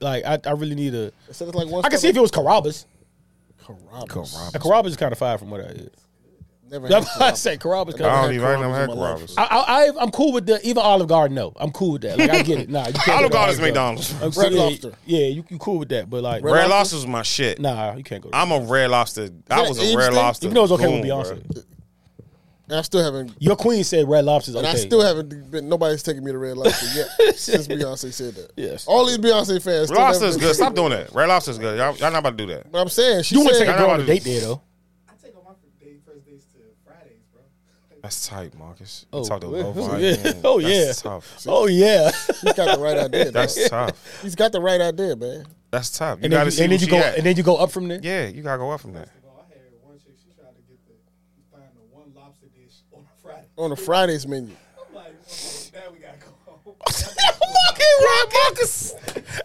Like I really need a. So like I can see if it was Carrabba's. Carrabba's is kind of fire from what I hear. I say Carrabba's. I don't even had Carrabba's. I'm cool with the even Olive Garden. No, I'm cool with that. Like I get it. Nah, Olive Garden is McDonald's. Red Lobster. Yeah, you cool with that, but like Red Lobster was my shit. Nah, you can't go. I'm a Red Lobster. I was a Red Lobster. You know it's okay with Beyonce. And I still haven't. Your queen said Red Lobster's okay. And I still haven't been. Nobody's taking me to Red Lobster yet since Beyonce said that. Yes. All these Beyonce fans. Red Lobster's good. Stop doing that. Red Lobster's good. Y'all not about to do that. But I'm saying you wouldn't take a girl on a date there though. That's tight, Marcus. You talk to Lo-Fi. Oh, yeah. That's tough. See? Oh, yeah. He's got the right idea. That's tough. He's got the right idea, man. That's tough. You got to see and then you go up from there? Yeah, you got to go up from there. First of all, I had one chick. She tried to find the one lobster dish on a Friday. On a Friday's menu. I'm like, now we got to go home. Marcus.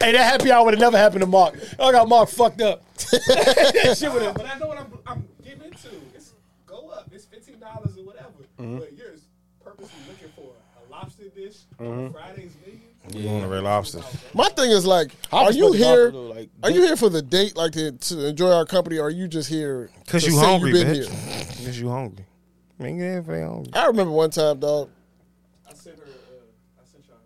Hey, that happy hour would have never happened to Mark. I got Mark fucked up. That shit would have. But I know what I'm getting into. It's go up. It's $15 or whatever. Mm-hmm. But you're purposely looking for a lobster dish on Friday's menu. You want a Red Lobster. My thing is like, are you here? Are you here for the date, like to enjoy our company? Or are you just here because you hungry, bitch? Because you hungry. I mean, yeah, hungry. I remember one time, dog. I sent y'all her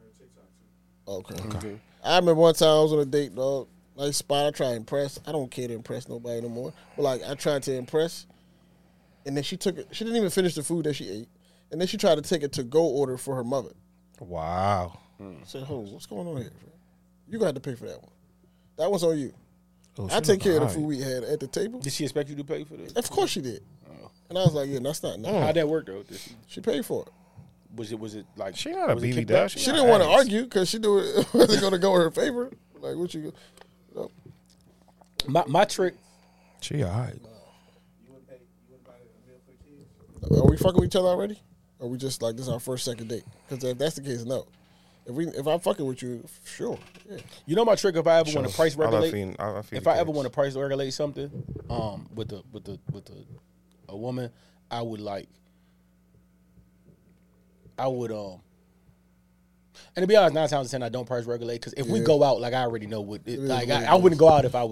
TikTok too. Okay. Mm-hmm. I remember one time I was on a date, dog. Nice spot. I tried to impress. I don't care to impress nobody no more. But, like, I tried to impress. And then she took it. She didn't even finish the food that she ate. And then she tried to take a to-go order for her mother. Wow. I said, hold on, what's going on here, bro? You're going to have to pay for that one. That one's on you. Oh, I take care of the food we had at the table. Did she expect you to pay for this? Of course she did. Oh. And I was like, yeah, that's not nice. How'd that work, though? She paid for it. Was it like... She not a BB dog. She didn't want to argue because she knew it wasn't going to go in her favor. Like, what you... No. My trick... She all right. Are we fucking with each other already? Or are we just like, this is our first, second date? Because if that's the case, no. If I'm fucking with you, sure. Yeah. You know my trick if I ever want to price regulate. If I ever want to price regulate something, with a woman, I would and to be honest, 9 times out of 10 I don't price regulate because if we go out, like I already know what. I wouldn't go out if it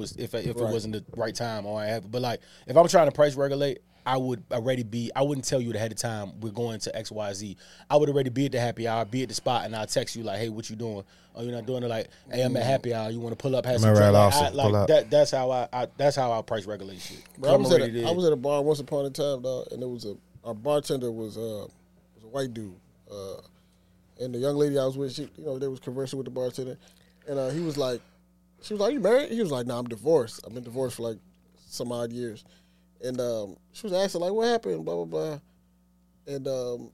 wasn't the right time or whatever. But like if I'm trying to price regulate. I wouldn't tell you ahead of time we're going to XYZ. I would already be at the happy hour, be at the spot, and I'll text you like, hey, what you doing? Oh, you're not doing it? Like, hey, I'm at happy hour. You want to pull up? Have some drink? That's how I price regulate shit. Bro, I was at a bar once upon a time, dog, and there was our bartender was a white dude, and the young lady I was with, she, you know, they was conversing with the bartender, and he was like, she was like, you married? He was like, nah, I'm divorced. I've been divorced for like some odd years. And she was asking, like, what happened, blah, blah, blah. And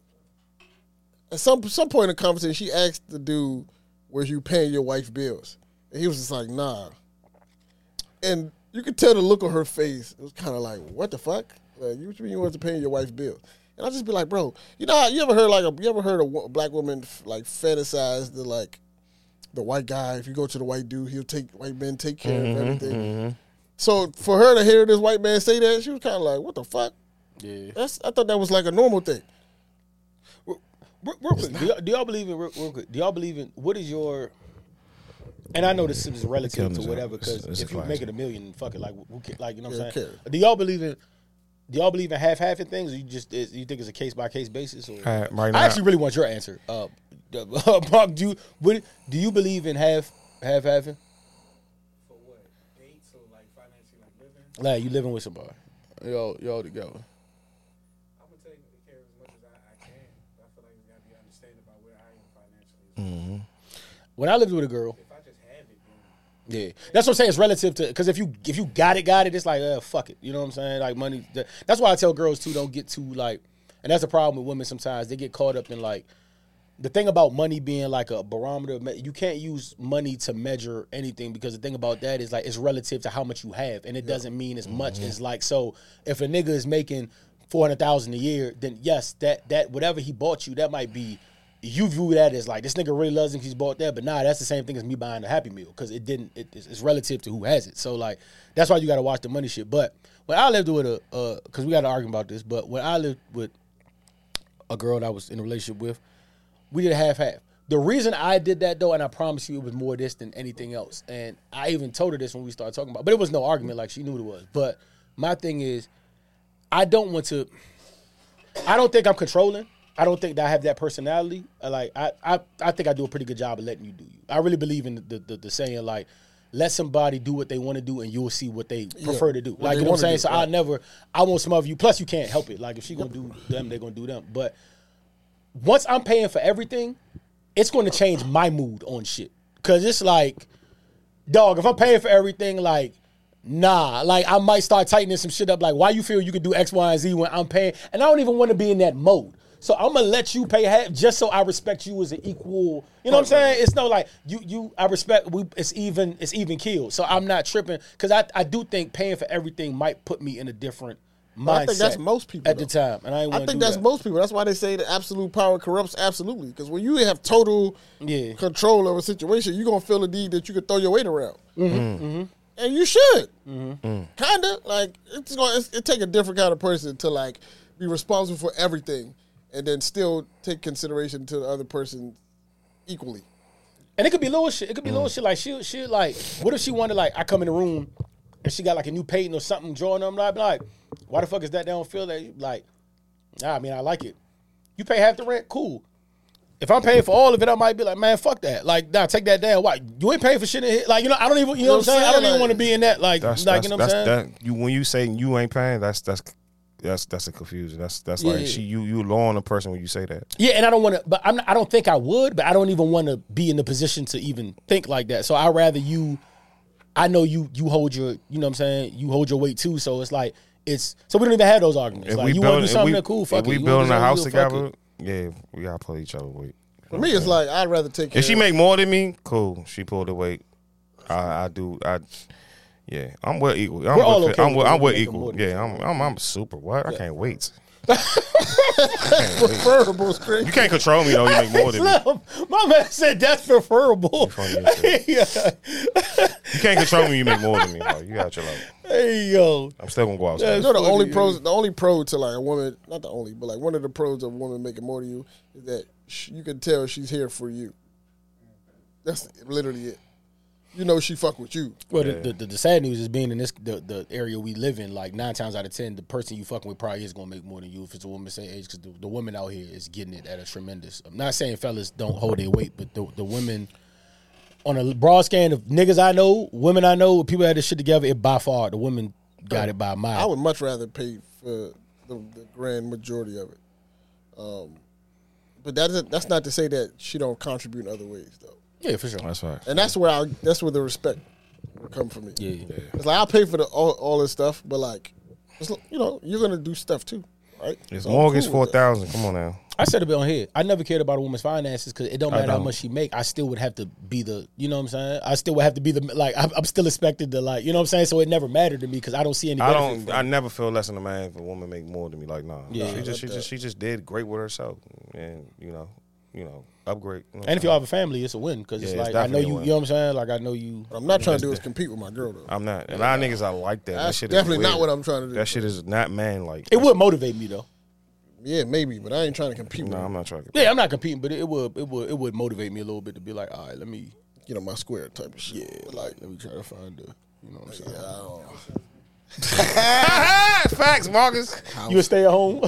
at some point in the conversation, she asked the dude, were you paying your wife's bills? And he was just like, nah. And you could tell the look on her face. It was kind of like, what the fuck? Like, you mean you wasn't paying your wife's bills? And I just be like, bro, you know, you ever heard a black woman, like, fantasize the, like, the white guy, if you go to the white dude, white men take care of everything. Mm-hmm. So for her to hear this white man say that, she was kind of like, "What the fuck?" Yeah, I thought that was like a normal thing. Real quick, do y'all believe in? Real quick, do y'all believe in? What is your? And I know this is relative to whatever, because if you make it $1 million, fuck it, like you know what I'm saying. Care. Do y'all believe in half in things? Or you think it's a case by case basis? Or right now, I actually really want your answer. Mark, do you believe in half? Like, you living with somebody. Y'all together. I'm going to take care as much as I can. I feel like it's got to be understanding about where I am financially. Mm-hmm. When I lived with a girl. If I just have it, then. Yeah. That's what I'm saying. It's relative to, because if you got it, it's like, fuck it. You know what I'm saying? Like, money. That's why I tell girls, too, don't get too, like, and that's the problem with women sometimes. They get caught up in, like, the thing about money being like a barometer, you can't use money to measure anything, because the thing about that is like it's relative to how much you have, and it doesn't mean as much as like, so if a nigga is making $400,000 a year, then yes, that whatever he bought you, that might be, you view that as like, this nigga really loves him, he's bought that, but nah, that's the same thing as me buying a Happy Meal, because it's relative to who has it. So like, that's why you got to watch the money shit. But when I lived with because we got an argument about this, but when I lived with a girl that I was in a relationship with, we did half. The reason I did that, though, and I promise you it was more this than anything else, and I even told her this when we started talking about it, but it was no argument, like she knew what it was. But my thing is, I don't think I'm controlling. I don't think that I have that personality. Like, I think I do a pretty good job of letting you do you. I really believe in the saying, like, let somebody do what they want to do and you'll see what they prefer to do. Like, you know what I'm saying? So right. I won't smother you. Plus, you can't help it. Like, if she going to do them, they're going to do them. But once I'm paying for everything, it's going to change my mood on shit. Because it's like, dog, if I'm paying for everything, like, nah. Like, I might start tightening some shit up. Like, why you feel you could do X, Y, and Z when I'm paying? And I don't even want to be in that mode. So I'm going to let you pay half just so I respect you as an equal. You know what I'm saying? It's no like, it's even killed. So I'm not tripping. Because I do think paying for everything might put me in a different mindset. I think that's most people at the time, and I think that's most people. That's why they say that absolute power corrupts absolutely. Because when you have total control of a situation, you're gonna feel the need that you could throw your weight around, and you should, kinda. Like it take a different kind of person to like be responsible for everything, and then still take consideration to the other person equally. And it could be little shit. It could be little shit. Like she like, what if she wanted like, I come in the room and she got like a new painting or something drawing on them, and I'd be like, why the fuck is that down? Feel that? Like, nah, I mean, I like it. You pay half the rent? Cool. If I'm paying for all of it, I might be like, man, fuck that. Like, nah, take that down. Why? You ain't paying for shit in here. Like, you know, I don't even, you know what I'm saying? I don't even want to be in that. Like, you know what I'm saying? That, when you say you ain't paying, that's a confusion. That's like you lowering a person when you say that. Yeah, and I don't want to, but I don't think I would, but I don't even want to be in the position to even think like that. So I rather you, I know you hold your, you know what I'm saying? You hold your weight too. So it's like, so we don't even have those arguments. If like, you want to do something, that cool, fuck it. We building a house together. Yeah, we gotta play each other weight. For me, it's like I'd rather take care. If she make more than me, cool. She pulled the weight. Yeah, I'm well equal. I'm well equal. Yeah, I'm super. What? Yeah. I can't wait. That's preferable. You can't control me though. You make more than me. My man said that's preferable. You can't control me. You make more than me. Like, you got your life. Hey yo, I'm still gonna go outside. Yeah, you know the only pros. The only pro to like a woman, not the only, but like one of the pros of a woman making more than you is that you can tell she's here for you. That's literally it. You know she fuck with you. Well, yeah. The sad news is being in this the area we live in. Like 9 times out of 10, the person you fucking with probably is gonna make more than you if it's a woman same age. Because the women out here is getting it at a tremendous. I'm not saying fellas don't hold their weight, but the women on a broad scan of niggas I know, women I know, people that had this shit together. It by far the women got it by a mile. I would much rather pay for the grand majority of it. But that's not to say that she don't contribute in other ways though. Yeah, for sure. That's right. And that's where the respect will come from me. Yeah. It's like I'll pay for all this stuff, but like, it's, you know, you're gonna do stuff too, right? It's Morgan's cool 4,000. Come on now. I said it on here. I never cared about a woman's finances because it don't matter how much she make. I still would have to be the, you know what I'm saying? I still would have to be the, like, I'm still expected to, like, you know what I'm saying? So it never mattered to me because I don't see any benefit. I never feel less than a man if a woman make more than me. Like, nah. Yeah. She just did great with herself, and you know. Upgrade. And if you have a family, it's a win because it's like, I know you, you know what I'm saying? Like, I know you. What I'm not trying to do is compete with my girl, though. I'm not. A lot of niggas, I like that. That shit definitely is not what I'm trying to do. That shit is not man like. It would motivate me, though. Yeah, maybe, but I ain't trying to compete with her. I'm not trying to compete. Yeah, I'm not competing, but it would motivate me a little bit to be like, all right, let me get on my square type of shit. Yeah, like, let me try to find her. You know what I'm saying? Yeah, I don't know. Facts, Marcus. You would stay at home?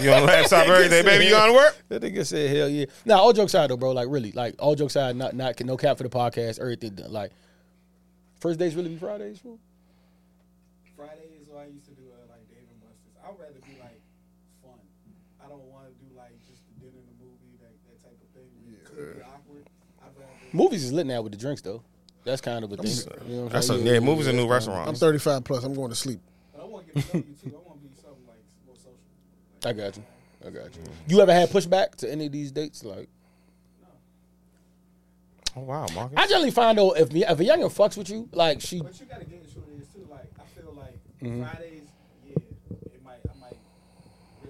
You on the laptop every day, baby? You going to work? That nigga said, hell yeah. Nah, all jokes aside, though, bro. Like, really. Like, all jokes aside, not no cap for the podcast, everything. Like, first days really be Fridays, bro? Friday is what I used to do, like, Dave and Buster's. I'd rather be, like, fun. I don't want to do, like, just the dinner and the movie, like, that type of thing. It could be awkward. Movies is lit now with the drinks, though. That's kind of a thing. You know what I'm saying? Yeah, movies and new restaurants. I'm 35 plus. I'm going to sleep. But I want to get to know you, too. I got you. You ever had pushback to any of these dates? Like, no. Oh wow, Marcus. I generally find though if a youngin fucks with you, like she. But you gotta get into it is too. Like I feel like Fridays, yeah, I might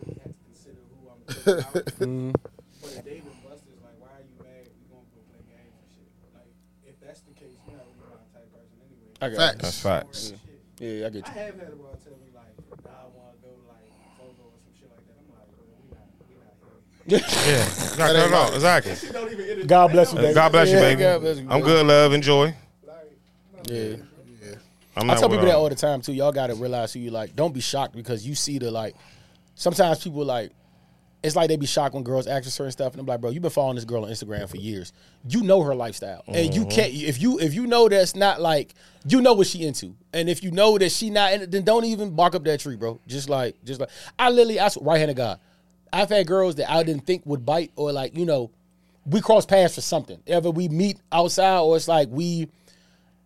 really have to consider who I'm putting out. But if David Buster's like, why are you mad? We gonna go play games and shit. Like if that's the case, you're not really my type person anyway. I got facts. That's facts. Yeah, I get you. I have had a girl tell me like, I want to go like. Yeah, no, exactly. God bless you, baby. God bless you, baby. I'm good, love, enjoy. Yeah. I tell people that all the time too. Y'all gotta realize who you like. Don't be shocked because you see the like. Sometimes people like, it's like they be shocked when girls ask for certain stuff, and I'm like, bro, you've been following this girl on Instagram for years. You know her lifestyle, and you can't if you know that's not like you know what she into, and if you know that she not in it, then don't even bark up that tree, bro. Just like I right hand of God. I've had girls that I didn't think would bite or like, you know, we cross paths for something. Either we meet outside or it's like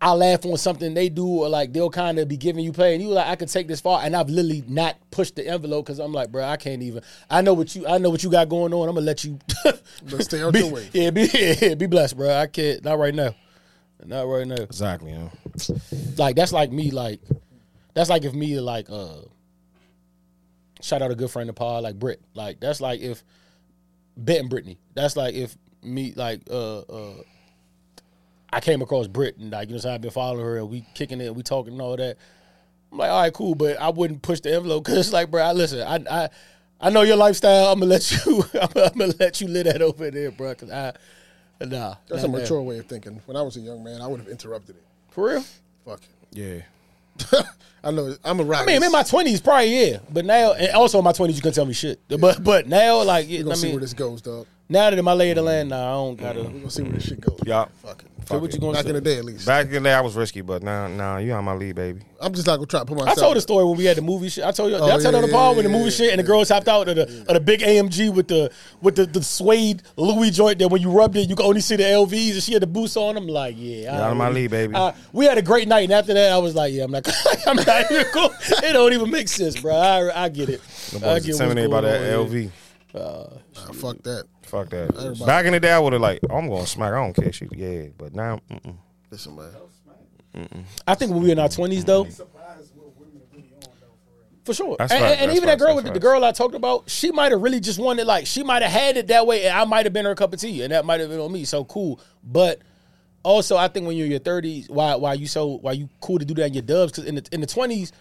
I laugh on something they do or like they'll kind of be giving you play and you like, I could take this far and I've literally not pushed the envelope because I'm like, bro, I can't even. I know what you got going on. I'm going to let you. Stay out your way. Yeah, be blessed, bro. I can't. Not right now. Exactly. Yeah. Like, that's like me. Like, that's like if me like, shout out a good friend of Paul, like Britt. Like, that's like if Bet and Brittany. That's like if me, like, I came across Britt and, like, you know what I'm saying? I've been following her and we kicking it and we talking and all that. I'm like, all right, cool, but I wouldn't push the envelope because it's like, bro, I know your lifestyle. I'm going to let you live that over there, bro, because that's a mature way of thinking. When I was a young man, I would have interrupted it. For real? Fuck it. Yeah. I know I'm a rock. I mean, in my 20s, probably, yeah. But now, and also in my 20s, you couldn't tell me shit. But now, like, you know, see where this goes, dog. Now that I'm lay of the land, nah, I don't gotta. We're gonna see where this shit goes. Yeah. Fuck it. So what you gonna say? Back in the day, at least. Back in the day, I was risky, but nah, you on my lead, baby. I'm just not gonna try to put myself. I told the story when we had the movie shit. I told you, I told on the pod when the movie shit and the girls hopped out of the big AMG with the suede Louis joint that when you rubbed it, you could only see the LVs and she had the boots on. I'm like, yeah. You on my lead, baby. We had a great night, and after that, I was like, yeah, I'm not even cool. It don't even make sense, bro. I get it. I get intimidated by that LV. Fuck that. Everybody. Back in the day, I would have like, I'm going to smack. I don't care. She, yeah, but now, Listen, man. I think when we were in our 20s, though. For sure. And even that girl, the girl I talked about, she might have really just wanted, like, she might have had it that way, and I might have been her cup of tea, and that might have been on me. So cool. But also, I think when you're in your 30s, why you cool to do that in your dubs? Because in the 20s,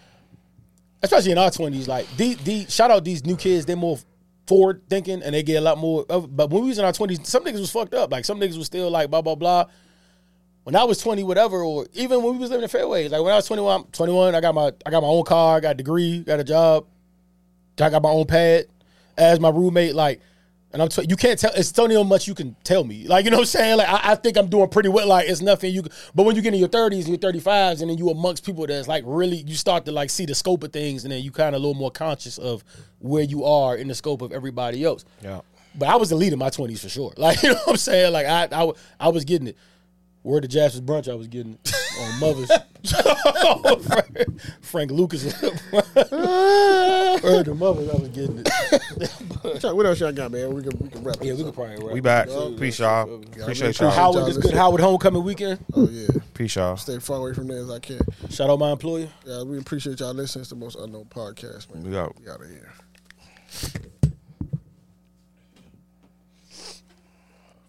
especially in our 20s, like, shout out these new kids, they're more forward thinking, and they get a lot more. But when we was in our 20s, some niggas was fucked up. Like, some niggas was still like, blah, blah, blah. When I was 20, whatever, or even when we was living in fairways, like when I was 21, I got my own car, I got a degree, got a job, I got my own pad. As my roommate, like, and you can't tell, it's only how much you can tell me. Like, you know what I'm saying? Like, I think I'm doing pretty well. Like, it's nothing you can, but when you get in your 30s and your 35s, and then you amongst people that's like really, you start to like see the scope of things, and then you kind of a little more conscious of where you are in the scope of everybody else. Yeah. But I was the lead in my 20s for sure. Like, you know what I'm saying? Like, I was getting it. Word to Jasper's brunch, I was getting it on Mother's. Frank Lucas. Word to Mother's, I was getting it. What else y'all got, man? We can wrap it. Yeah, we can probably wrap it. We back. Peace, y'all. Appreciate y'all. Howard, this good Howard homecoming weekend. Oh, yeah. Peace, y'all. Stay far away from there as I can. Shout out my employer. Yeah, we appreciate y'all listening. It's the most unknown podcast, man. We out. We out of here.